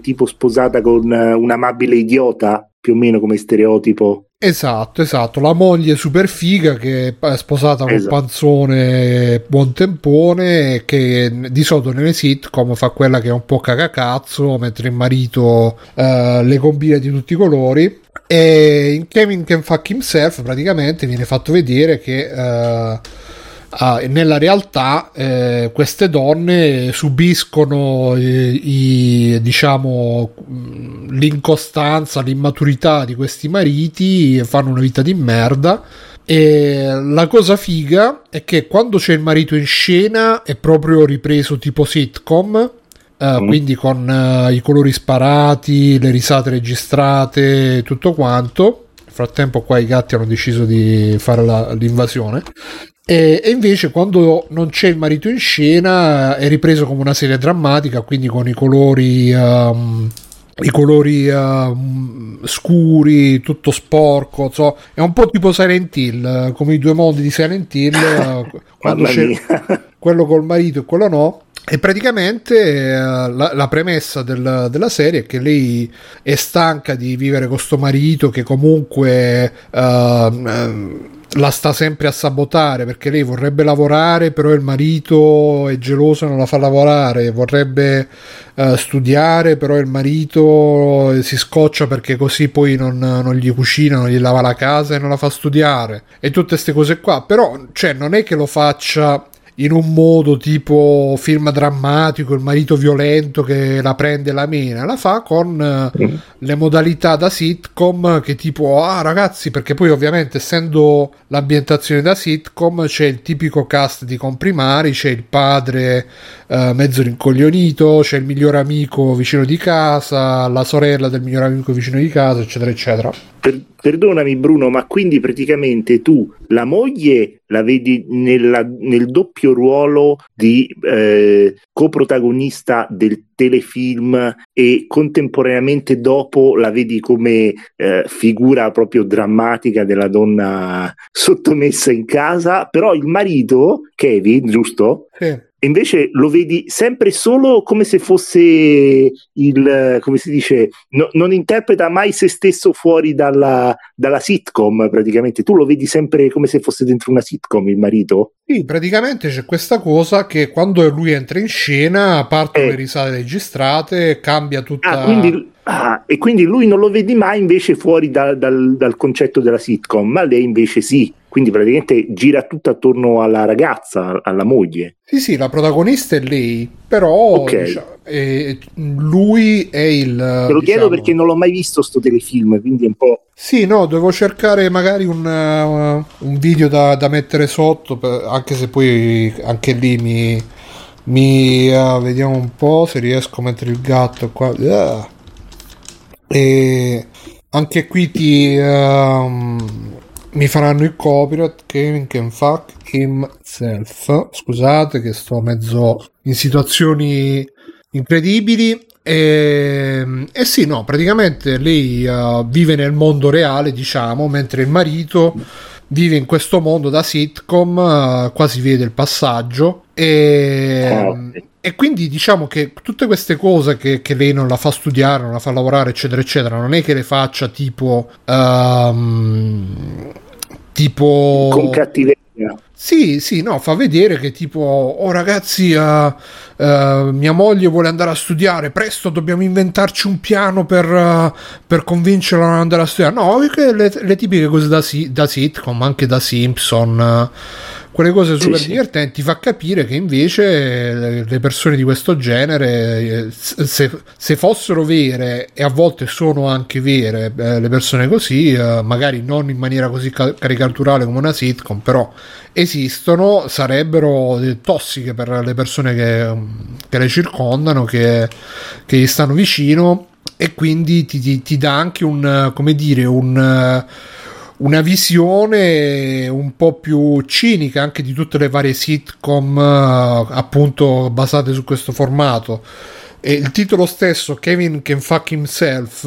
tipo sposata con un amabile idiota, più o meno come stereotipo. Esatto, la moglie super figa che è sposata con un panzone buon tempone, che di solito nelle sitcom fa quella che è un po' cagacazzo, mentre il marito le combina di tutti i colori. E in Kevin Can Fuck Himself praticamente viene fatto vedere che nella realtà queste donne subiscono diciamo l'incostanza, l'immaturità di questi mariti, fanno una vita di merda. E la cosa figa è che quando c'è il marito in scena è proprio ripreso tipo sitcom, quindi con i colori sparati, le risate registrate, tutto quanto. Nel frattempo qua i gatti hanno deciso di fare l'invasione. E invece quando non c'è il marito in scena è ripreso come una serie drammatica, quindi con i colori scuri, tutto sporco, so. È un po' tipo Silent Hill, come i due mondi di Silent Hill, quando c'è quello col marito e quello no. E praticamente la premessa della serie è che lei è stanca di vivere con sto marito che comunque la sta sempre a sabotare, perché lei vorrebbe lavorare, però il marito è geloso e non la fa lavorare, vorrebbe studiare, però il marito si scoccia perché così poi non gli cucina, non gli lava la casa e non la fa studiare, e tutte queste cose qua. Però cioè, non è che lo faccia in un modo tipo film drammatico, il marito violento che la prende e la mena, la fa con le modalità da sitcom, che tipo ragazzi, perché poi ovviamente essendo l'ambientazione da sitcom c'è il tipico cast di comprimari, c'è il padre mezzo rincoglionito, c'è il miglior amico vicino di casa, la sorella del miglior amico vicino di casa, eccetera eccetera. Perdonami Bruno, ma quindi praticamente tu la moglie la vedi nel doppio ruolo di coprotagonista del telefilm, e contemporaneamente dopo la vedi come figura proprio drammatica della donna sottomessa in casa, però il marito, Kevin, giusto? Sì. Invece lo vedi sempre solo come se fosse il, come si dice, no, non interpreta mai se stesso fuori dalla sitcom praticamente. Tu lo vedi sempre come se fosse dentro una sitcom il marito? Sì, praticamente c'è questa cosa che quando lui entra in scena partono le risate registrate, cambia tutta... E quindi lui non lo vedi mai invece fuori dal concetto della sitcom, ma lei invece sì. Quindi praticamente gira tutto attorno alla ragazza, alla moglie. Sì, la protagonista è lei, però okay. Lui è il... Te lo chiedo perché non l'ho mai visto sto telefilm, quindi è un po'... Sì, no, devo cercare magari un video da mettere sotto, anche se poi anche lì mi vediamo un po' se riesco a mettere il gatto qua... E anche qui mi faranno il copyright. Kevin Can Fuck Himself. Scusate che sto mezzo in situazioni incredibili. E sì, no, praticamente lei vive nel mondo reale, diciamo, mentre il marito vive in questo mondo da sitcom, qua si vede il passaggio. E quindi diciamo che tutte queste cose che lei non la fa studiare, non la fa lavorare, eccetera eccetera, non è che le faccia tipo con cattiveria. Sì, no, fa vedere che tipo ragazzi, mia moglie vuole andare a studiare, presto dobbiamo inventarci un piano per convincerla ad andare a studiare. No, le tipiche cose da sitcom, anche da Simpson, quelle cose super divertenti. Fa capire che invece le persone di questo genere, se fossero vere, e a volte sono anche vere le persone così, magari non in maniera così caricaturale come una sitcom, però esistono, sarebbero tossiche per le persone che le circondano, che gli stanno vicino, e quindi ti dà anche una visione un po' più cinica anche di tutte le varie sitcom appunto basate su questo formato. E il titolo stesso, Kevin Can Fuck Himself,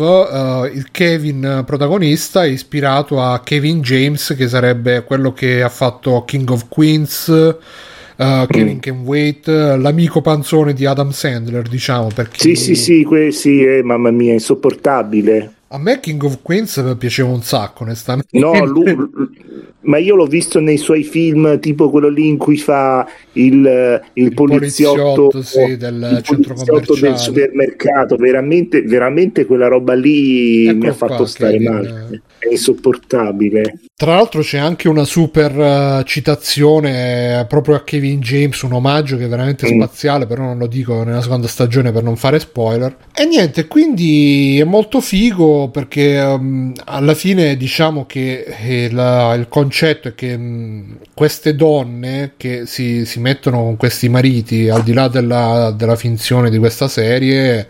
il Kevin protagonista è ispirato a Kevin James, che sarebbe quello che ha fatto King of Queens, Kevin Can Wait, l'amico panzone di Adam Sandler, diciamo. Perché... Sì, mamma mia, insopportabile. A me King of Queens piaceva un sacco, onestamente. No, ma io l'ho visto nei suoi film, tipo quello lì in cui fa il poliziotto, sì, del centro commerciale, del supermercato. Veramente quella roba lì mi ha fatto stare male. È insopportabile. Tra l'altro c'è anche una super citazione proprio a Kevin James, un omaggio che è veramente spaziale, però non lo dico, nella seconda stagione, per non fare spoiler. E niente, quindi è molto figo, perché alla fine diciamo che il concetto è che queste donne che si mettono con questi mariti, al di là della finzione di questa serie,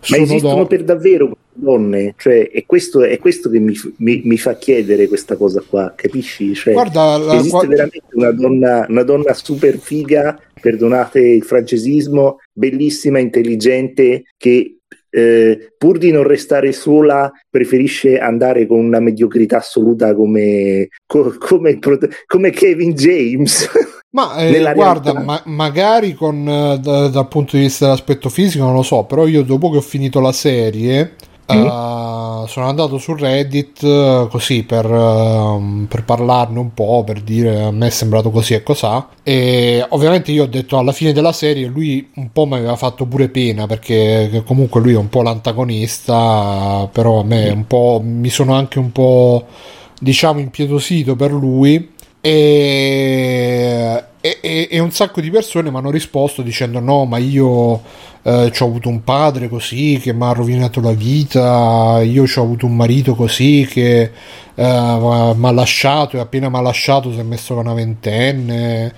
sono, ma esistono per davvero donne, cioè è questo che mi fa chiedere questa cosa qua, capisci? Cioè, guarda, veramente una donna super figa, perdonate il francesismo, bellissima, intelligente, che pur di non restare sola preferisce andare con una mediocrità assoluta come Kevin James. Ma guarda, magari con dal punto di vista dell'aspetto fisico non lo so, però io dopo che ho finito la serie sono andato su Reddit così per parlarne un po', per dire a me è sembrato così e cos'ha, e ovviamente io ho detto alla fine della serie lui un po' mi aveva fatto pure pena, perché comunque lui è un po' l'antagonista, però a me un po' mi sono anche un po', diciamo, impietosito per lui. E un sacco di persone mi hanno risposto dicendo: no, ma io c'ho avuto un padre così che mi ha rovinato la vita, io c'ho avuto un marito così che mi ha lasciato, e appena mi ha lasciato si è messo con una ventenne.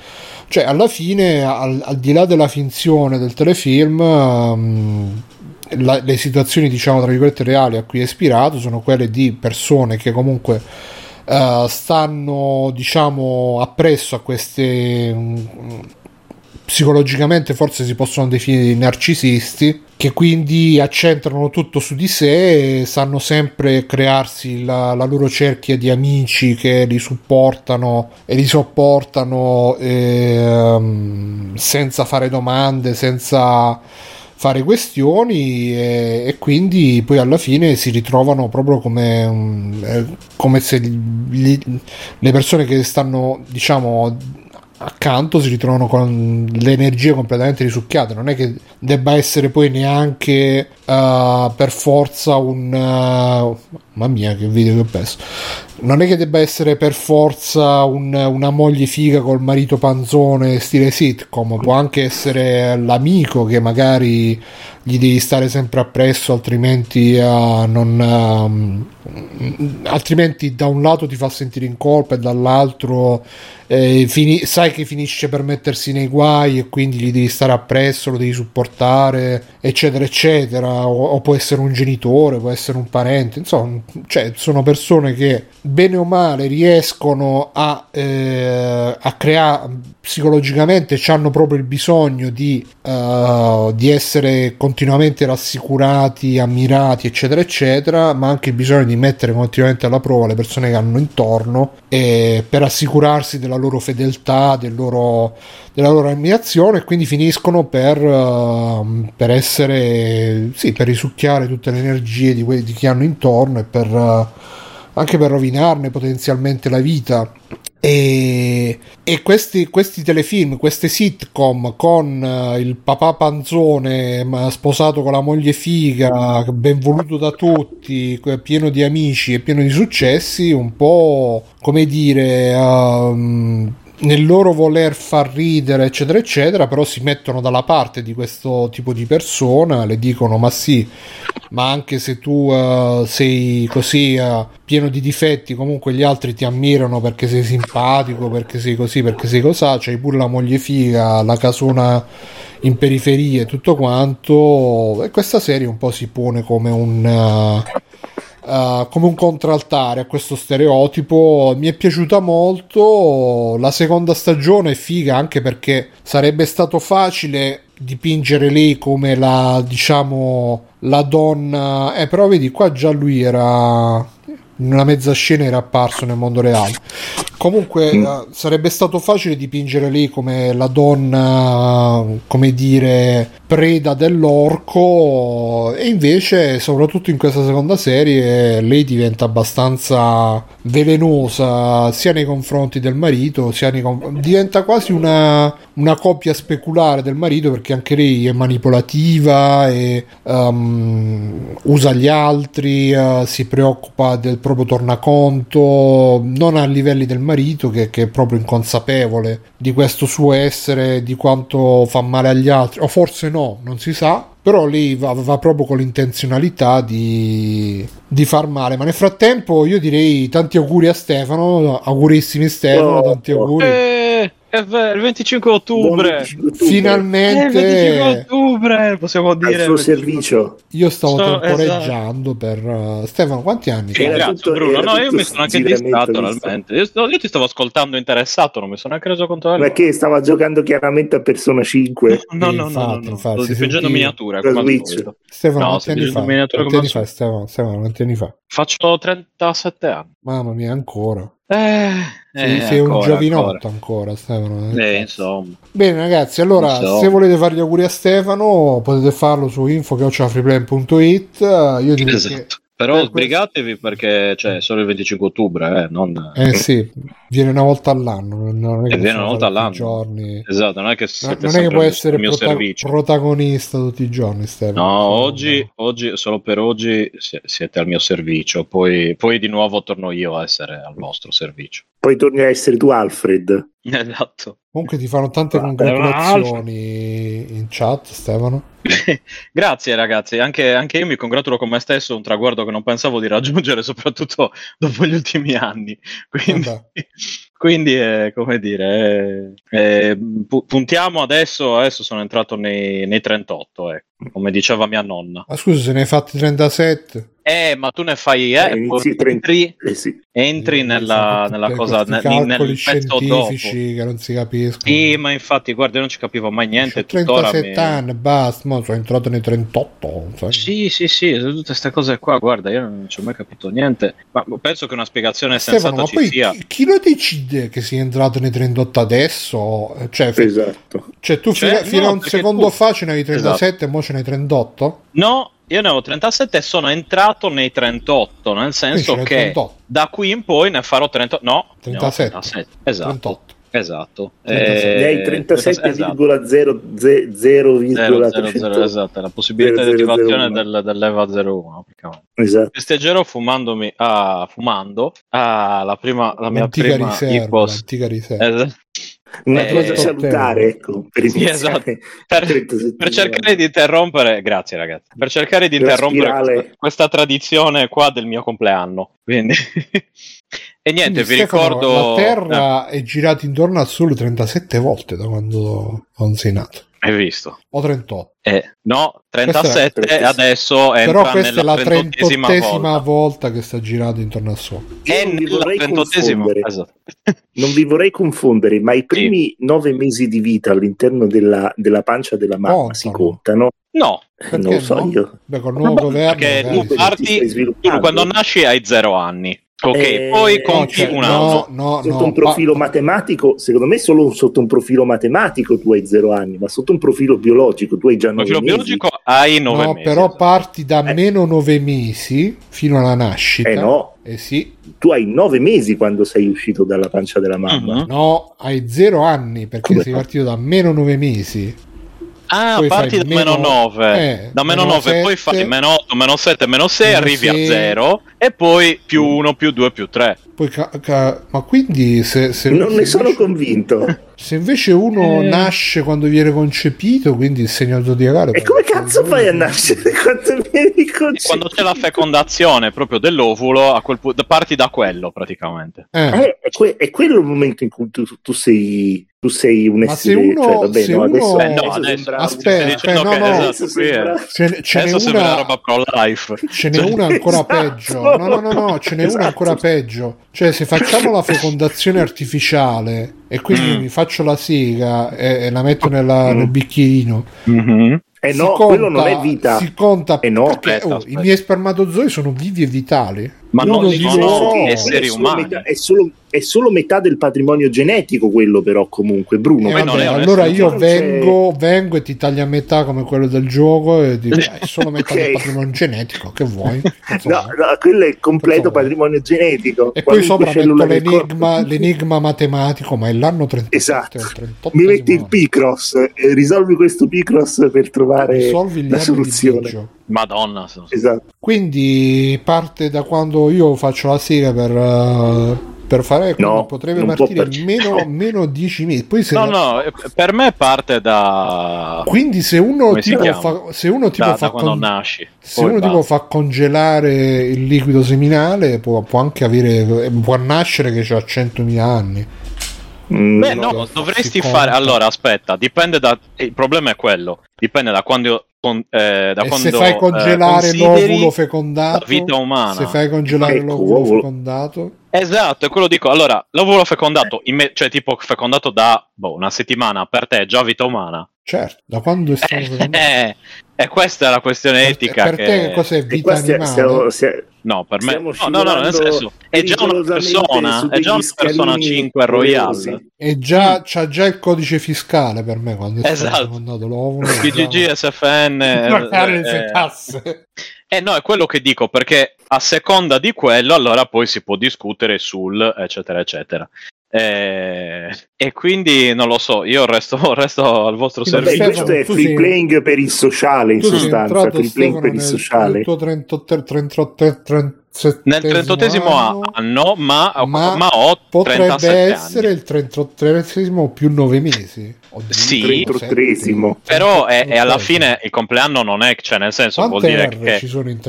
Cioè, alla fine, al di là della finzione del telefilm, le situazioni, diciamo, tra virgolette reali a cui è ispirato sono quelle di persone che comunque stanno, diciamo, appresso a queste psicologicamente forse si possono definire narcisisti, che quindi accentrano tutto su di sé e sanno sempre crearsi la loro cerchia di amici che li supportano e li sopportano senza fare domande, senza fare questioni, e quindi poi alla fine si ritrovano proprio come se le persone che stanno, diciamo, accanto si ritrovano con le energie completamente risucchiate. Non è che debba essere poi neanche per forza un mamma mia che video che ho perso, non è che debba essere per forza una moglie figa col marito panzone stile sitcom, può anche essere l'amico che magari gli devi stare sempre appresso, altrimenti altrimenti da un lato ti fa sentire in colpa e dall'altro sai che finisce per mettersi nei guai e quindi gli devi stare appresso, lo devi supportare, eccetera eccetera, o può essere un genitore, può essere un parente, insomma, cioè, sono persone che bene o male riescono a creare psicologicamente, hanno proprio il bisogno di essere continuamente rassicurati, ammirati, eccetera eccetera, ma anche il bisogno di mettere continuamente alla prova le persone che hanno intorno, e per assicurarsi della loro fedeltà, della loro ammirazione, e quindi finiscono per essere, sì, per risucchiare tutte le energie di quelli che hanno intorno, e anche per rovinarne potenzialmente la vita. E questi telefilm, queste sitcom con il papà panzone sposato con la moglie figa, ben voluto da tutti, pieno di amici e pieno di successi, un po', come dire, nel loro voler far ridere, eccetera eccetera, però si mettono dalla parte di questo tipo di persona, le dicono: ma sì, ma anche se tu sei così pieno di difetti, comunque gli altri ti ammirano perché sei simpatico, perché sei così, perché sei cosà, c'hai pure la moglie figa, la casona in periferia e tutto quanto. E questa serie un po' si pone come un contraltare a questo stereotipo. Mi è piaciuta molto. La seconda stagione è figa anche perché sarebbe stato facile dipingere lei come la, diciamo, la donna, però vedi qua già lui era in una mezza scena, era apparso nel mondo reale. Comunque sarebbe stato facile dipingere lei come la donna, come dire, preda dell'orco, e invece soprattutto in questa seconda serie lei diventa abbastanza velenosa sia nei confronti del marito sia nei diventa quasi una coppia speculare del marito, perché anche lei è manipolativa e usa gli altri, si preoccupa del proprio tornaconto, non a livelli del marito che è proprio inconsapevole di questo suo essere, di quanto fa male agli altri, o forse no, non si sa, però lei va proprio con l'intenzionalità di far male. Ma nel frattempo io direi tanti auguri a Stefano, augurissimi Stefano, no, tanti auguri. È vero, il 25 ottobre finalmente, il 25 ottobre possiamo dire al suo servizio. Io stavo temporeggiando, esatto. Per Stefano, quanti anni? Grazie Bruno, no, io mi sono anche distratto realmente. Io ti stavo ascoltando interessato, non mi sono neanche reso conto perché stava giocando chiaramente a Persona 5. No, sto dipingendo miniatura come Stefano, no, quanti anni fa? Stefano, quanti anni fa? Faccio 37 anni. Mamma mia, ancora. Sei ancora, un giovinotto ancora Stefano. Insomma. Bene ragazzi, allora se volete fare gli auguri a Stefano potete farlo su info@freeplay.it. Io direi esatto. Però sbrigatevi perché cioè, solo il 25 ottobre, non... sì, viene una volta all'anno, non è che viene una volta all'anno. Giorni. Esatto, non è che può essere protagonista tutti i giorni, Stefano. No, oggi solo per oggi siete al mio servizio, poi di nuovo torno io a essere al vostro servizio. Poi torni a essere tu Alfred. Esatto. Comunque ti fanno tante congratulazioni in chat, Stefano. Grazie ragazzi, anche io mi congratulo con me stesso, un traguardo che non pensavo di raggiungere, soprattutto dopo gli ultimi anni, quindi come dire, puntiamo adesso sono entrato nei 38, come diceva mia nonna. Ma scusa, se ne hai fatti 37? Ma tu ne fai entri nella cosa, nel pezzo dopo che non si capiscono. Sì, ma infatti guarda, io non ci capivo mai niente, 37 anni, basta, ma sono entrato nei 38, sai? Sì, tutte queste cose qua, guarda, io non ci ho mai capito niente, ma penso che una spiegazione sensata ci sia. Chi lo decide che sia entrato nei 38 adesso? Cioè, esatto. Cioè tu fino a un secondo fa ce ne avevi 37 e mo ce ne hai 38? No, io ne avevo 37 e sono entrato nei 38, nel senso che 38. Da qui in poi ne farò 30, no, 37. 37. Esatto. 38. Esatto. 37,000 esatto, la possibilità di attivazione dell'EVA 01. Esatto. Festeggerò fumando la mia prima riserva. Esatto. Una cosa salutare, ecco, per cercare di interrompere, grazie ragazzi, per cercare di interrompere questa tradizione qua del mio compleanno, quindi e niente, vi ricordo la terra è girata intorno al sole 37 volte da quando sei nato. Hai visto? O 38? No, 37 è adesso è però entra nella è la 38esima volta che sta girando intorno al sole. Non vi vorrei confondere, ma i primi 9 mesi di vita all'interno della pancia della mamma si contano. No, non lo so io. Beh, col nuovo governo, perché tu quando nasci hai 0 anni. Ok, poi conti un anno. No, sotto un profilo matematico, secondo me solo sotto un profilo matematico tu hai 0 anni, ma sotto un profilo biologico tu hai già 9 mesi. Profilo biologico hai 9 mesi. No, però parti da meno 9 mesi fino alla nascita. Sì. Tu hai 9 mesi quando sei uscito dalla pancia della mamma. No, hai 0 anni perché sei partito da meno 9 mesi. Poi parti da meno 9, da meno 9 7, poi fai meno 8, meno 7, meno 6, arrivi 6. A 0 e poi più 1, più 2, più 3. Poi ma quindi se non ne sono convinto. Se invece uno nasce quando viene concepito, quindi il segno zodiacale. E come cazzo fai a nascere quando vieni concepito? Quando c'è la fecondazione proprio dell'ovulo, a quel parti da quello praticamente. È quello il momento in cui tu sei... Tu sei un essere, adesso sembra una roba pro life. Ce n'è una ancora peggio. No, ce n'è una ancora peggio. Cioè, se facciamo la fecondazione artificiale e quindi mi faccio la sega e la metto nel bicchierino. Mm-hmm. E no, conta, quello non è vita. Si conta, no, perché aspetta. I miei spermatozoi sono vivi e vitali. Ma non sono esseri umani. È solo metà del patrimonio genetico quello, però comunque, Bruno. Vabbè, allora io vengo e ti taglio a metà come quello del gioco e dico, è solo metà del patrimonio genetico, che vuoi? No, quello è il completo patrimonio genetico. E poi sopra metto l'enigma matematico, ma è l'anno 37. Esatto. 38, mi metti il Picross, risolvi questo Picross per trovare la soluzione. Madonna, esatto. Quindi parte da quando io faccio la sega per fare, no, potrebbe partire meno 10 mesi. Poi per me parte da, quindi se uno tipo fa congelare il liquido seminale può anche avere, può nascere che c'ha 100.000 anni. Beh, no, dovresti fare. Allora, aspetta, dipende da. Il problema è quello. Dipende da quando. Se fai congelare l'ovulo fecondato, vita umana. Se fai congelare l'ovulo fecondato, esatto, è quello dico. Allora, l'ovulo fecondato, cioè tipo fecondato da una settimana, per te è già vita umana. Certo, da quando è stato fecondato? E questa è la questione etica. Per te che cos'è vita animale? No, per me no, nel senso è già una persona 5 Royal. È già c'ha già il codice fiscale per me quando è stato mandato l'ovulo. PGG, SFN, pagare le tasse. No, è quello che dico, perché a seconda di quello allora poi si può discutere sul eccetera eccetera. E quindi non lo so, io resto al vostro servizio. Questo è free playing per il sociale, in sostanza, free playing per il sociale. Nel 38esimo anno, ma ho potrebbe 37 essere anni. Il 38esimo più 9 mesi. Oddio, sì, 37, però è alla fine il compleanno non è, cioè nel senso, quante vuol dire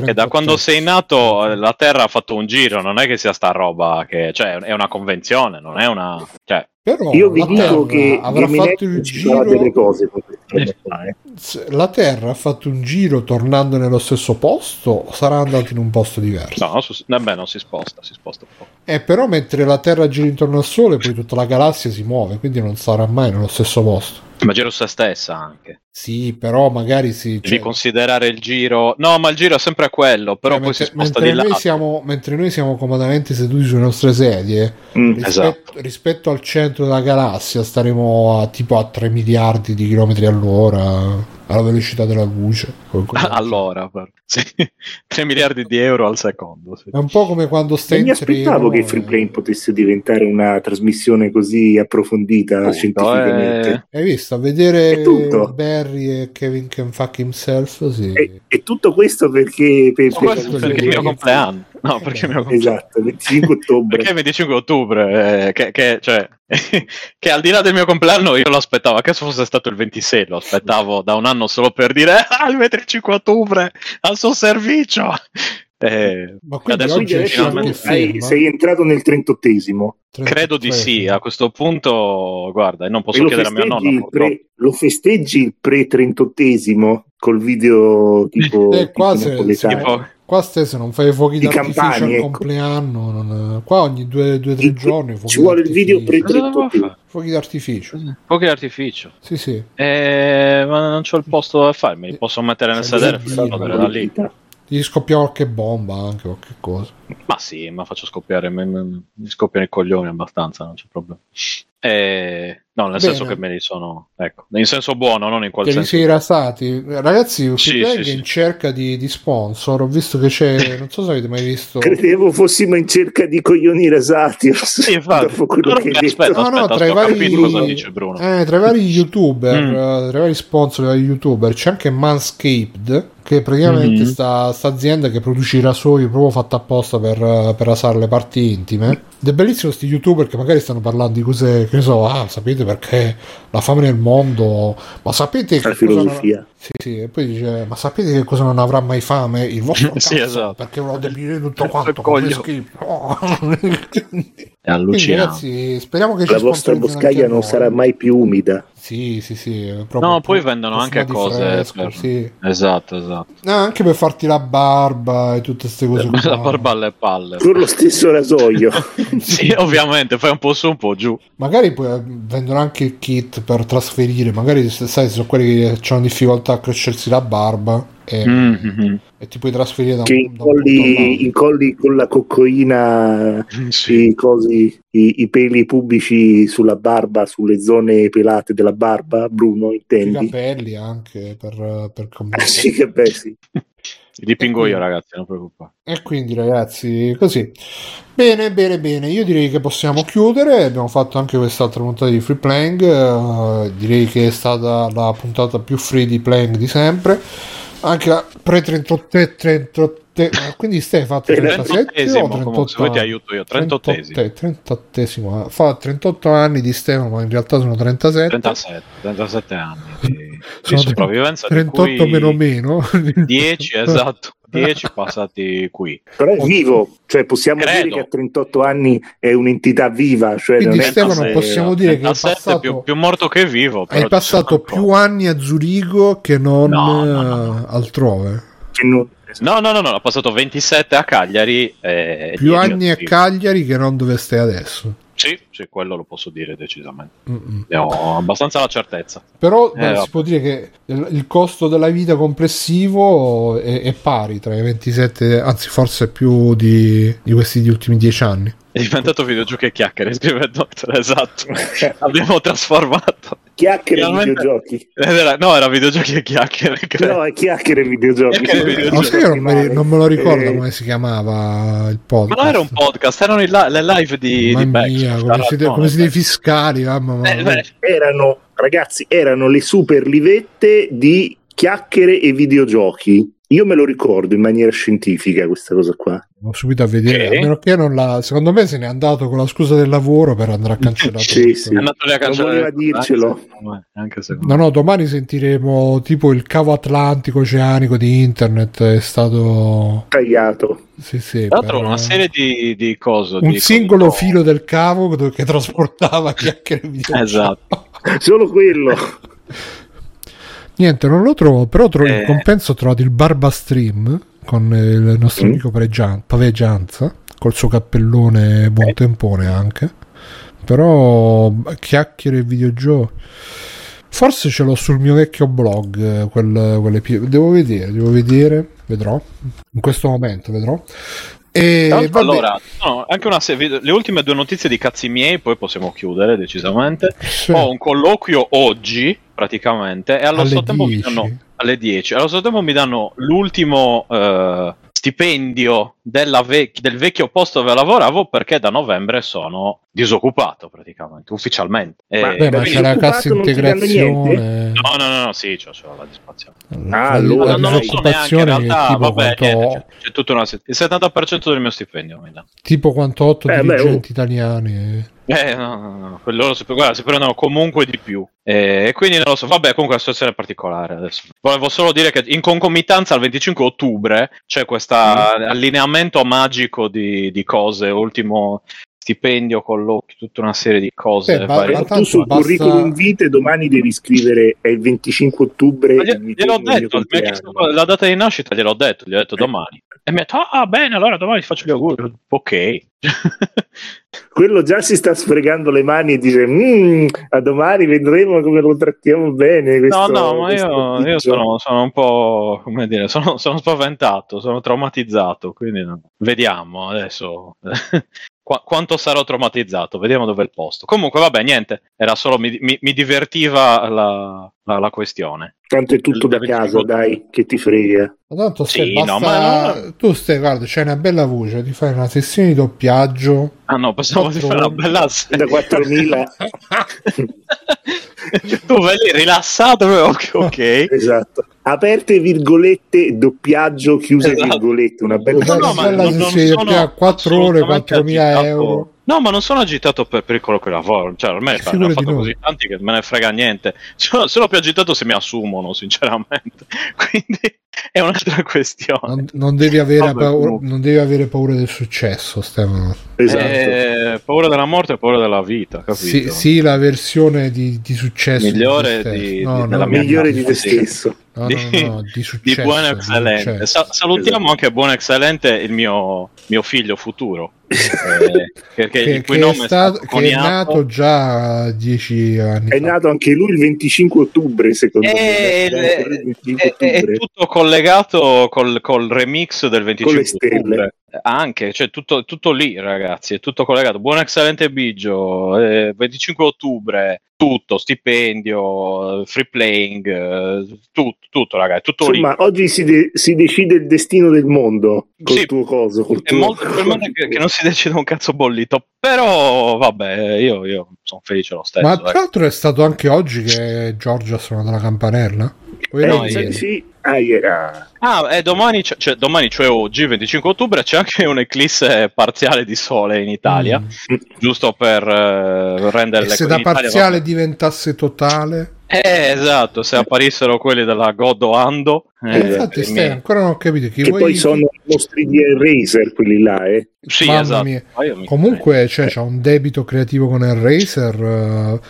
che da quando sei nato la Terra ha fatto un giro, non è che sia sta roba che, cioè, è una convenzione, non è una, cioè. Però io vi dico che avrà fatto il giro delle cose. La Terra ha fatto un giro tornando nello stesso posto o sarà andato in un posto diverso? No, si sposta un po'. Però mentre la Terra gira intorno al Sole poi tutta la galassia si muove, quindi non sarà mai nello stesso posto. Ma gira su se stessa anche. Sì, però magari si devi considerare il giro. No, ma il giro è sempre quello, però poi si sposta di lato. Mentre noi siamo comodamente seduti sulle nostre sedie, rispetto al centro della galassia staremo tipo a 3 miliardi di chilometri all'ora, alla velocità della luce. Allora, 3 miliardi di euro al secondo. Sì. È un po' come quando stai in treno. Mi aspettavo che il Free Plane potesse diventare una trasmissione così approfondita scientificamente. Hai visto? A vedere Barry e Kevin Can Fuck Himself. Sì. E tutto questo perché perché il mio compleanno. No, perché mi ricordo. Esatto, 25 ottobre. Perché 25 ottobre, che al di là del mio compleanno io lo aspettavo, che se fosse stato il 26, lo aspettavo da un anno solo per dire il 25 ottobre al suo servizio. Ma adesso sei entrato nel 38esimo. Credo di sì, a questo punto, guarda, non posso chiedere a mia nonna. Lo festeggi il pre-38esimo col video tipo qua stesso non fai i fuochi d'artificio al compleanno, qua ogni 2-3 giorni ci vuole il video pre-38. Fuochi d'artificio. Sì. Ma non c'ho il posto da farmi, li posso mettere nel sedere, da lì. Gli scoppia qualche bomba anche, qualche cosa. Ma sì, ma faccio scoppiare, mi scoppiano i coglioni abbastanza, non c'è problema. No, nel senso che me li sono, ecco, in senso buono, non in qual senso. Che li si rasati. Ragazzi, sì. In cerca di sponsor, ho visto che c'è, non so se avete mai visto. Credevo fossimo in cerca di coglioni rasati. Sì, infatti. Aspetta, tra i vari cosa dice Bruno. Tra i vari YouTuber, tra i vari sponsor dei YouTuber c'è anche Manscaped, che praticamente sta azienda che produce i rasoi proprio fatta apposta per rasare le parti intime. Ed è bellissimo sti YouTuber che magari stanno parlando di cose, che ne so, sapete perché la fame nel mondo, ma sapete che filosofia. Sì, e poi dice, ma sapete che cosa non avrà mai fame? Il vostro cazzo, esatto. Perché ve lo definire tutto quanto, come schifo. È allucinante. Ragazzi, speriamo che la vostra boscaglia non sarà mai più umida. Sì, sì, sì. No, poi vendono anche cose fresco, per... sì. Esatto, esatto. Anche per farti la barba e tutte queste cose. La barba alle palle. Con lo stesso rasoio. Sì, ovviamente, fai un po' su, un po' giù. Magari poi vendono anche il kit per trasferire. Magari, sai, sono quelli che hanno difficoltà a crescersi la barba. E ti puoi trasferire da un incolli con la coccoina i peli pubblici sulla barba, sulle zone pelate della barba. Bruno, intendi? I capelli anche per cambiare. Sì, che beh, sì. Li dipingo io, ragazzi, non preoccupate. E quindi, ragazzi, così. Bene, bene, bene. Io direi che possiamo chiudere. Abbiamo fatto anche quest'altra puntata di Free Playing. Direi che è stata la puntata più free di Playing di sempre. Anche la pre-38. Quindi stai fatto 38esimo, comunque, se vuoi ti aiuto io. 38esimo. Fa 38 anni di Stefano, ma in realtà sono 37 anni di sopravvivenza, 38 di cui meno 10 esatto, 10 passati qui. Però è vivo, cioè possiamo dire che a 38 anni è un'entità viva, cioè quindi non è Stefano, possiamo dire che è passato più morto che vivo, però hai passato più anni a Zurigo che non altrove. No, ho passato 27 a Cagliari. Più anni a Cagliari che non dove stai adesso. Sì, quello lo posso dire decisamente. Ho abbastanza la certezza. Però si può dire che il costo della vita complessivo è pari tra i 27, anzi forse più di questi ultimi 10 anni. È diventato videogiochi e chiacchiere, scrive il Doctor, esatto. Abbiamo trasformato chiacchiere e videogiochi. Era videogiochi e chiacchiere. No, è chiacchiere e videogiochi. Non me lo ricordo come si chiamava il podcast. Ma non era un podcast, erano le live di Backsoft. Come siete fiscali, mamma mia. Erano le super livette di chiacchiere e videogiochi. Io me lo ricordo in maniera scientifica questa cosa qua. Ho subito a vedere, a meno che non la... Secondo me se n'è andato con la scusa del lavoro per andare a cancellare. Sì. È andato a cancellare. Non voleva dircelo. Anche secondo me. No, domani sentiremo tipo il cavo atlantico oceanico di internet è stato tagliato. Sì, tra l'altro una serie di cose. Un singolo filo del cavo che trasportava chiacchiere video. Esatto. Solo quello. Niente, non lo trovo, però in compenso ho trovato il Barba Stream con il nostro amico Pavegianza col suo cappellone buon tempone anche, però chiacchiere e videogiochi forse ce l'ho sul mio vecchio blog, devo vedere, vedrò in questo momento, vedrò. Allora, anche le ultime due notizie di cazzi miei, poi possiamo chiudere decisamente. Sì. Ho un colloquio oggi praticamente e allo stesso tempo mi danno alle 10. Allo stesso tempo mi danno l'ultimo stipendio del vecchio posto dove lavoravo, perché da novembre sono disoccupato praticamente ufficialmente. Ma c'è la cassa integrazione. No, sì, c'ho la disoccupazione. Allora, non so neanche in realtà, vabbè, c'è tutta una il 70% del mio stipendio mi dà. Tipo quanto 8 dirigenti italiani. No, loro si prendono comunque di più. E quindi non lo so, vabbè, comunque è una situazione particolare adesso. Volevo solo dire che in concomitanza al 25 ottobre c'è questo allineamento magico di cose, ultimo stipendio, colloqui, tutta una serie di cose. Tu sul curriculum vitae domani devi scrivere è il 25 ottobre. Gliel'ho detto, la data di nascita gli ho detto domani. E mi ha detto, bene, allora domani ti faccio gli auguri. Ok. Quello già si sta sfregando le mani e dice, a domani vedremo come lo trattiamo bene. Ma io sono un po', come dire, sono spaventato, sono traumatizzato, quindi vediamo adesso. Quanto sarò traumatizzato, vediamo dove è il posto. Comunque vabbè, niente, era solo mi divertiva la questione. Tanto è tutto da casa, dai, che ti frega. Ma tanto tu stai, guarda, c'hai una bella voce, ti fai una sessione di doppiaggio. Ah no, possiamo fare una bella da 4.000. Tu vai lì rilassato, ok. Esatto. Aperte virgolette, doppiaggio, chiuse virgolette, una bella sessione 4 ore, 4.000 euro. No, ma non sono agitato per il colloquio di lavoro, cioè ormai ne ho fatto così tanti che me ne frega niente. Sono più agitato se mi assumono, sinceramente. Quindi è un'altra questione. Non devi avere paura del successo, Stefano. Esatto. Paura della morte e paura della vita, capito? Sì, sì, la versione di successo migliore di te stesso. Di successo, di buon eccellente. Salutiamo esatto. Anche buon eccellente il mio figlio futuro, perché il cui nome è nato già 10 anni fa. È nato anche lui il 25 ottobre secondo me. È tutto collegato col remix del 25 ottobre. Anche, cioè tutto lì ragazzi, è tutto collegato. Buon eccellente Biggio, 25 ottobre, tutto, stipendio, free playing, tutto ragazzi, tutto insomma, lì. Oggi si decide il destino del mondo col sì, tuo coso. Col è molto che non si decide un cazzo bollito, però vabbè, io sono felice lo stesso. Ma tra l'altro è stato anche oggi che Giorgio ha suonato la campanella? No, sì. Domani, cioè oggi 25 ottobre c'è anche un'eclisse parziale di sole in Italia, giusto per rendere se da parziale Italia, diventasse totale. Esatto, se apparissero quelli della Godoando. Infatti Stai, ancora non ho capito chi che vuoi poi sono i nostri Hellraiser quelli là, eh? Sì, esatto. Comunque c'è un debito creativo con Hellraiser.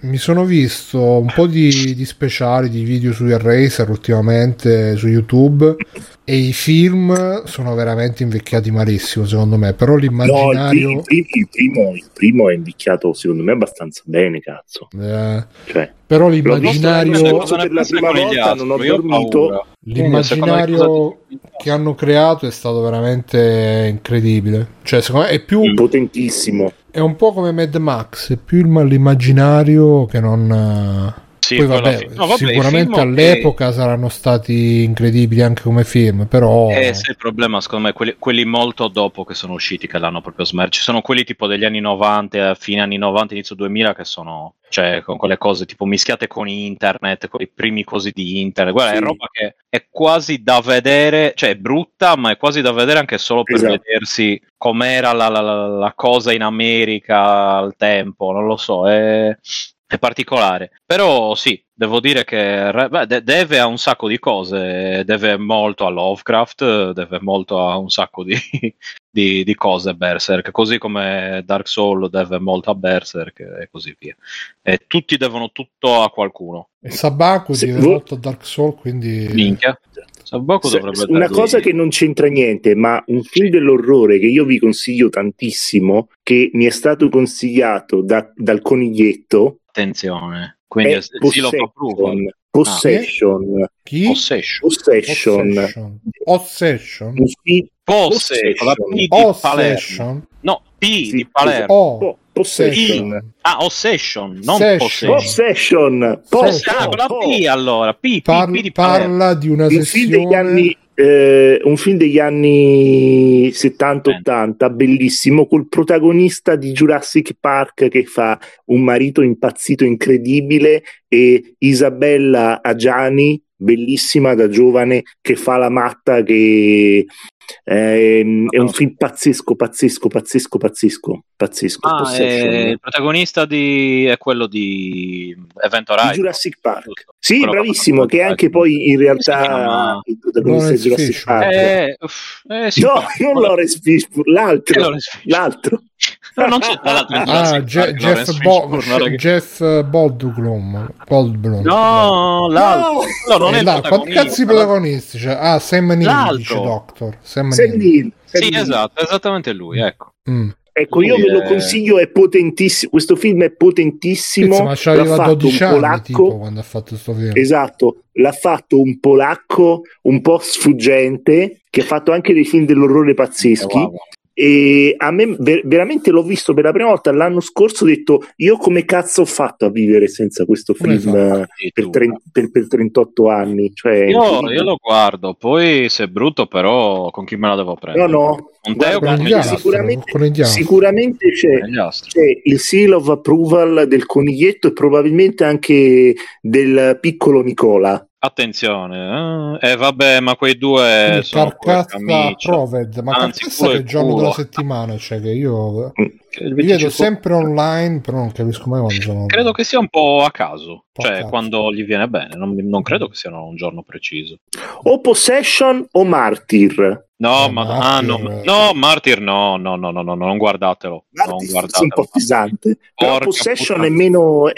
Mi sono visto un po' di speciali, di video su Hellraiser ultimamente su YouTube e i film sono veramente invecchiati malissimo secondo me, però l'immaginario il primo è invecchiato secondo me abbastanza bene, cazzo. Però l'immaginario per la prima volta non ho dormito. L'immaginario che hanno creato è stato veramente incredibile. Cioè, secondo me è più potentissimo. È un po' come Mad Max, è più l'immaginario che non. Sì, poi vabbè, sicuramente all'epoca saranno stati incredibili anche come film, però il problema secondo me quelli molto dopo che sono usciti che l'hanno proprio smerci, sono quelli tipo degli anni 90, fine anni 90 inizio 2000 che sono, cioè con quelle cose tipo mischiate con internet, con i primi cosi di internet, guarda sì. È roba che è quasi da vedere, cioè è brutta ma è quasi da vedere anche solo per esatto. Vedersi com'era la cosa in America al tempo, non lo so, è particolare, però sì, devo dire che deve a un sacco di cose, deve molto a Lovecraft, deve molto a un sacco di cose Berserk, così come Dark Souls deve molto a Berserk e così via, e tutti devono tutto a qualcuno e Sabaku deve molto a Dark Souls, quindi minchia una cosa che non c'entra niente, ma un film dell'orrore che io vi consiglio tantissimo, che mi è stato consigliato dal coniglietto, attenzione, quindi è parla di una sessione, un film degli anni 70-80 bellissimo col protagonista di Jurassic Park che fa un marito impazzito incredibile e Isabella Adjani bellissima da giovane che fa la matta, che è un film pazzesco. Il protagonista è quello di Event Horizon, di Jurassic Park. Sì, bravissimo, che anche poi in realtà il protagonista di Jurassic Park non Lawrence Fishburne, l'altro. No, non c'è Jeff Goldblum. No, non è l'altro. Quanti cazzi protagonisti? Cioè, Sam Neill dice Doctor. Sam Neill. Sì, esatto, esattamente lui, ecco. Ecco, io ve lo consiglio, è potentissimo. Questo film è potentissimo. Pizza, ma ci aveva 12 anni tipo, quando ha fatto questo film. Esatto, l'ha fatto un polacco un po' sfuggente che ha fatto anche dei film dell'orrore pazzeschi. Wow. E a me veramente l'ho visto per la prima volta l'anno scorso, ho detto io come cazzo ho fatto a vivere senza questo film per 38 anni, cioè, io lo guardo, poi se è brutto però con chi me la devo prendere? No sicuramente c'è il seal of approval del coniglietto e probabilmente anche del piccolo Nicola. Attenzione, vabbè, ma quei due sono Proved, ma anzi, pensa che giorno della settimana, cioè che io li vedo sempre online, però non capisco mai quando sono... Credo che sia un po' a caso, cioè quando gli viene bene, non credo che siano un giorno preciso. O Possession o Martyr. No, ma Martyr no, non guardatelo. Martyr è un po' pesante. Però Possession è meno,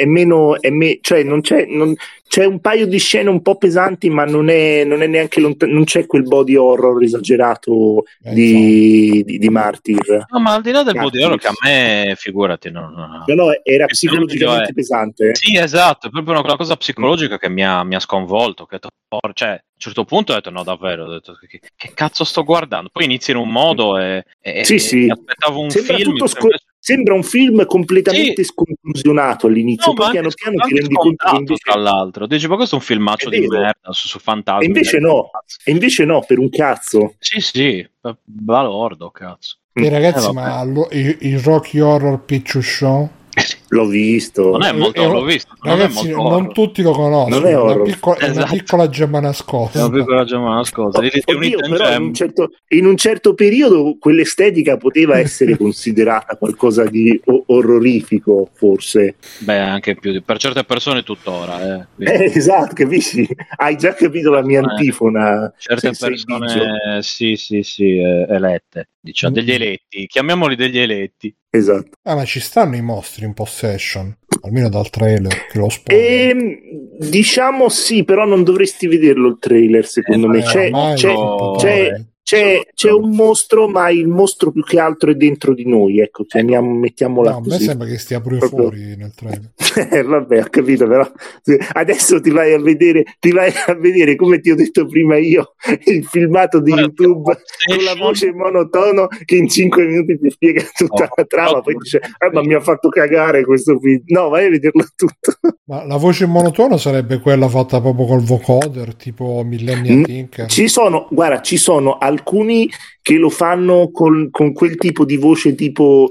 cioè c'è un paio di scene un po' pesanti, ma non è neanche lontano, non c'è quel body horror esagerato di Martyr. No, ma al di là del body horror, che a me, figurati, no. Però era psicologicamente pesante. Sì, esatto, è proprio una cosa psicologica che mi ha sconvolto, che a un certo punto ho detto no, davvero, ho detto, che cazzo sto guardando? Poi inizia in un modo e aspettavo un film. Sembra un film completamente sconclusionato all'inizio, poi piano ti rendi conto, tra l'altro dici ma questo è un filmaccio di merda su fantasmi, e invece no, per un cazzo. Sì, balordo, cazzo. Ragazzi, ma il Rocky Horror Picture Show l'ho visto, non è molto, l'ho visto, ragazzi, non tutti lo conoscono, è una piccola gemma nascosta, però in un certo periodo quell'estetica poteva essere considerata qualcosa di orrorifico, forse, beh, anche più per certe persone tuttora, esatto, capisci? Hai già capito la mia antifona, certe persone sì, elette, diciamo, degli eletti, chiamiamoli degli eletti, esatto. Ma ci stanno i mostri in Possession, almeno dal trailer che lo spoiler. Diciamo sì, però non dovresti vederlo il trailer, secondo me. C'è un mostro, ma il mostro più che altro è dentro di noi, ecco, mettiamola così. A me sembra che stia pure fuori nel trailer. Vabbè, ho capito, però adesso ti vai a vedere, come ti ho detto prima io, il filmato di YouTube con la voce monotono che in 5 minuti ti spiega tutta la trama, poi dice ma mi ha fatto cagare questo film. No, vai a vederlo tutto. Ma la voce monotono sarebbe quella fatta proprio col vocoder, tipo Millennium Tinker. Ci sono alcuni che lo fanno con quel tipo di voce tipo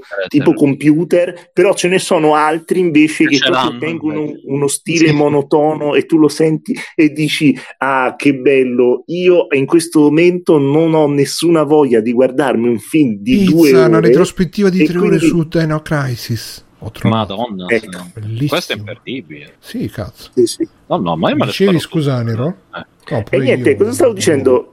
computer, però ce ne sono altri invece che tengono uno stile monotono e tu lo senti e dici ah, che bello, io in questo momento non ho nessuna voglia di guardarmi un film di due ore, una retrospettiva di 3 ore su Dino Crisis. Madonna, ecco. Questo è imperdibile. Sì, cazzo. Sì. No, ma io me dicevi, scusa, Nero? No, e niente, cosa stavo dicendo?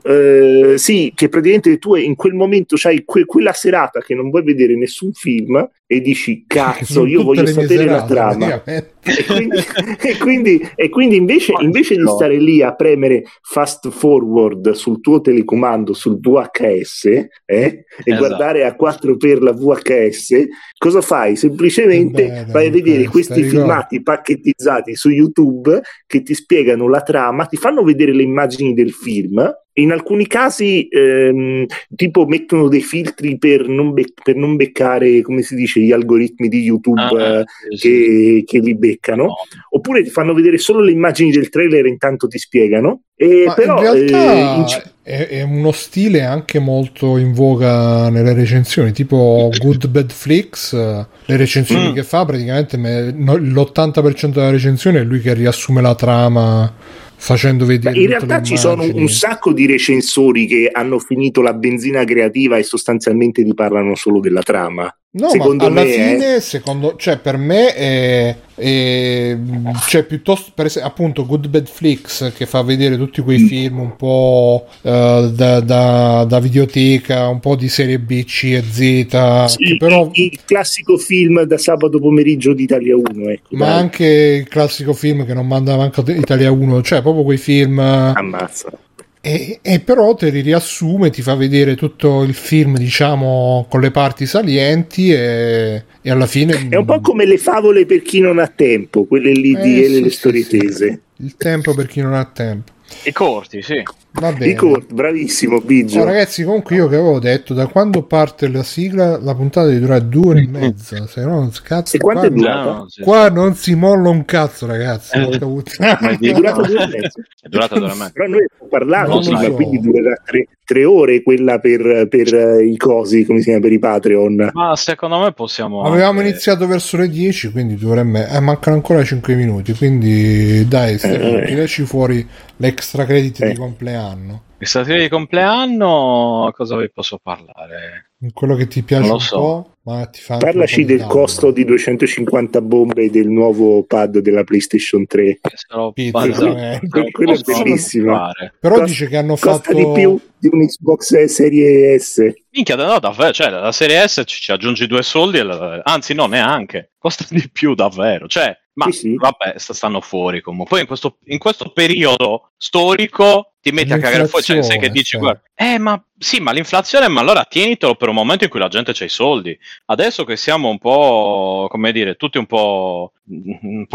Sì, che praticamente tu in quel momento c'hai quella serata che non vuoi vedere nessun film e dici cazzo, io voglio sapere la trama. E quindi invece di stare lì a premere fast forward sul tuo telecomando, sul VHS, guardare a 4 per la VHS, cosa fai? Semplicemente vai a vedere questi filmati pacchettizzati su YouTube che ti spiegano la trama, ti fanno vedere le immagini del film. In alcuni casi tipo mettono dei filtri per non beccare, come si dice, gli algoritmi di YouTube che li beccano, oppure ti fanno vedere solo le immagini del trailer e intanto ti spiegano. Però, in realtà è uno stile anche molto in voga nelle recensioni, tipo Good Bad Flix, le recensioni che fa praticamente l'80% della recensione è lui che riassume la trama facendo vedere. In realtà ci sono un sacco di recensori che hanno finito la benzina creativa e sostanzialmente ti parlano solo della trama. No, secondo ma alla fine, cioè per me cioè piuttosto, per esempio, appunto Good Bad Flix che fa vedere tutti quei film un po' da videoteca, un po' di serie B, C e Z, sì, però il classico film da sabato pomeriggio di Italia 1, ecco, ma anche il classico film che non manda manco Italia 1, cioè proprio quei film ammazza. E però te li riassume, ti fa vedere tutto il film, diciamo, con le parti salienti e alla fine... È un po' come le favole per chi non ha tempo, quelle lì le storie tese. Il tempo per chi non ha tempo. I corti, sì. Va bene. Bravissimo Biggio. Ragazzi, comunque io che avevo detto, da quando parte la sigla la puntata deve durare 2 ore e mezza, se no non scazzo. E quanto è durata? Qua non si molla un cazzo, ragazzi. Ma è durata 2 ore e mezza. È durata 2 ore e mezza. Però noi parlavamo prima, quindi durerà 3 ore quella per i cosi, come si chiama, per i Patreon. Ma secondo me possiamo... Avevamo iniziato verso le 10, quindi dovremmo... mancano ancora 5 minuti, quindi dai, tiraci fuori l'extra credit di compleanno. Questa serie di compleanno, cosa vi posso parlare? quello che ti piace un po', ma ti fa. Parlaci del costo di 250 bombe del nuovo pad della PlayStation 3. Quello è bellissimo. Però dice che hanno fatto di più di un Xbox Serie S. Minchia, no, davvero, cioè la Serie S ci aggiungi $2 e anzi no, neanche. Costa di più davvero, cioè ma sì. Vabbè, stanno fuori comunque. Poi in questo periodo storico ti metti a cagare fuori, cioè sai che dici guarda, ma sì, ma l'inflazione, ma allora tienitelo per un momento in cui la gente c'ha i soldi. Adesso che siamo un po', come dire, tutti un po'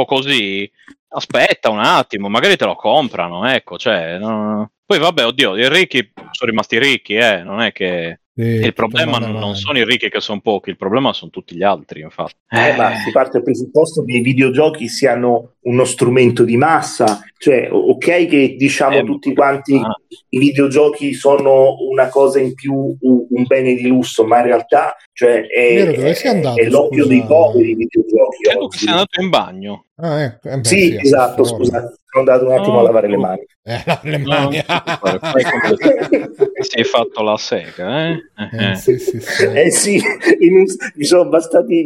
così, aspetta un attimo, magari te lo comprano, ecco, cioè no. Poi vabbè, oddio, i ricchi sono rimasti ricchi, non è che il problema non sono i ricchi che sono pochi, il problema sono tutti gli altri, infatti. Ma si parte dal presupposto che i videogiochi siano uno strumento di massa, cioè ok che diciamo tutti quanti i videogiochi sono una cosa in più, un bene di lusso, ma in realtà cioè è l'oppio dei poveri i videogiochi. Credo che sia andato in bagno. Sì, esatto, scusate, sono andato un attimo a lavare le mani. Sei fatto la sega, Sì. Sì, mi sono bastati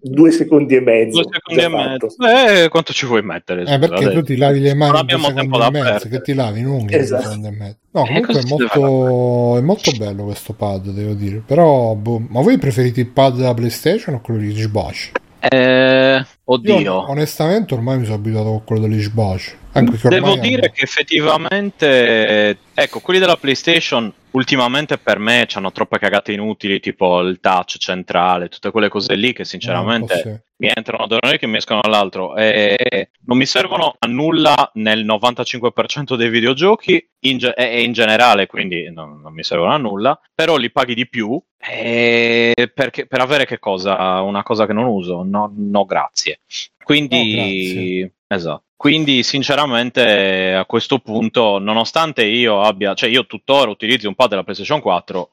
2 secondi e mezzo. 2 secondi e mezzo. Quanto ci vuoi mettere? Perché tu ti lavi le mani, non abbiamo tempo da perdere. Che ti lavi in un'unghia, esatto. No, comunque è molto bello questo pad, devo dire. Però, ma voi preferite il pad della PlayStation o quello di Xbox? Oddio. Io, onestamente ormai mi sono abituato con quello degli Xbox. Devo dire che effettivamente ecco, quelli della PlayStation ultimamente per me c'hanno troppe cagate inutili, tipo il touch centrale, tutte quelle cose lì che sinceramente mi entrano da un orecchio e mi escono dall'altro e non mi servono a nulla nel 95% dei videogiochi in generale, quindi non mi servono a nulla, però li paghi di più perché, per avere che cosa? Una cosa che non uso? No grazie. Quindi esatto. Quindi sinceramente a questo punto, nonostante io abbia, cioè io tuttora utilizzo un pad della PlayStation 4,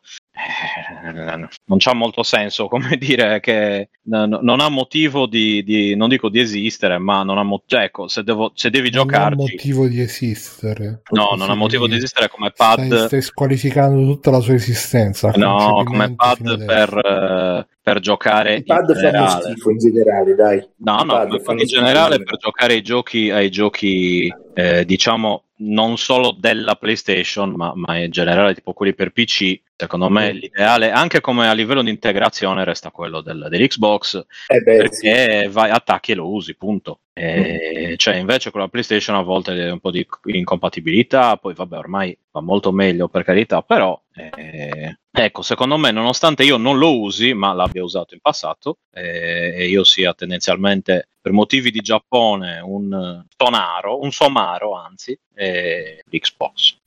non c'ha molto senso, come dire, che non ha motivo di non dico di esistere, ma non ha motivo, ecco, se devi giocarci. Non ha motivo di esistere. No, non ha motivo di esistere come pad. Stai squalificando tutta la sua esistenza. No, come pad per giocare i pad in generale. Fanno schifo in generale, dai. No, ma in generale per giocare ai giochi diciamo non solo della PlayStation, ma in generale tipo quelli per PC, secondo me l'ideale, anche come a livello di integrazione, resta quello dell'Xbox, perché vai, attacchi e lo usi, punto. Cioè invece con la PlayStation a volte è un po' di incompatibilità, poi vabbè ormai va molto meglio, per carità, però ecco, secondo me, nonostante io non lo usi, ma l'abbia usato in passato e io sia tendenzialmente per motivi di Giappone un somaro anzi Xbox.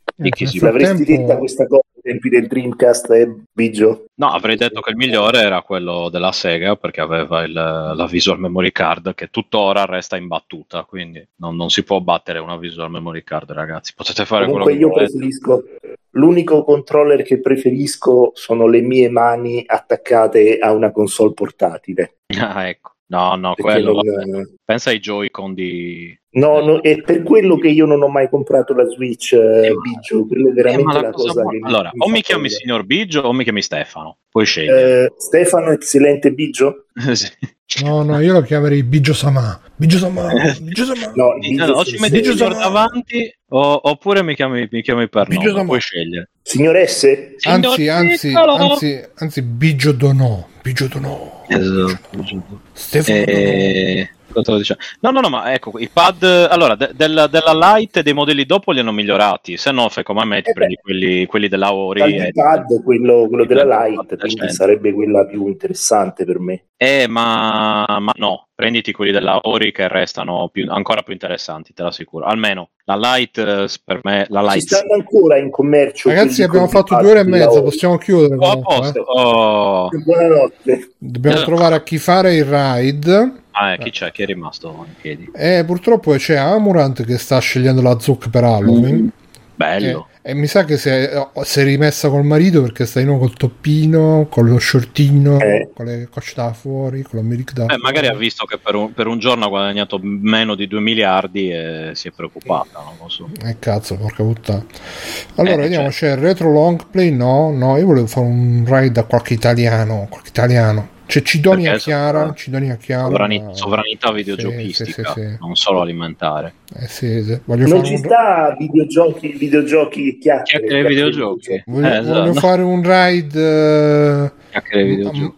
L'avresti detta questa cosa ai tempi del Dreamcast e Biggio? No, avrei detto che il migliore era quello della Sega, perché aveva la Visual Memory Card che tuttora resta imbattuta, quindi non si può battere una Visual Memory Card, ragazzi, potete fare comunque quello che volete. Preferisco, l'unico controller che preferisco sono le mie mani attaccate a una console portatile. Ecco. No, perché quello non... pensa ai Joy-Con di... No, è per quello che io non ho mai comprato la Switch, Biggio, quello è veramente la cosa che... Allora, o mi chiami signor Biggio o mi chiami Stefano, puoi scegliere. Stefano Eccellente Biggio? Sì. No, io lo chiamerei Biggio Samà. No, ci metti Biggio davanti oppure mi chiami per Biggio nome, puoi scegliere. Signor S? Anzi, Biggio Donò. Esatto. Stefano Donò. No, ma ecco, i pad allora della Lite e dei modelli dopo li hanno migliorati, se no fai come me, ti prendi quelli della Ori e pad, quello della Lite, quindi sarebbe quella più interessante per me. Ma no, prenditi quelli della Ori che restano ancora più interessanti, te l'assicuro. Almeno la Lite per me, la Lite. Ci stanno ancora in commercio. Ragazzi, abbiamo fatto 2 ore e mezza, possiamo chiudere. Oh. Buonanotte. Dobbiamo trovare a chi fare il raid. Chi c'è? Chi è rimasto in piedi? Purtroppo c'è Amurant che sta scegliendo la zucca per Halloween. bello. E mi sa che si è rimessa col marito, perché stai no col toppino, con lo shortino, con le cosce da fuori, con l'America da fuori. Magari ha visto che per un giorno ha guadagnato meno di 2 miliardi e si è preoccupata, non lo so. Cazzo, porca puttana. Allora vediamo, c'è il retro long play, no, io volevo fare un raid da qualche italiano. C'è Cidonia Chiara. Sovranità videogiochistica, sì. Non solo alimentare. Sì. Non ci sta videogiochi e chiacchiere videogiochi. Voglio fare un raid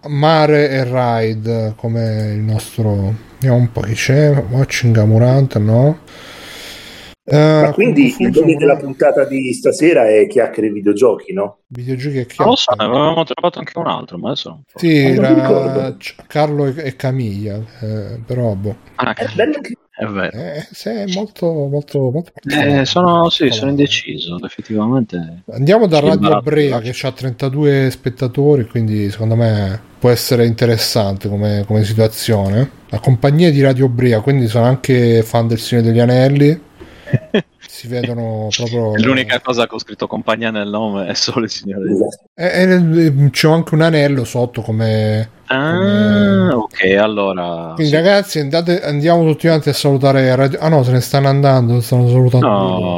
mare e raid come il nostro. Vediamo un po' che c'è. Watching Amuranta, no? Ma quindi il nome della puntata di stasera è chiacchiere videogiochi, no? Videogiochi e chiacchiere. So, ne avevamo trovato anche un altro, ma adesso non so. Sì, era Carlo e Camilla, però boh. È vero. Sì, molto. Sono indeciso, effettivamente. Andiamo da Radio Abrea, che ha 32 spettatori, quindi secondo me può essere interessante come situazione. La compagnia di Radio Abrea, quindi sono anche fan del Signore degli Anelli. Si vedono proprio. L'unica cosa che ho scritto compagnia nel nome è solo il Signore. C'è anche un anello sotto come. Ok, allora. Quindi ragazzi, andiamo tutti quanti a salutare Radio. Ah no, se ne stanno andando, stanno salutando. No.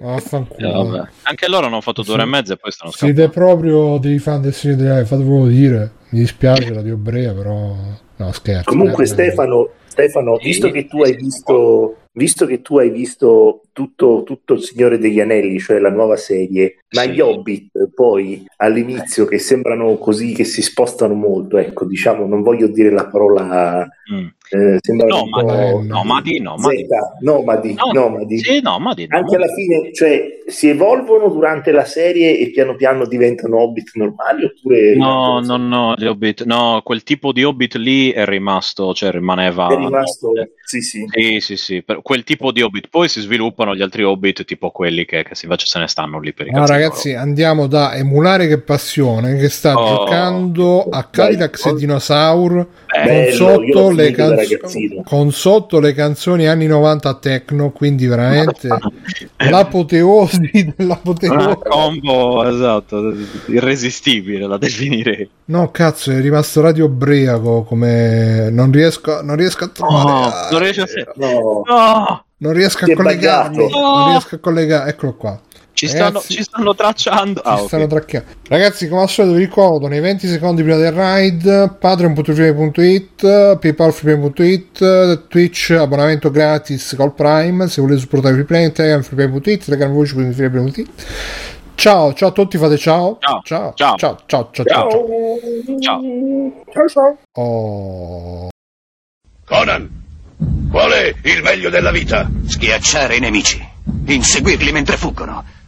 Vaffanculo. Anche loro hanno fatto 2 ore e mezza e poi stanno scappando. Siete proprio dei fan del Signore degli Anelli, fatevelo dire. Mi dispiace Radio Obrea, però no, scherzo. Comunque Stefano, visto che tu hai visto. Visto che tu hai visto tutto il Signore degli Anelli, cioè la nuova serie, ma gli Hobbit poi all'inizio che sembrano così, che si spostano molto, ecco, diciamo, non voglio dire la parola nomadi. Anche alla fine, cioè, si evolvono durante la serie e piano piano diventano Hobbit normali oppure no, gli Hobbit, no, quel tipo di Hobbit lì è rimasto, cioè rimaneva. È rimasto, sì. Quel tipo di Hobbit, poi si sviluppano gli altri Hobbit, tipo quelli che se ne stanno lì per i cazzi. Ragazzi, andiamo da Emulare che Passione, che sta giocando a Calyx e Dinosaur con sotto le canzoni anni 90 techno, quindi veramente l'apoteosi dell'apoteosi. Combo, esatto, irresistibile da definire. No, cazzo, è rimasto Radio Obreaco, come non riesco a trovare. Non riesco a collegarmi. Eccolo qua. Ci stanno tracciando. Ragazzi, come al solito vi ricordo, nei 20 secondi prima del ride, patreon.it, paypal.it, Twitch abbonamento gratis col Prime, se volete supportare Free Play, Telegram freeplay.it, Telegram voce quindi freeplay.it. Ciao a tutti, fate ciao. Oh. Conan, qual è il meglio della vita? Schiacciare i nemici, inseguirli mentre fuggono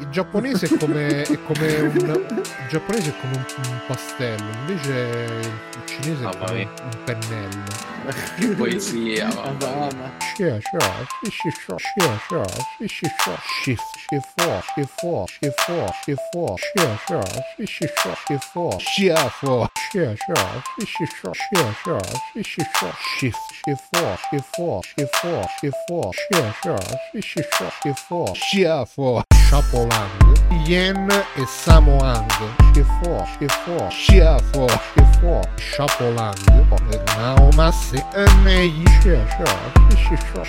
Il giapponese è come un pastello, invece il cinese è come un pennello. Che poesia, mamma. Chapolang, Yen e Samoang, Shifo, Chapolang, Naomas e Enei, Shifo.